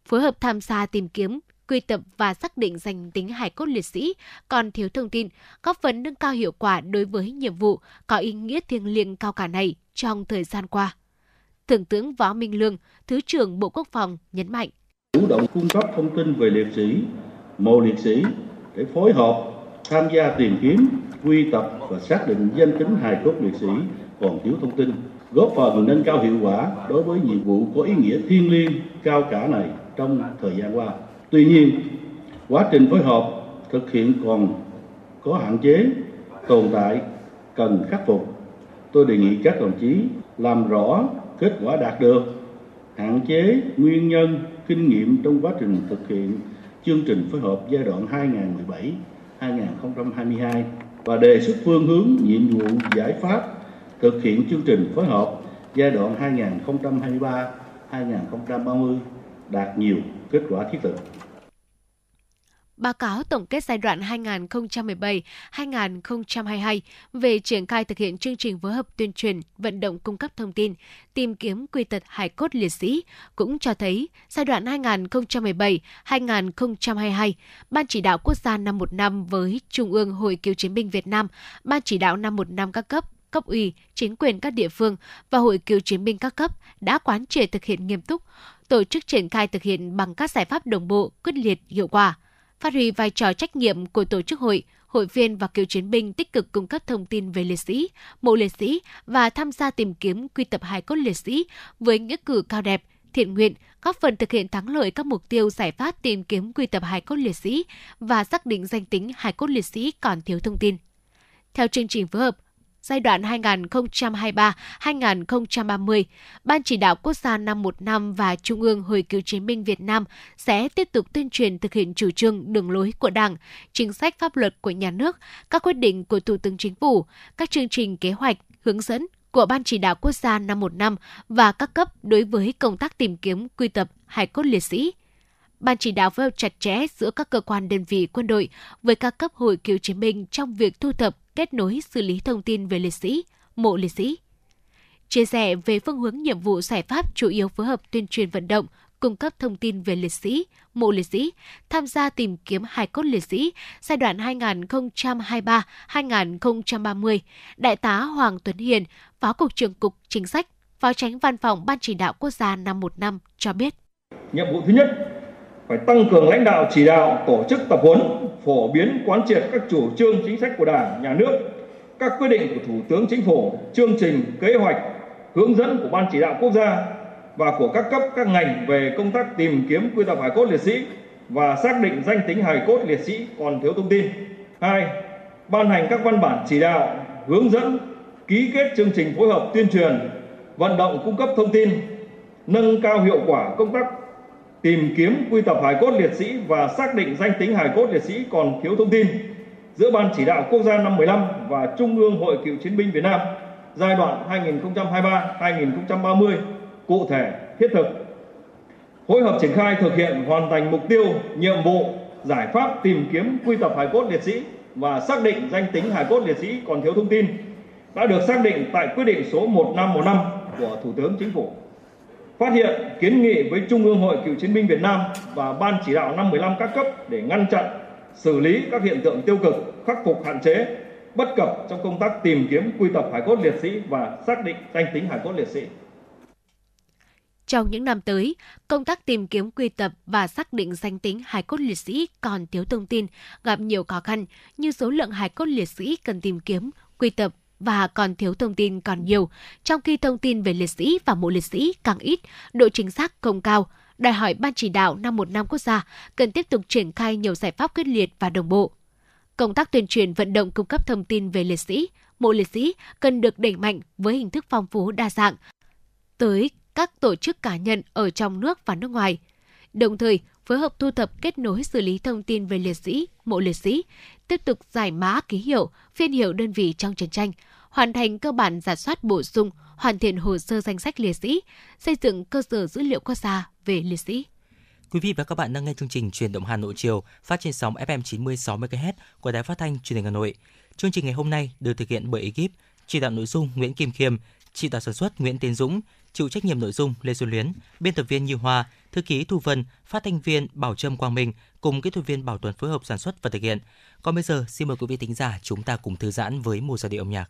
phối hợp tham gia tìm kiếm, quy tập và xác định danh tính hài cốt liệt sĩ còn thiếu thông tin, góp phần nâng cao hiệu quả đối với nhiệm vụ có ý nghĩa thiêng liêng cao cả này trong thời gian qua. Thượng tướng Võ Minh Lương, Thứ trưởng Bộ Quốc phòng nhấn mạnh: chủ động cung cấp thông tin về liệt sĩ, mộ liệt sĩ để phối hợp tham gia tìm kiếm, quy tập và xác định danh tính hài cốt liệt sĩ còn thiếu thông tin, góp phần nâng cao hiệu quả đối với nhiệm vụ có ý nghĩa thiêng liêng cao cả này trong thời gian qua. Tuy nhiên, quá trình phối hợp thực hiện còn có hạn chế, tồn tại cần khắc phục. Tôi đề nghị các đồng chí làm rõ kết quả đạt được, hạn chế, nguyên nhân, kinh nghiệm trong quá trình thực hiện chương trình phối hợp giai đoạn hai nghìn không trăm mười bảy đến hai nghìn không trăm hai mươi hai và đề xuất phương hướng, nhiệm vụ, giải pháp thực hiện chương trình phối hợp giai đoạn hai nghìn không trăm hai mươi ba đến hai nghìn không trăm ba mươi đạt nhiều kết quả thiết thực. Báo cáo tổng kết giai đoạn hai nghìn không trăm mười bảy đến hai nghìn không trăm hai mươi hai về triển khai thực hiện chương trình phối hợp tuyên truyền, vận động cung cấp thông tin, tìm kiếm quy tập hài cốt liệt sĩ cũng cho thấy giai đoạn hai nghìn không trăm mười bảy đến hai nghìn không trăm hai mươi hai, Ban chỉ đạo quốc gia năm một năm với Trung ương Hội Cựu chiến binh Việt Nam, Ban chỉ đạo năm một năm các cấp, cấp ủy, chính quyền các địa phương và Hội Cựu chiến binh các cấp đã quán triệt thực hiện nghiêm túc, tổ chức triển khai thực hiện bằng các giải pháp đồng bộ, quyết liệt, hiệu quả. Phát huy vai trò trách nhiệm của tổ chức hội, hội viên và cựu chiến binh tích cực cung cấp thông tin về liệt sĩ, mộ liệt sĩ và tham gia tìm kiếm quy tập hài cốt liệt sĩ với nghĩa cử cao đẹp, thiện nguyện, góp phần thực hiện thắng lợi các mục tiêu giải pháp tìm kiếm quy tập hài cốt liệt sĩ và xác định danh tính hài cốt liệt sĩ còn thiếu thông tin. Theo chương trình phối hợp giai đoạn hai nghìn không trăm hai mươi ba đến hai nghìn không trăm ba mươi, Ban chỉ đạo quốc gia năm một năm và Trung ương Hội Cựu chiến binh Việt Nam sẽ tiếp tục tuyên truyền thực hiện chủ trương, đường lối của Đảng, chính sách pháp luật của nhà nước, các quyết định của Thủ tướng Chính phủ, các chương trình kế hoạch, hướng dẫn của Ban chỉ đạo quốc gia năm một năm và các cấp đối với công tác tìm kiếm, quy tập hài cốt liệt sĩ. Ban chỉ đạo phối hợp chặt chẽ giữa các cơ quan đơn vị quân đội với các cấp hội cựu chiến binh trong việc thu thập, kết nối, xử lý thông tin về liệt sĩ, mộ liệt sĩ. Chia sẻ về phương hướng nhiệm vụ giải pháp chủ yếu phối hợp tuyên truyền vận động, cung cấp thông tin về liệt sĩ, mộ liệt sĩ, tham gia tìm kiếm hài cốt liệt sĩ giai đoạn hai nghìn không trăm hai mươi ba đến hai nghìn không trăm ba mươi, Đại tá Hoàng Tuấn Hiền, Phó Cục trưởng Cục Chính sách, Phó Chánh Văn phòng Ban chỉ đạo quốc gia năm một năm cho biết. Nhiệm vụ thứ nhất, phải tăng cường lãnh đạo chỉ đạo, tổ chức tập huấn, phổ biến quán triệt các chủ trương chính sách của Đảng, Nhà nước, các quyết định của Thủ tướng Chính phủ, chương trình, kế hoạch, hướng dẫn của Ban chỉ đạo quốc gia và của các cấp, các ngành về công tác tìm kiếm quy tập hài cốt liệt sĩ và xác định danh tính hài cốt liệt sĩ còn thiếu thông tin. Hai, ban hành các văn bản chỉ đạo, hướng dẫn, ký kết chương trình phối hợp tuyên truyền, vận động cung cấp thông tin, nâng cao hiệu quả công tác tìm kiếm quy tập hài cốt liệt sĩ và xác định danh tính hài cốt liệt sĩ còn thiếu thông tin giữa Ban chỉ đạo quốc gia năm một năm và Trung ương Hội Cựu chiến binh Việt Nam giai đoạn hai nghìn không trăm hai mươi ba đến hai nghìn không trăm ba mươi cụ thể, thiết thực, phối hợp triển khai thực hiện hoàn thành mục tiêu, nhiệm vụ, giải pháp tìm kiếm quy tập hài cốt liệt sĩ và xác định danh tính hài cốt liệt sĩ còn thiếu thông tin đã được xác định tại quyết định số một nghìn năm trăm mười lăm của Thủ tướng Chính phủ. Phát hiện, kiến nghị với Trung ương Hội Cựu chiến binh Việt Nam và Ban chỉ đạo năm một năm các cấp để ngăn chặn, xử lý các hiện tượng tiêu cực, khắc phục hạn chế, bất cập trong công tác tìm kiếm quy tập hài cốt liệt sĩ và xác định danh tính hài cốt liệt sĩ. Trong những năm tới, công tác tìm kiếm quy tập và xác định danh tính hài cốt liệt sĩ còn thiếu thông tin, gặp nhiều khó khăn như số lượng hài cốt liệt sĩ cần tìm kiếm, quy tập và còn thiếu thông tin còn nhiều, trong khi thông tin về liệt sĩ và mộ liệt sĩ càng ít, độ chính xác không cao, đòi hỏi Ban chỉ đạo năm một năm quốc gia cần tiếp tục triển khai nhiều giải pháp quyết liệt và đồng bộ. Công tác tuyên truyền vận động cung cấp thông tin về liệt sĩ, mộ liệt sĩ cần được đẩy mạnh với hình thức phong phú đa dạng tới các tổ chức cá nhân ở trong nước và nước ngoài. Đồng thời, phối hợp thu thập, kết nối, xử lý thông tin về liệt sĩ, mộ liệt sĩ, tiếp tục giải mã ký hiệu, phiên hiệu đơn vị trong chiến tranh, hoàn thành cơ bản rà soát bổ sung, hoàn thiện hồ sơ danh sách liệt sĩ, xây dựng cơ sở dữ liệu quốc gia về liệt sĩ. Quý vị và các bạn đang nghe chương trình Chuyển động Hà Nội chiều phát trên sóng ép em chín mươi sáu mê ga héc của Đài Phát thanh Truyền hình Hà Nội. Chương trình ngày hôm nay được thực hiện bởi ekip chỉ đạo nội dung Nguyễn Kim Khiêm, chỉ đạo sản xuất Nguyễn Tiến Dũng, chịu trách nhiệm nội dung Lê Xuân Luyến, biên tập viên Như Hoa, thư ký Thu Vân, phát thanh viên Bảo Trâm, Quang Minh cùng kỹ thuật viên Bảo Tuấn phối hợp sản xuất và thực hiện. Còn bây giờ xin mời quý vị thính giả chúng ta cùng thư giãn với một giai điệu âm nhạc.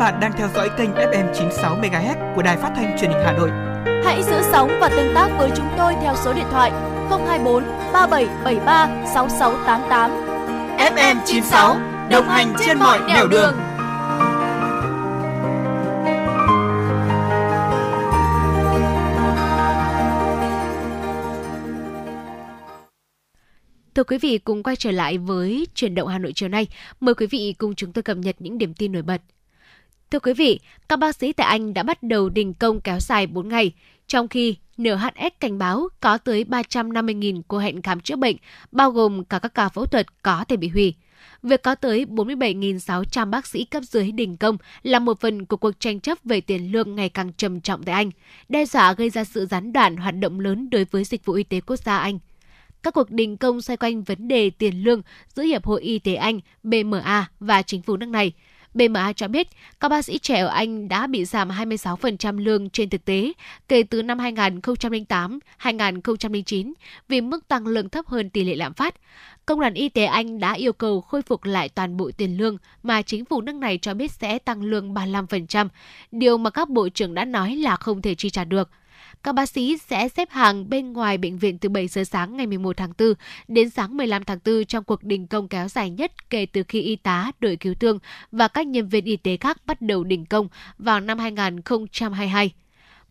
Bạn đang theo dõi kênh ép em chín mươi sáu mê ga héc của Đài Phát thanh Truyền hình Hà Nội. Hãy giữ sóng và tương tác với chúng tôi theo số điện thoại không hai bốn ba bảy bảy ba sáu sáu tám tám. ép em chín mươi sáu đồng hành trên mọi nẻo đường. Thưa quý vị, cùng quay trở lại với Chuyển động Hà Nội chiều nay. Mời quý vị cùng chúng tôi cập nhật những điểm tin nổi bật. Thưa quý vị, các bác sĩ tại Anh đã bắt đầu đình công kéo dài bốn ngày, trong khi en hát ét cảnh báo có tới ba trăm năm mươi nghìn cuộc hẹn khám chữa bệnh, bao gồm cả các ca phẫu thuật có thể bị hủy. Việc có tới bốn mươi bảy nghìn sáu trăm bác sĩ cấp dưới đình công là một phần của cuộc tranh chấp về tiền lương ngày càng trầm trọng tại Anh, đe dọa gây ra sự gián đoạn hoạt động lớn đối với dịch vụ y tế quốc gia Anh. Các cuộc đình công xoay quanh vấn đề tiền lương giữa Hiệp hội Y tế Anh, bê em a và chính phủ nước này. bê em a cho biết các bác sĩ trẻ ở Anh đã bị giảm hai mươi sáu phần trăm lương trên thực tế kể từ năm hai nghìn không trăm lẻ tám đến hai nghìn không trăm lẻ chín vì mức tăng lương thấp hơn tỷ lệ lạm phát. Công đoàn y tế Anh đã yêu cầu khôi phục lại toàn bộ tiền lương mà chính phủ nước này cho biết sẽ tăng lương ba mươi lăm phần trăm, điều mà các bộ trưởng đã nói là không thể chi trả được. Các bác sĩ sẽ xếp hàng bên ngoài bệnh viện từ bảy giờ sáng ngày mười một tháng tư đến sáng mười lăm tháng tư trong cuộc đình công kéo dài nhất kể từ khi y tá, đội cứu thương và các nhân viên y tế khác bắt đầu đình công vào năm hai nghìn không trăm hai mươi hai.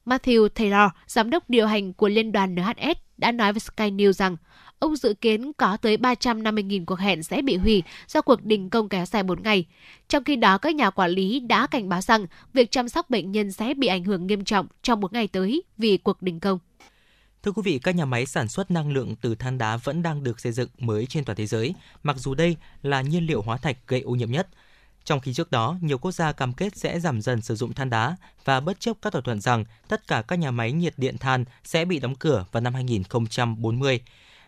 Matthew Taylor, giám đốc điều hành của Liên đoàn en hát ét, đã nói với Sky News rằng ông dự kiến có tới ba trăm năm mươi nghìn cuộc hẹn sẽ bị hủy do cuộc đình công kéo dài bốn ngày. Trong khi đó, các nhà quản lý đã cảnh báo rằng việc chăm sóc bệnh nhân sẽ bị ảnh hưởng nghiêm trọng trong bốn ngày tới vì cuộc đình công. Thưa quý vị, các nhà máy sản xuất năng lượng từ than đá vẫn đang được xây dựng mới trên toàn thế giới, mặc dù đây là nhiên liệu hóa thạch gây ô nhiễm nhất. Trong khi trước đó, nhiều quốc gia cam kết sẽ giảm dần sử dụng than đá và bất chấp các thỏa thuận rằng tất cả các nhà máy nhiệt điện than sẽ bị đóng cửa vào năm hai nghìn không trăm bốn mươi.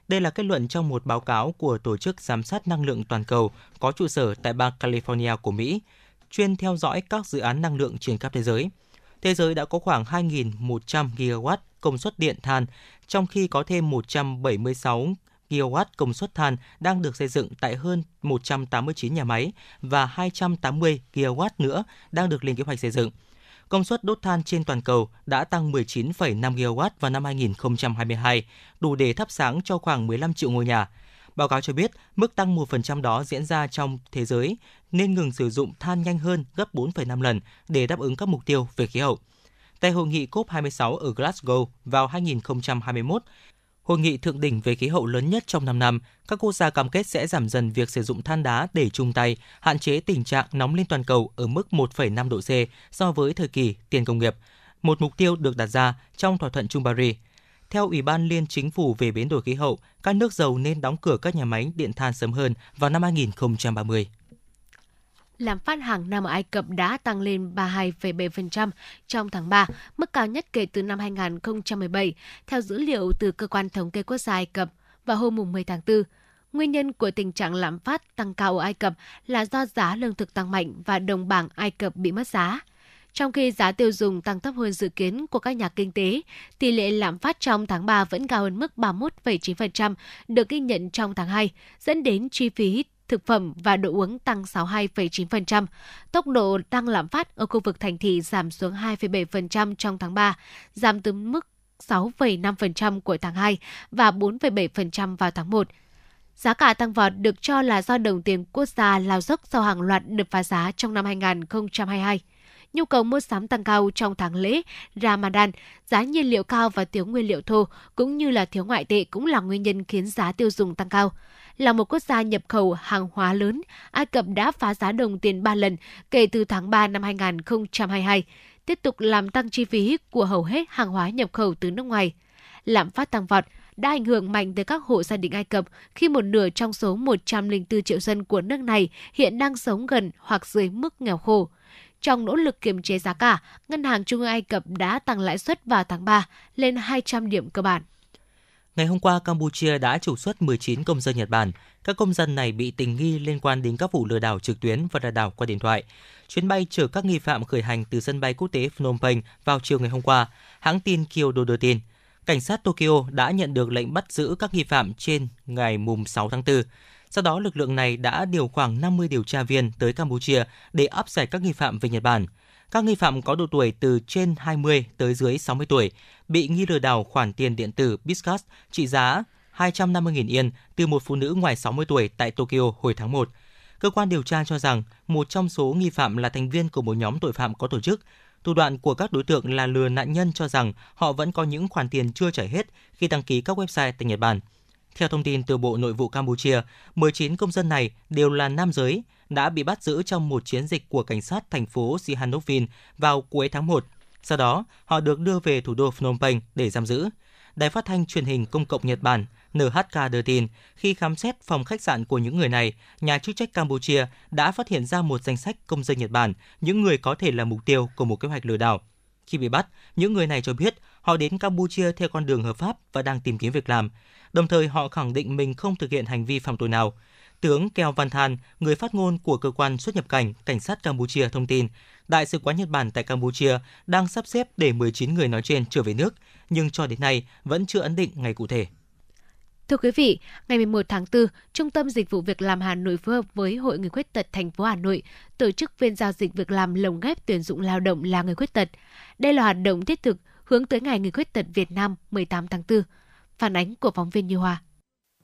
Đây là kết luận trong một báo cáo của Tổ chức Giám sát Năng lượng Toàn cầu có trụ sở tại bang California của Mỹ, chuyên theo dõi các dự án năng lượng trên khắp thế giới. Thế giới đã có khoảng hai nghìn một trăm gigawatt công suất điện than, trong khi có thêm một trăm bảy mươi sáu gigawatt công suất than đang được xây dựng tại hơn một trăm tám mươi chín nhà máy và hai trăm tám mươi gigawatt nữa đang được lên kế hoạch xây dựng. Công suất đốt than trên toàn cầu đã tăng mười chín phẩy năm gigawatt vào năm hai nghìn không trăm hai mươi hai, đủ để thắp sáng cho khoảng mười lăm triệu ngôi nhà. Báo cáo cho biết, mức tăng một phần trăm đó diễn ra trong thế giới nên ngừng sử dụng than nhanh hơn gấp bốn phẩy năm lần để đáp ứng các mục tiêu về khí hậu. Tại hội nghị cốp hai mươi sáu ở Glasgow vào hai nghìn không trăm hai mươi mốt, hội nghị thượng đỉnh về khí hậu lớn nhất trong năm năm, các quốc gia cam kết sẽ giảm dần việc sử dụng than đá để chung tay hạn chế tình trạng nóng lên toàn cầu ở mức một phẩy năm độ C so với thời kỳ tiền công nghiệp, một mục tiêu được đặt ra trong thỏa thuận Chung Paris. Theo Ủy ban Liên Chính phủ về biến đổi khí hậu, các nước giàu nên đóng cửa các nhà máy điện than sớm hơn vào năm hai nghìn không trăm ba mươi. Lạm phát hàng năm ở Ai Cập đã tăng lên ba mươi hai phẩy bảy phần trăm trong tháng ba, mức cao nhất kể từ năm hai nghìn không trăm mười bảy, theo dữ liệu từ Cơ quan Thống kê Quốc gia Ai Cập vào hôm mười tháng tư. Nguyên nhân của tình trạng lạm phát tăng cao ở Ai Cập là do giá lương thực tăng mạnh và đồng bảng Ai Cập bị mất giá. Trong khi giá tiêu dùng tăng thấp hơn dự kiến của các nhà kinh tế, tỷ lệ lạm phát trong tháng ba vẫn cao hơn mức ba mươi mốt phẩy chín phần trăm được ghi nhận trong tháng hai, dẫn đến chi phí thực phẩm và đồ uống tăng sáu mươi hai phẩy chín phần trăm. Tốc độ tăng lạm phát ở khu vực thành thị giảm xuống hai phẩy bảy phần trăm trong tháng ba, giảm từ mức sáu phẩy năm phần trăm của tháng hai và bốn phẩy bảy phần trăm vào tháng một. Giá cả tăng vọt được cho là do đồng tiền quốc gia lao dốc sau hàng loạt đợt phá giá trong năm hai nghìn không trăm hai mươi hai. Nhu cầu mua sắm tăng cao trong tháng lễ Ramadan, giá nhiên liệu cao và thiếu nguyên liệu thô cũng như là thiếu ngoại tệ cũng là nguyên nhân khiến giá tiêu dùng tăng cao. Là một quốc gia nhập khẩu hàng hóa lớn, Ai Cập đã phá giá đồng tiền ba lần kể từ tháng ba năm hai nghìn không trăm hai mươi hai, tiếp tục làm tăng chi phí của hầu hết hàng hóa nhập khẩu từ nước ngoài. Lạm phát tăng vọt đã ảnh hưởng mạnh tới các hộ gia đình Ai Cập khi một nửa trong số một trăm lẻ bốn triệu dân của nước này hiện đang sống gần hoặc dưới mức nghèo khổ. Trong nỗ lực kiềm chế giá cả, Ngân hàng Trung ương Ai Cập đã tăng lãi suất vào tháng ba lên hai trăm điểm cơ bản. Ngày hôm qua, Campuchia đã trục xuất mười chín công dân Nhật Bản. Các công dân này bị tình nghi liên quan đến các vụ lừa đảo trực tuyến và lừa đảo qua điện thoại. Chuyến bay chở các nghi phạm khởi hành từ sân bay quốc tế Phnom Penh vào chiều ngày hôm qua, hãng tin Kyodo đưa tin. Cảnh sát Tokyo đã nhận được lệnh bắt giữ các nghi phạm trên ngày sáu tháng tư. Sau đó, lực lượng này đã điều khoảng năm mươi điều tra viên tới Campuchia để áp giải các nghi phạm về Nhật Bản. Các nghi phạm có độ tuổi từ trên hai mươi tới dưới sáu mươi tuổi, bị nghi lừa đảo khoản tiền điện tử Bitcash trị giá hai trăm năm mươi nghìn yên từ một phụ nữ ngoài sáu mươi tuổi tại Tokyo hồi tháng một. Cơ quan điều tra cho rằng một trong số nghi phạm là thành viên của một nhóm tội phạm có tổ chức. Thủ đoạn của các đối tượng là lừa nạn nhân cho rằng họ vẫn có những khoản tiền chưa trả hết khi đăng ký các website tại Nhật Bản. Theo thông tin từ Bộ Nội vụ Campuchia, mười chín công dân này đều là nam giới, đã bị bắt giữ trong một chiến dịch của cảnh sát thành phố Sihanoukville vào cuối tháng một. Sau đó, họ được đưa về thủ đô Phnom Penh để giam giữ. Đài phát thanh truyền hình công cộng Nhật Bản en hát ca đưa tin, khi khám xét phòng khách sạn của những người này, nhà chức trách Campuchia đã phát hiện ra một danh sách công dân Nhật Bản, những người có thể là mục tiêu của một kế hoạch lừa đảo. Khi bị bắt, những người này cho biết họ đến Campuchia theo con đường hợp pháp và đang tìm kiếm việc làm. Đồng thời, họ khẳng định mình không thực hiện hành vi phạm tội nào. Tướng Keo Văn Than, người phát ngôn của cơ quan xuất nhập cảnh, cảnh sát Campuchia thông tin, Đại sứ quán Nhật Bản tại Campuchia đang sắp xếp để mười chín người nói trên trở về nước, nhưng cho đến nay vẫn chưa ấn định ngày cụ thể. Thưa quý vị, ngày mười một tháng tư, Trung tâm Dịch vụ Việc làm Hà Nội phối hợp với Hội Người Khuyết tật thành phố Hà Nội tổ chức phiên giao dịch việc làm lồng ghép tuyển dụng lao động là người khuyết tật. Đây là hoạt động thiết thực hướng tới Ngày Người Khuyết tật Việt Nam mười tám tháng tư. Phản ánh của phóng viên Như Hoa.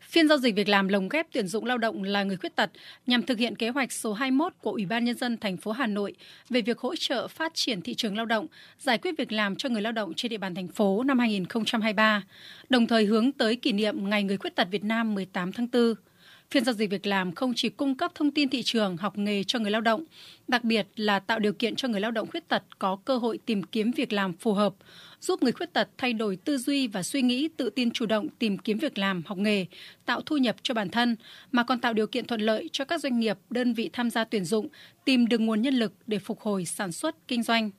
Phiên giao dịch việc làm lồng ghép tuyển dụng lao động là người khuyết tật nhằm thực hiện kế hoạch số hai mươi mốt của Ủy ban Nhân dân thành phố Hà Nội về việc hỗ trợ phát triển thị trường lao động, giải quyết việc làm cho người lao động trên địa bàn thành phố năm hai không hai ba, đồng thời hướng tới kỷ niệm Ngày Người Khuyết tật Việt Nam mười tám tháng tư. Phiên giao dịch việc làm không chỉ cung cấp thông tin thị trường, học nghề cho người lao động, đặc biệt là tạo điều kiện cho người lao động khuyết tật có cơ hội tìm kiếm việc làm phù hợp, giúp người khuyết tật thay đổi tư duy và suy nghĩ, tự tin chủ động tìm kiếm việc làm, học nghề, tạo thu nhập cho bản thân, mà còn tạo điều kiện thuận lợi cho các doanh nghiệp, đơn vị tham gia tuyển dụng, tìm được nguồn nhân lực để phục hồi sản xuất, kinh doanh.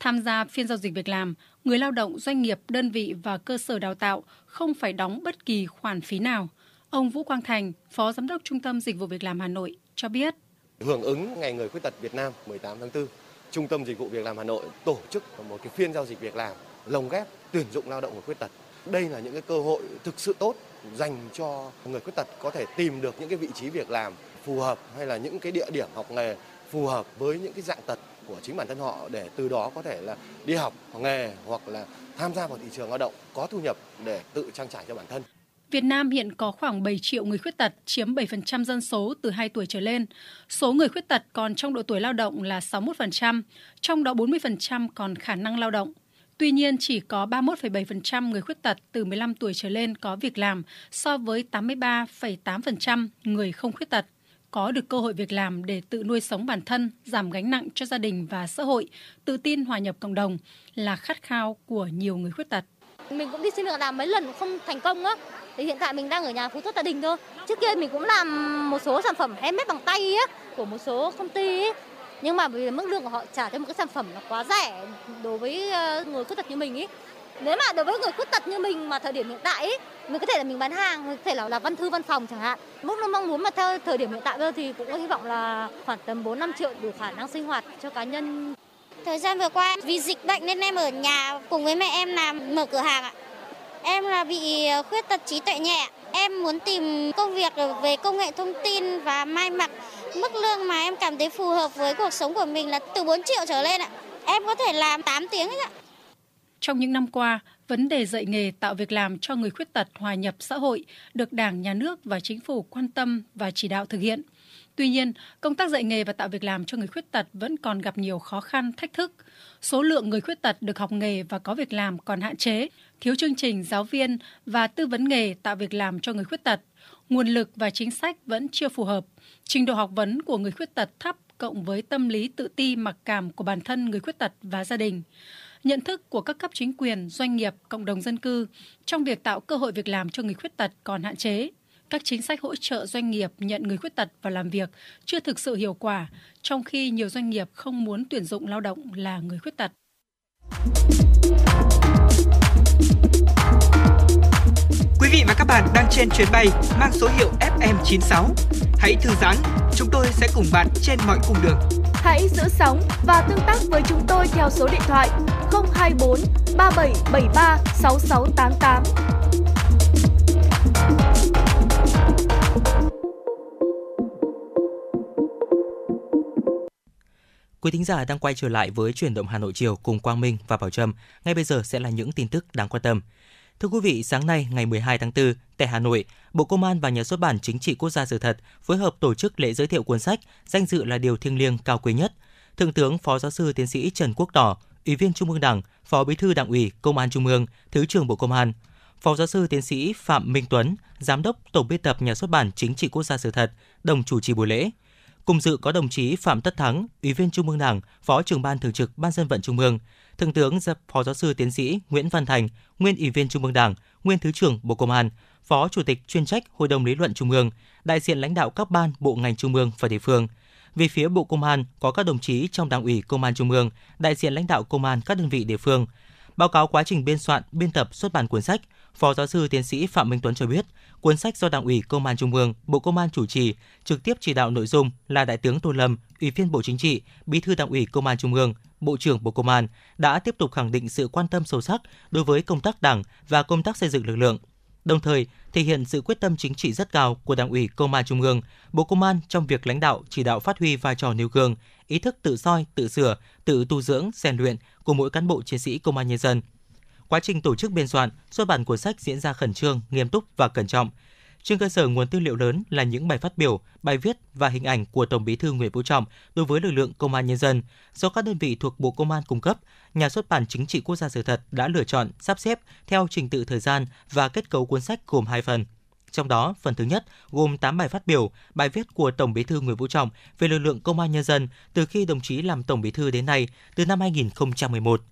Tham gia phiên giao dịch việc làm, người lao động, doanh nghiệp, đơn vị và cơ sở đào tạo không phải đóng bất kỳ khoản phí nào. Ông Vũ Quang Thành, Phó Giám đốc Trung tâm Dịch vụ Việc làm Hà Nội cho biết. Hưởng ứng Ngày Người Khuyết tật Việt Nam mười tám tháng tư, Trung tâm Dịch vụ Việc làm Hà Nội tổ chức một cái phiên giao dịch việc làm lồng ghép tuyển dụng lao động người khuyết tật. Đây là những cái cơ hội thực sự tốt dành cho người khuyết tật có thể tìm được những cái vị trí việc làm phù hợp hay là những cái địa điểm học nghề phù hợp với những cái dạng tật của chính bản thân họ, để từ đó có thể là đi học, học nghề hoặc là tham gia vào thị trường lao động, có thu nhập để tự trang trải cho bản thân. Việt Nam hiện có khoảng bảy triệu người khuyết tật, chiếm bảy phần trăm dân số từ hai tuổi trở lên. Số người khuyết tật còn trong độ tuổi lao động là sáu mươi mốt phần trăm, trong đó bốn mươi phần trăm còn khả năng lao động. Tuy nhiên, chỉ có ba mươi mốt phẩy bảy phần trăm người khuyết tật từ mười lăm tuổi trở lên có việc làm so với tám mươi ba phẩy tám phần trăm người không khuyết tật. Có được cơ hội việc làm để tự nuôi sống bản thân, giảm gánh nặng cho gia đình và xã hội, tự tin hòa nhập cộng đồng là khát khao của nhiều người khuyết tật. Mình cũng đi xin việc làm mấy lần không thành công á. Thì hiện tại mình đang ở nhà phụ giúp gia đình thôi. Trước kia mình cũng làm một số sản phẩm handmade bằng tay á, của một số công ty ấy. Nhưng mà vì mức lương của họ trả cho một cái sản phẩm nó quá rẻ đối với người khuyết tật như mình ấy. Nếu mà đối với người khuyết tật như mình mà thời điểm hiện tại ấy, mình có thể là mình bán hàng, mình có thể là, là văn thư văn phòng chẳng hạn. Mức lương mong muốn mà theo thời điểm hiện tại bây giờ thì cũng có hy vọng là khoảng tầm bốn năm triệu đủ khả năng sinh hoạt cho cá nhân. Thời gian vừa qua vì dịch bệnh nên em ở nhà cùng với mẹ em làm mở cửa hàng ạ. Em là bị khuyết tật trí tuệ nhẹ. Em muốn tìm công việc về công nghệ thông tin và may mặc. Mức lương mà em cảm thấy phù hợp với cuộc sống của mình là từ bốn triệu trở lên ạ. Em có thể làm tám tiếng ạ. Trong những năm qua, vấn đề dạy nghề tạo việc làm cho người khuyết tật hòa nhập xã hội được Đảng, Nhà nước và Chính phủ quan tâm và chỉ đạo thực hiện. Tuy nhiên, công tác dạy nghề và tạo việc làm cho người khuyết tật vẫn còn gặp nhiều khó khăn, thách thức. Số lượng người khuyết tật được học nghề và có việc làm còn hạn chế, thiếu chương trình giáo viên và tư vấn nghề tạo việc làm cho người khuyết tật. Nguồn lực và chính sách vẫn chưa phù hợp. Trình độ học vấn của người khuyết tật thấp cộng với tâm lý tự ti mặc cảm của bản thân người khuyết tật và gia đình. Nhận thức của các cấp chính quyền, doanh nghiệp, cộng đồng dân cư trong việc tạo cơ hội việc làm cho người khuyết tật còn hạn chế. Các chính sách hỗ trợ doanh nghiệp nhận người khuyết tật vào làm việc chưa thực sự hiệu quả, trong khi nhiều doanh nghiệp không muốn tuyển dụng lao động là người khuyết tật. Quý vị và các bạn đang trên chuyến bay mang số hiệu ép em chín sáu. Hãy thư giãn, chúng tôi sẽ cùng bạn trên mọi cung đường. Hãy giữ sóng và tương tác với chúng tôi theo số điện thoại không hai bốn ba bảy bảy ba sáu sáu tám tám. Quý thính giả đang quay trở lại với Chuyển động Hà Nội chiều cùng Quang Minh và Bảo Trâm. Ngay bây giờ sẽ là những tin tức đáng quan tâm. Thưa quý vị, sáng nay ngày mười hai tháng tư, tại Hà Nội, Bộ Công an và Nhà xuất bản Chính trị Quốc gia Sự thật phối hợp tổ chức lễ giới thiệu cuốn sách Danh dự là điều thiêng liêng cao quý nhất. Thượng tướng Phó Giáo sư Tiến sĩ Trần Quốc Tỏ, Ủy viên Trung ương Đảng, Phó Bí thư Đảng ủy Công an Trung ương, Thứ trưởng Bộ Công an, Phó Giáo sư Tiến sĩ Phạm Minh Tuấn, Giám đốc Tổng biên tập Nhà xuất bản Chính trị Quốc gia Sự thật, đồng chủ trì buổi lễ. Cùng dự có đồng chí Phạm Tất Thắng, Ủy viên Trung ương Đảng, Phó trưởng ban thường trực Ban dân vận Trung ương, Thượng tướng Phó Giáo sư Tiến sĩ Nguyễn Văn Thành, nguyên Ủy viên Trung ương Đảng, nguyên Thứ trưởng Bộ Công an, Phó Chủ tịch chuyên trách Hội đồng lý luận Trung ương, đại diện lãnh đạo các ban, bộ ngành Trung ương và địa phương. Về phía Bộ Công an có các đồng chí trong Đảng ủy Công an Trung ương, đại diện lãnh đạo công an các đơn vị địa phương. Báo cáo quá trình biên soạn, biên tập, xuất bản cuốn sách, Phó Giáo sư Tiến sĩ Phạm Minh Tuấn cho biết, Cuốn sách do Đảng ủy Công an Trung ương, Bộ Công an chủ trì, trực tiếp chỉ đạo nội dung là Đại tướng Tô Lâm, Ủy viên Bộ Chính trị, Bí thư Đảng ủy Công an Trung ương, Bộ trưởng Bộ Công an đã tiếp tục khẳng định sự quan tâm sâu sắc đối với công tác Đảng và công tác xây dựng lực lượng, đồng thời thể hiện sự quyết tâm chính trị rất cao của Đảng ủy Công an Trung ương, Bộ Công an trong việc lãnh đạo, chỉ đạo phát huy vai trò nêu gương, ý thức tự soi, tự sửa, tự tu dưỡng, rèn luyện của mỗi cán bộ chiến sĩ Công an nhân dân. Quá trình tổ chức biên soạn, xuất bản cuốn sách diễn ra khẩn trương, nghiêm túc và cẩn trọng. Trên cơ sở nguồn tư liệu lớn là những bài phát biểu, bài viết và hình ảnh của Tổng Bí thư Nguyễn Phú Trọng đối với lực lượng Công an nhân dân do các đơn vị thuộc Bộ Công an cung cấp, Nhà xuất bản Chính trị Quốc gia Sự thật đã lựa chọn, sắp xếp theo trình tự thời gian và kết cấu cuốn sách gồm hai phần. Trong đó, phần thứ nhất gồm tám bài phát biểu, bài viết của Tổng Bí thư Nguyễn Phú Trọng về lực lượng Công an nhân dân từ khi đồng chí làm Tổng Bí thư đến nay, từ năm hai nghìn không trăm mười một.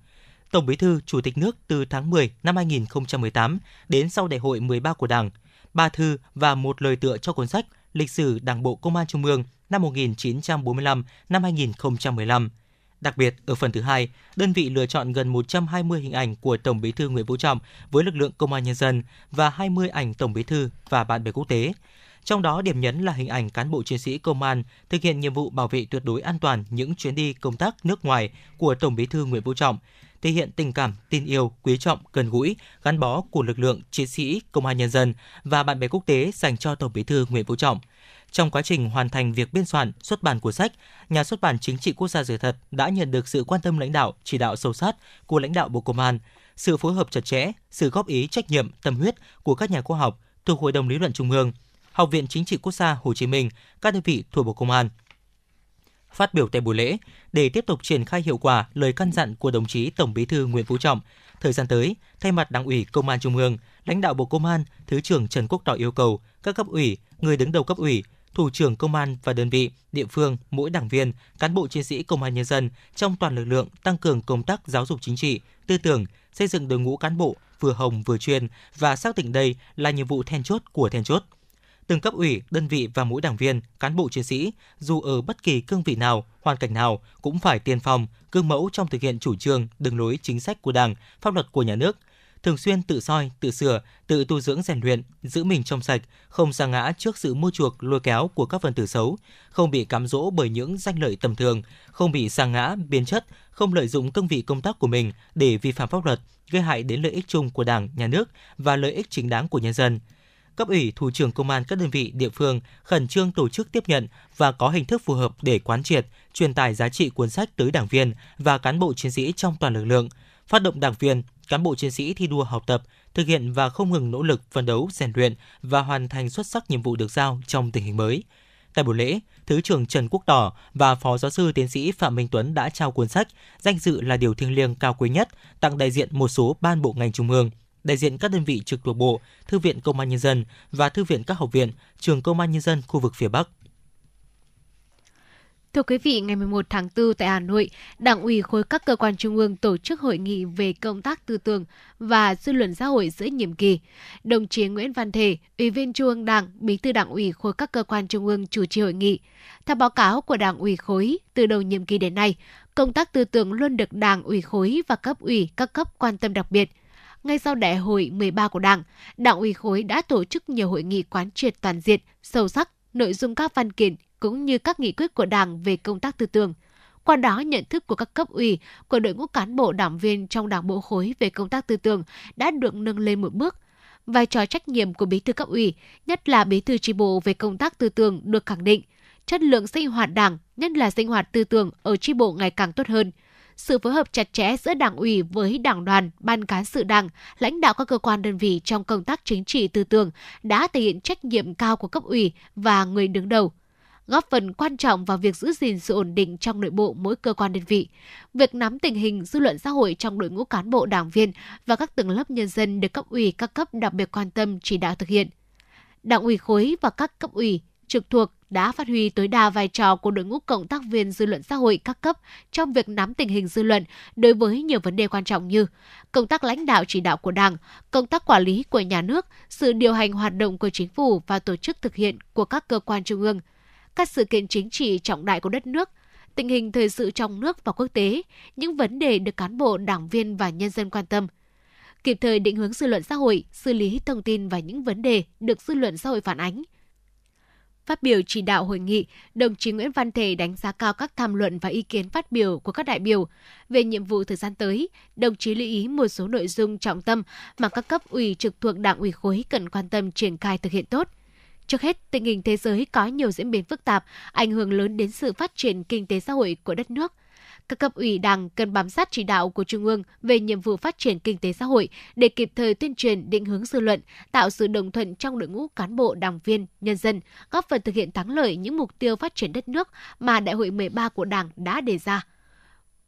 Tổng Bí thư, Chủ tịch nước từ tháng mười năm hai nghìn không trăm mười tám đến sau Đại hội mười ba của Đảng, ba thư và một lời tựa cho cuốn sách Lịch sử Đảng bộ Công an Trung ương năm một nghìn chín trăm bốn mươi lăm năm hai nghìn không trăm mười lăm. Đặc biệt, ở phần thứ hai, đơn vị lựa chọn gần một trăm hai mươi hình ảnh của Tổng Bí thư Nguyễn Phú Trọng với lực lượng Công an nhân dân và hai mươi ảnh Tổng Bí thư và bạn bè quốc tế. Trong đó, điểm nhấn là hình ảnh cán bộ chiến sĩ công an thực hiện nhiệm vụ bảo vệ tuyệt đối an toàn những chuyến đi công tác nước ngoài của Tổng Bí thư Nguyễn Phú Trọng, thể hiện tình cảm, tin yêu, quý trọng, gần gũi, gắn bó của lực lượng chiến sĩ Công an nhân dân và bạn bè quốc tế dành cho Tổng Bí thư Nguyễn Phú Trọng. Trong quá trình hoàn thành việc biên soạn, xuất bản cuốn sách, Nhà xuất bản Chính trị Quốc gia Sự thật đã nhận được sự quan tâm lãnh đạo, chỉ đạo sâu sát của lãnh đạo Bộ Công an, sự phối hợp chặt chẽ, sự góp ý trách nhiệm, tâm huyết của các nhà khoa học thuộc Hội đồng Lý luận Trung ương, Học viện Chính trị Quốc gia Hồ Chí Minh, các đơn vị thuộc Bộ Công an. Phát biểu tại buổi lễ, để tiếp tục triển khai hiệu quả lời căn dặn của đồng chí Tổng Bí thư Nguyễn Phú Trọng, thời gian tới, thay mặt Đảng ủy Công an Trung ương, lãnh đạo Bộ Công an, Thứ trưởng Trần Quốc Tỏ yêu cầu các cấp ủy, người đứng đầu cấp ủy, thủ trưởng công an và đơn vị, địa phương, mỗi đảng viên, cán bộ chiến sĩ Công an nhân dân trong toàn lực lượng tăng cường công tác giáo dục chính trị, tư tưởng, xây dựng đội ngũ cán bộ vừa hồng vừa chuyên và xác định đây là nhiệm vụ then chốt của then chốt. Từng cấp ủy, đơn vị và mỗi đảng viên, cán bộ chiến sĩ, dù ở bất kỳ cương vị nào, hoàn cảnh nào, cũng phải tiên phong, gương mẫu trong thực hiện chủ trương, đường lối, chính sách của Đảng, pháp luật của nhà nước. Thường xuyên tự soi, tự sửa, tự tu dưỡng rèn luyện, giữ mình trong sạch, không sa ngã trước sự mua chuộc, lôi kéo của các phần tử xấu, không bị cám dỗ bởi những danh lợi tầm thường, không bị sa ngã, biến chất, không lợi dụng cương vị công tác của mình để vi phạm pháp luật, gây hại đến lợi ích chung của Đảng, nhà nước và lợi ích chính đáng của nhân dân. Cấp ủy, thủ trưởng công an các đơn vị địa phương khẩn trương tổ chức tiếp nhận và có hình thức phù hợp để quán triệt, truyền tải giá trị cuốn sách tới đảng viên và cán bộ chiến sĩ trong toàn lực lượng, phát động đảng viên, cán bộ chiến sĩ thi đua học tập, thực hiện và không ngừng nỗ lực phấn đấu, rèn luyện và hoàn thành xuất sắc nhiệm vụ được giao trong tình hình mới. Tại buổi lễ, Thứ trưởng Trần Quốc Tỏ và Phó giáo sư tiến sĩ Phạm Minh Tuấn đã trao cuốn sách Danh dự là điều thiêng liêng cao quý nhất tặng đại diện một số ban bộ ngành trung ương, đại diện các đơn vị trực thuộc Bộ, Thư viện Công an Nhân dân và Thư viện các học viện, trường Công an Nhân dân khu vực phía Bắc. Thưa quý vị, ngày mười một tháng tư tại Hà Nội, Đảng ủy khối các cơ quan trung ương tổ chức hội nghị về công tác tư tưởng và dư luận xã hội giữa nhiệm kỳ. Đồng chí Nguyễn Văn Thể, Ủy viên Trung ương Đảng, Bí thư Đảng ủy khối các cơ quan trung ương chủ trì hội nghị. Theo báo cáo của Đảng ủy khối, từ đầu nhiệm kỳ đến nay, công tác tư tưởng luôn được Đảng ủy khối và cấp ủy các cấp quan tâm đặc biệt. Ngay sau đại hội mười ba của Đảng, Đảng ủy khối đã tổ chức nhiều hội nghị quán triệt toàn diện, sâu sắc nội dung các văn kiện cũng như các nghị quyết của Đảng về công tác tư tưởng. Qua đó, nhận thức của các cấp ủy, của đội ngũ cán bộ đảng viên trong Đảng bộ khối về công tác tư tưởng đã được nâng lên một bước. Vai trò trách nhiệm của bí thư cấp ủy, nhất là bí thư chi bộ về công tác tư tưởng được khẳng định. Chất lượng sinh hoạt Đảng, nhất là sinh hoạt tư tưởng ở chi bộ ngày càng tốt hơn. Sự phối hợp chặt chẽ giữa Đảng ủy với Đảng đoàn, Ban cán sự Đảng, lãnh đạo các cơ quan đơn vị trong công tác chính trị tư tưởng đã thể hiện trách nhiệm cao của cấp ủy và người đứng đầu, góp phần quan trọng vào việc giữ gìn sự ổn định trong nội bộ mỗi cơ quan đơn vị. Việc nắm tình hình dư luận xã hội trong đội ngũ cán bộ đảng viên và các tầng lớp nhân dân được cấp ủy các cấp đặc biệt quan tâm chỉ đạo thực hiện. Đảng ủy khối và các cấp ủy trực thuộc đã phát huy tối đa vai trò của đội ngũ cộng tác viên dư luận xã hội các cấp trong việc nắm tình hình dư luận đối với nhiều vấn đề quan trọng như công tác lãnh đạo chỉ đạo của Đảng, công tác quản lý của nhà nước, sự điều hành hoạt động của chính phủ và tổ chức thực hiện của các cơ quan trung ương, các sự kiện chính trị trọng đại của đất nước, tình hình thời sự trong nước và quốc tế, những vấn đề được cán bộ, đảng viên và nhân dân quan tâm. kịp thời định hướng dư luận xã hội, xử lý thông tin và những vấn đề được dư luận xã hội phản ánh. Phát biểu chỉ đạo hội nghị, đồng chí Nguyễn Văn Thể đánh giá cao các tham luận và ý kiến phát biểu của các đại biểu. Về nhiệm vụ thời gian tới, đồng chí lưu ý một số nội dung trọng tâm mà các cấp ủy trực thuộc Đảng ủy khối cần quan tâm triển khai thực hiện tốt. Trước hết, tình hình thế giới có nhiều diễn biến phức tạp, ảnh hưởng lớn đến sự phát triển kinh tế xã hội của đất nước. Các cấp ủy Đảng cần bám sát chỉ đạo của Trung ương về nhiệm vụ phát triển kinh tế xã hội để kịp thời tuyên truyền định hướng dư luận, tạo sự đồng thuận trong đội ngũ cán bộ, đảng viên, nhân dân, góp phần thực hiện thắng lợi những mục tiêu phát triển đất nước mà Đại hội mười ba của Đảng đã đề ra.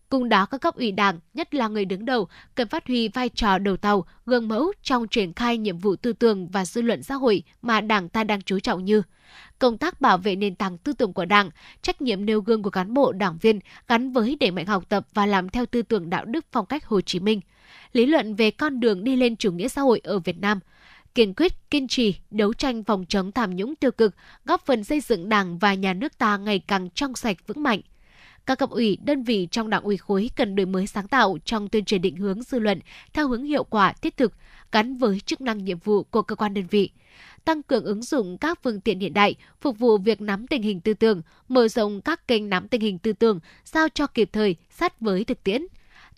Cùng đó, các cấp ủy Đảng, nhất là người đứng đầu, cần phát huy vai trò đầu tàu, gương mẫu trong triển khai nhiệm vụ tư tưởng và dư luận xã hội mà Đảng ta đang chú trọng như công tác bảo vệ nền tảng tư tưởng của Đảng, trách nhiệm nêu gương của cán bộ, đảng viên gắn với đẩy mạnh học tập và làm theo tư tưởng đạo đức phong cách Hồ Chí Minh, lý luận về con đường đi lên chủ nghĩa xã hội ở Việt Nam, kiên quyết, kiên trì, đấu tranh phòng chống tham nhũng tiêu cực, góp phần xây dựng Đảng và nhà nước ta ngày càng trong sạch vững mạnh. Các cấp ủy, đơn vị trong Đảng ủy khối cần đổi mới sáng tạo trong tuyên truyền định hướng dư luận theo hướng hiệu quả, thiết thực, gắn với chức năng nhiệm vụ của cơ quan đơn vị. Tăng cường ứng dụng các phương tiện hiện đại, phục vụ việc nắm tình hình tư tưởng, mở rộng các kênh nắm tình hình tư tưởng, sao cho kịp thời, sát với thực tiễn.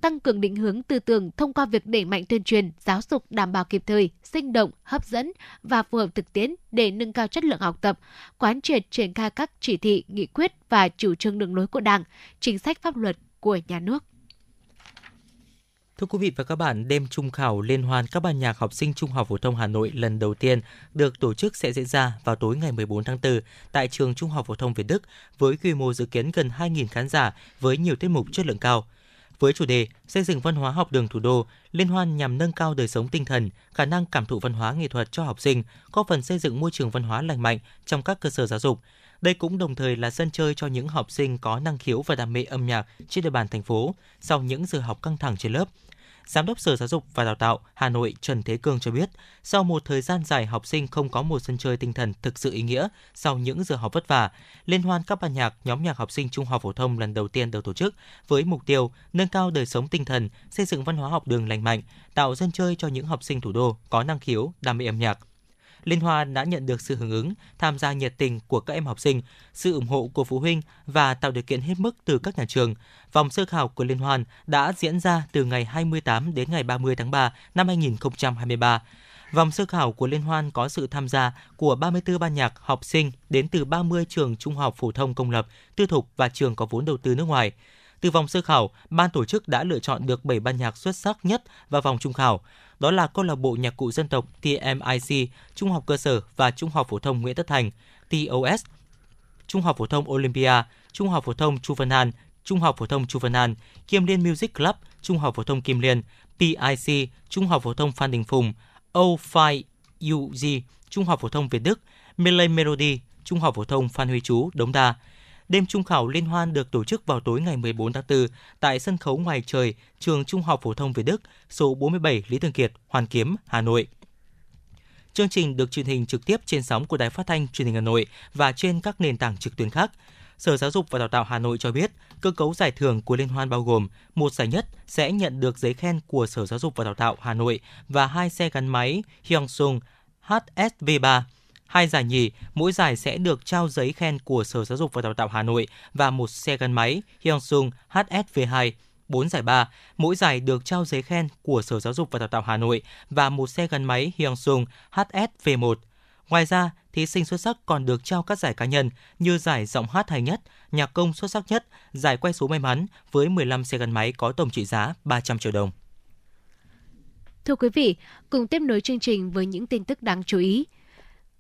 Tăng cường định hướng tư tưởng thông qua việc đẩy mạnh tuyên truyền, giáo dục đảm bảo kịp thời, sinh động, hấp dẫn và phù hợp thực tiễn để nâng cao chất lượng học tập, quán triệt triển khai các chỉ thị, nghị quyết và chủ trương đường lối của Đảng, chính sách pháp luật của nhà nước. Thưa quý vị và các bạn, đêm trung khảo liên hoan các ban nhạc học sinh Trung học phổ thông Hà Nội lần đầu tiên được tổ chức sẽ diễn ra vào tối ngày mười bốn tháng tư tại trường Trung học phổ thông Việt Đức với quy mô dự kiến gần hai nghìn khán giả với nhiều tiết mục chất lượng cao. Với chủ đề xây dựng văn hóa học đường thủ đô, liên hoan nhằm nâng cao đời sống tinh thần, khả năng cảm thụ văn hóa nghệ thuật cho học sinh, góp phần xây dựng môi trường văn hóa lành mạnh trong các cơ sở giáo dục. Đây cũng đồng thời là sân chơi cho những học sinh có năng khiếu và đam mê âm nhạc trên địa bàn thành phố sau những giờ học căng thẳng trên lớp. Giám đốc Sở Giáo dục và Đào tạo Hà Nội Trần Thế Cương cho biết, sau một thời gian dài học sinh không có một sân chơi tinh thần thực sự ý nghĩa sau những giờ học vất vả, liên hoan các ban nhạc, nhóm nhạc học sinh Trung học phổ thông lần đầu tiên được tổ chức với mục tiêu nâng cao đời sống tinh thần, xây dựng văn hóa học đường lành mạnh, tạo sân chơi cho những học sinh thủ đô có năng khiếu, đam mê âm nhạc. Liên hoan đã nhận được sự hưởng ứng, tham gia nhiệt tình của các em học sinh, sự ủng hộ của phụ huynh và tạo điều kiện hết mức từ các nhà trường. Vòng sơ khảo của liên hoan đã diễn ra từ ngày hai mươi tám đến ngày ba mươi tháng ba năm hai nghìn không trăm hai mươi ba. Vòng sơ khảo của liên hoan có sự tham gia của ba mươi tư ban nhạc học sinh đến từ ba mươi trường trung học phổ thông công lập, tư thục và trường có vốn đầu tư nước ngoài. Từ vòng sơ khảo, ban tổ chức đã lựa chọn được bảy ban nhạc xuất sắc nhất vào vòng chung khảo. Đó là câu lạc bộ nhạc cụ dân tộc tê em i xê, Trung học cơ sở và Trung học phổ thông Nguyễn Tất Thành, tê o ét, Trung học phổ thông Olympia, Trung học phổ thông Chu Văn An, Trung học phổ thông Chu Văn An, Kim Liên Music Club, Trung học phổ thông Kim Liên, pê i xê, Trung học phổ thông Phan Đình Phùng, o năm u giê, Trung học phổ thông Việt Đức, Miley Melody, Trung học phổ thông Phan Huy Chú, Đống Đa. Đêm trung khảo liên hoan được tổ chức vào tối ngày mười bốn tháng tư tại sân khấu ngoài trời trường Trung học phổ thông Việt Đức, số bốn mươi bảy Lý Thường Kiệt, Hoàn Kiếm, Hà Nội. Chương trình được truyền hình trực tiếp trên sóng của Đài Phát thanh Truyền hình Hà Nội và trên các nền tảng trực tuyến khác. Sở Giáo dục và Đào tạo Hà Nội cho biết, cơ cấu giải thưởng của liên hoan bao gồm một giải nhất sẽ nhận được giấy khen của Sở Giáo dục và Đào tạo Hà Nội và hai xe gắn máy Hyosung hát ét vê ba. Hai giải nhì, mỗi giải sẽ được trao giấy khen của Sở Giáo dục và Đào tạo Hà Nội và một xe gắn máy Hyosung hát ét vê hai. Bốn giải ba, mỗi giải được trao giấy khen của Sở Giáo dục và Đào tạo Hà Nội và một xe gắn máy Hyosung hát ét vê một. Ngoài ra, thí sinh xuất sắc còn được trao các giải cá nhân như giải giọng hát hay nhất, nhạc công xuất sắc nhất, giải quay số may mắn với mười lăm xe gắn máy có tổng trị giá ba trăm triệu đồng. Thưa quý vị, cùng tiếp nối chương trình với những tin tức đáng chú ý.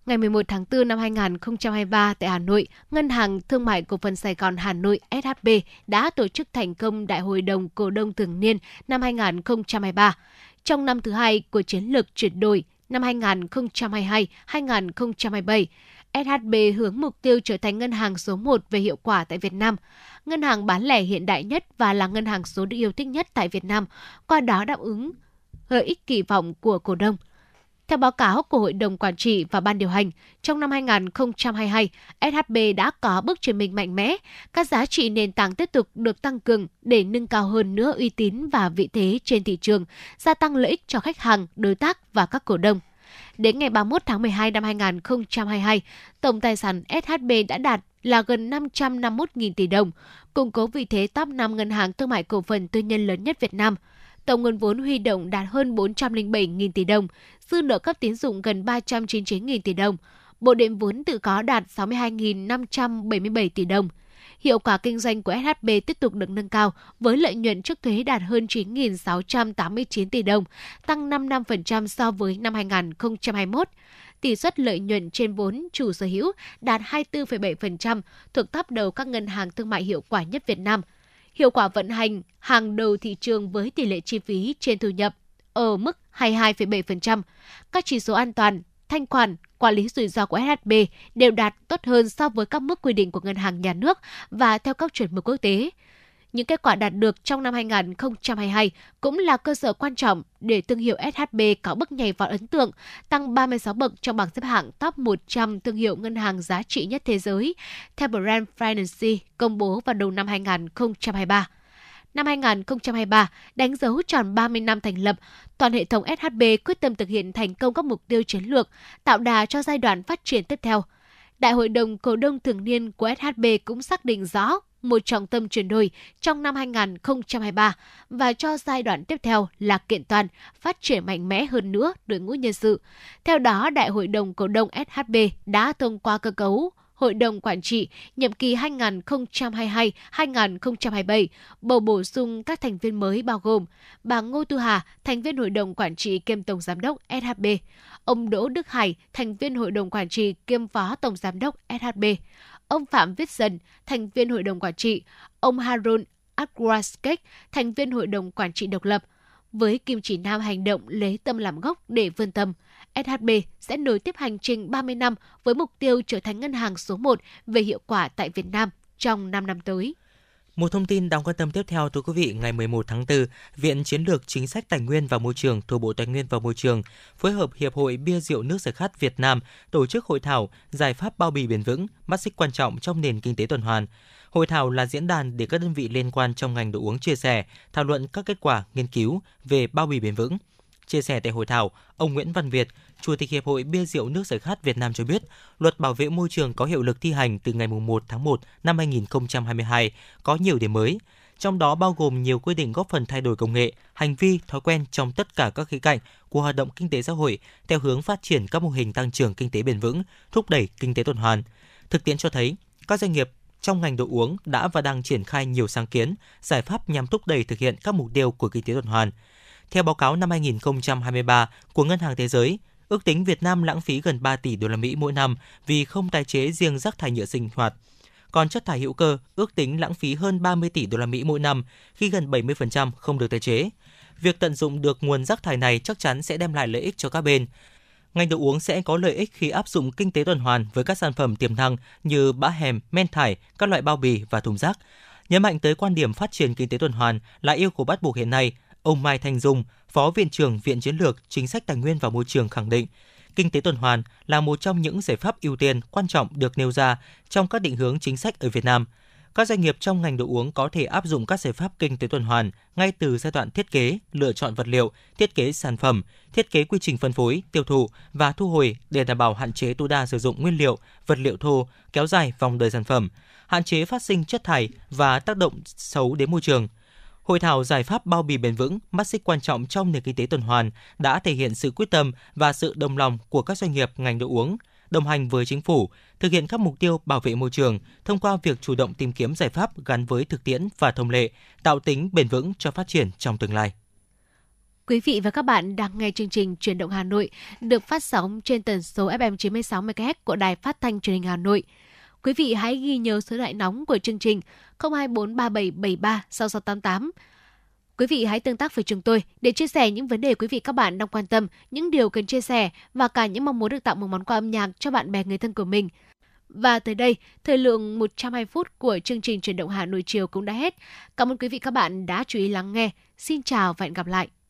Ngày mười một tháng tư năm hai nghìn không trăm hai mươi ba tại Hà Nội, Ngân hàng Thương mại Cổ phần Sài Gòn Hà Nội ét hát bê đã tổ chức thành công Đại hội đồng Cổ đông thường niên năm hai nghìn không trăm hai mươi ba. Trong năm thứ hai của chiến lược chuyển đổi năm hai nghìn không trăm hai mươi hai đến hai nghìn không trăm hai mươi bảy, ét hát bê hướng mục tiêu trở thành ngân hàng số một về hiệu quả tại Việt Nam, ngân hàng bán lẻ hiện đại nhất và là ngân hàng số được yêu thích nhất tại Việt Nam, qua đó đáp ứng lợi ích kỳ vọng của cổ đông. Theo báo cáo của Hội đồng Quản trị và Ban điều hành, trong năm hai không hai hai, ét hát bê đã có bước chuyển mình mạnh mẽ. Các giá trị nền tảng tiếp tục được tăng cường để nâng cao hơn nữa uy tín và vị thế trên thị trường, gia tăng lợi ích cho khách hàng, đối tác và các cổ đông. Đến ngày ba mươi mốt tháng mười hai năm hai nghìn không trăm hai mươi hai, tổng tài sản ét hát bê đã đạt là gần năm trăm năm mươi mốt nghìn tỷ đồng, củng cố vị thế top năm ngân hàng thương mại cổ phần tư nhân lớn nhất Việt Nam. Tổng nguồn vốn huy động đạt hơn bốn trăm lẻ bảy nghìn tỷ đồng, dư nợ cấp tín dụng gần ba trăm chín mươi chín nghìn tỷ đồng, bộ đệm vốn tự có đạt sáu mươi hai nghìn năm trăm bảy mươi bảy tỷ đồng. Hiệu quả kinh doanh của ét hát bê tiếp tục được nâng cao với lợi nhuận trước thuế đạt hơn chín nghìn sáu trăm tám mươi chín tỷ đồng, tăng năm mươi lăm phần trăm so với năm hai nghìn không trăm hai mươi mốt. Tỷ suất lợi nhuận trên vốn chủ sở hữu đạt hai mươi tư phẩy bảy phần trăm, thuộc top đầu các ngân hàng thương mại hiệu quả nhất Việt Nam. Hiệu quả vận hành hàng đầu thị trường với tỷ lệ chi phí trên thu nhập ở mức hai mươi hai phẩy bảy phần trăm. Các chỉ số an toàn, thanh khoản, quản lý rủi ro của ét hát bê đều đạt tốt hơn so với các mức quy định của Ngân hàng Nhà nước và theo các chuẩn mực quốc tế. Những kết quả đạt được trong năm hai nghìn không trăm hai mươi hai cũng là cơ sở quan trọng để thương hiệu ét hát bê có bước nhảy vọt ấn tượng, tăng ba mươi sáu bậc trong bảng xếp hạng top một trăm thương hiệu ngân hàng giá trị nhất thế giới, theo Brand Finance công bố vào đầu năm hai nghìn không trăm hai mươi ba. Năm hai nghìn không trăm hai mươi ba đánh dấu tròn ba mươi năm thành lập, toàn hệ thống ét hát bê quyết tâm thực hiện thành công các mục tiêu chiến lược, tạo đà cho giai đoạn phát triển tiếp theo. Đại hội đồng cổ đông thường niên của ét hát bê cũng xác định rõ một trọng tâm chuyển đổi trong năm hai nghìn không trăm hai mươi ba và cho giai đoạn tiếp theo là kiện toàn, phát triển mạnh mẽ hơn nữa đội ngũ nhân sự. Theo đó, Đại hội đồng cổ đông ét hát bê đã thông qua cơ cấu Hội đồng Quản trị nhiệm kỳ hai nghìn không trăm hai mươi hai đến hai nghìn không trăm hai mươi bảy, bầu bổ sung các thành viên mới bao gồm bà Ngô Thu Hà, thành viên Hội đồng Quản trị kiêm Tổng Giám đốc ét hát bê, ông Đỗ Đức Hải, thành viên Hội đồng Quản trị kiêm Phó Tổng Giám đốc ét hát bê, ông Phạm Viết Dần, thành viên Hội đồng Quản trị, ông Harun Akwasek, thành viên Hội đồng Quản trị độc lập. Với kim chỉ nam hành động lấy tâm làm gốc để vươn tầm, ét hát bê sẽ nối tiếp hành trình ba mươi năm với mục tiêu trở thành ngân hàng số một về hiệu quả tại Việt Nam trong năm năm tới. Một thông tin đáng quan tâm tiếp theo, thưa quý vị, ngày mười một tháng tư, Viện Chiến lược Chính sách Tài nguyên và Môi trường thuộc Bộ Tài nguyên và Môi trường phối hợp Hiệp hội Bia rượu nước giải khát Việt Nam tổ chức hội thảo giải pháp bao bì bền vững, mắt xích quan trọng trong nền kinh tế tuần hoàn. Hội thảo là diễn đàn để các đơn vị liên quan trong ngành đồ uống chia sẻ, thảo luận các kết quả nghiên cứu về bao bì bền vững. Chia sẻ tại hội thảo, ông Nguyễn Văn Việt, Chủ tịch Hiệp hội Bia rượu nước giải khát Việt Nam cho biết, luật bảo vệ môi trường có hiệu lực thi hành từ ngày mùng một tháng một năm hai nghìn không trăm hai mươi hai có nhiều điểm mới, trong đó bao gồm nhiều quy định góp phần thay đổi công nghệ, hành vi, thói quen trong tất cả các khía cạnh của hoạt động kinh tế xã hội theo hướng phát triển các mô hình tăng trưởng kinh tế bền vững, thúc đẩy kinh tế tuần hoàn. Thực tiễn cho thấy, các doanh nghiệp trong ngành đồ uống đã và đang triển khai nhiều sáng kiến, giải pháp nhằm thúc đẩy thực hiện các mục tiêu của kinh tế tuần hoàn. Theo báo cáo năm hai nghìn không trăm hai mươi ba của Ngân hàng Thế giới, ước tính Việt Nam lãng phí gần ba tỷ đô la Mỹ mỗi năm vì không tái chế riêng rác thải nhựa sinh hoạt. Còn chất thải hữu cơ ước tính lãng phí hơn ba mươi tỷ đô la Mỹ mỗi năm khi gần bảy mươi phần trăm không được tái chế. Việc tận dụng được nguồn rác thải này chắc chắn sẽ đem lại lợi ích cho các bên. Ngành đồ uống sẽ có lợi ích khi áp dụng kinh tế tuần hoàn với các sản phẩm tiềm năng như bã hẻm, men thải, các loại bao bì và thùng rác. Nhấn mạnh tới quan điểm phát triển kinh tế tuần hoàn là yêu cầu bắt buộc hiện nay, ông Mai Thành Dung, Phó Viện trưởng Viện Chiến lược Chính sách Tài nguyên và Môi trường khẳng định, kinh tế tuần hoàn là một trong những giải pháp ưu tiên quan trọng được nêu ra trong các định hướng chính sách ở Việt Nam. Các doanh nghiệp trong ngành đồ uống có thể áp dụng các giải pháp kinh tế tuần hoàn ngay từ giai đoạn thiết kế, lựa chọn vật liệu, thiết kế sản phẩm, thiết kế quy trình phân phối, tiêu thụ và thu hồi để đảm bảo hạn chế tối đa sử dụng nguyên liệu, vật liệu thô, kéo dài vòng đời sản phẩm, hạn chế phát sinh chất thải và tác động xấu đến môi trường. Hội thảo giải pháp bao bì bền vững, mắt xích quan trọng trong nền kinh tế tuần hoàn đã thể hiện sự quyết tâm và sự đồng lòng của các doanh nghiệp ngành đồ uống, đồng hành với chính phủ, thực hiện các mục tiêu bảo vệ môi trường thông qua việc chủ động tìm kiếm giải pháp gắn với thực tiễn và thông lệ, tạo tính bền vững cho phát triển trong tương lai. Quý vị và các bạn đang nghe chương trình Chuyển động Hà Nội được phát sóng trên tần số ép em chín mươi sáu mê ga héc của Đài Phát thanh Truyền hình Hà Nội. Quý vị hãy ghi nhớ số điện thoại nóng của chương trình không hai bốn ba bảy bảy ba sáu sáu tám tám. Quý vị hãy tương tác với chúng tôi để chia sẻ những vấn đề quý vị các bạn đang quan tâm, những điều cần chia sẻ và cả những mong muốn được tặng một món quà âm nhạc cho bạn bè người thân của mình. Và tới đây, thời lượng một trăm hai mươi phút của chương trình Chuyển động Hà Nội chiều cũng đã hết. Cảm ơn quý vị các bạn đã chú ý lắng nghe. Xin chào và hẹn gặp lại.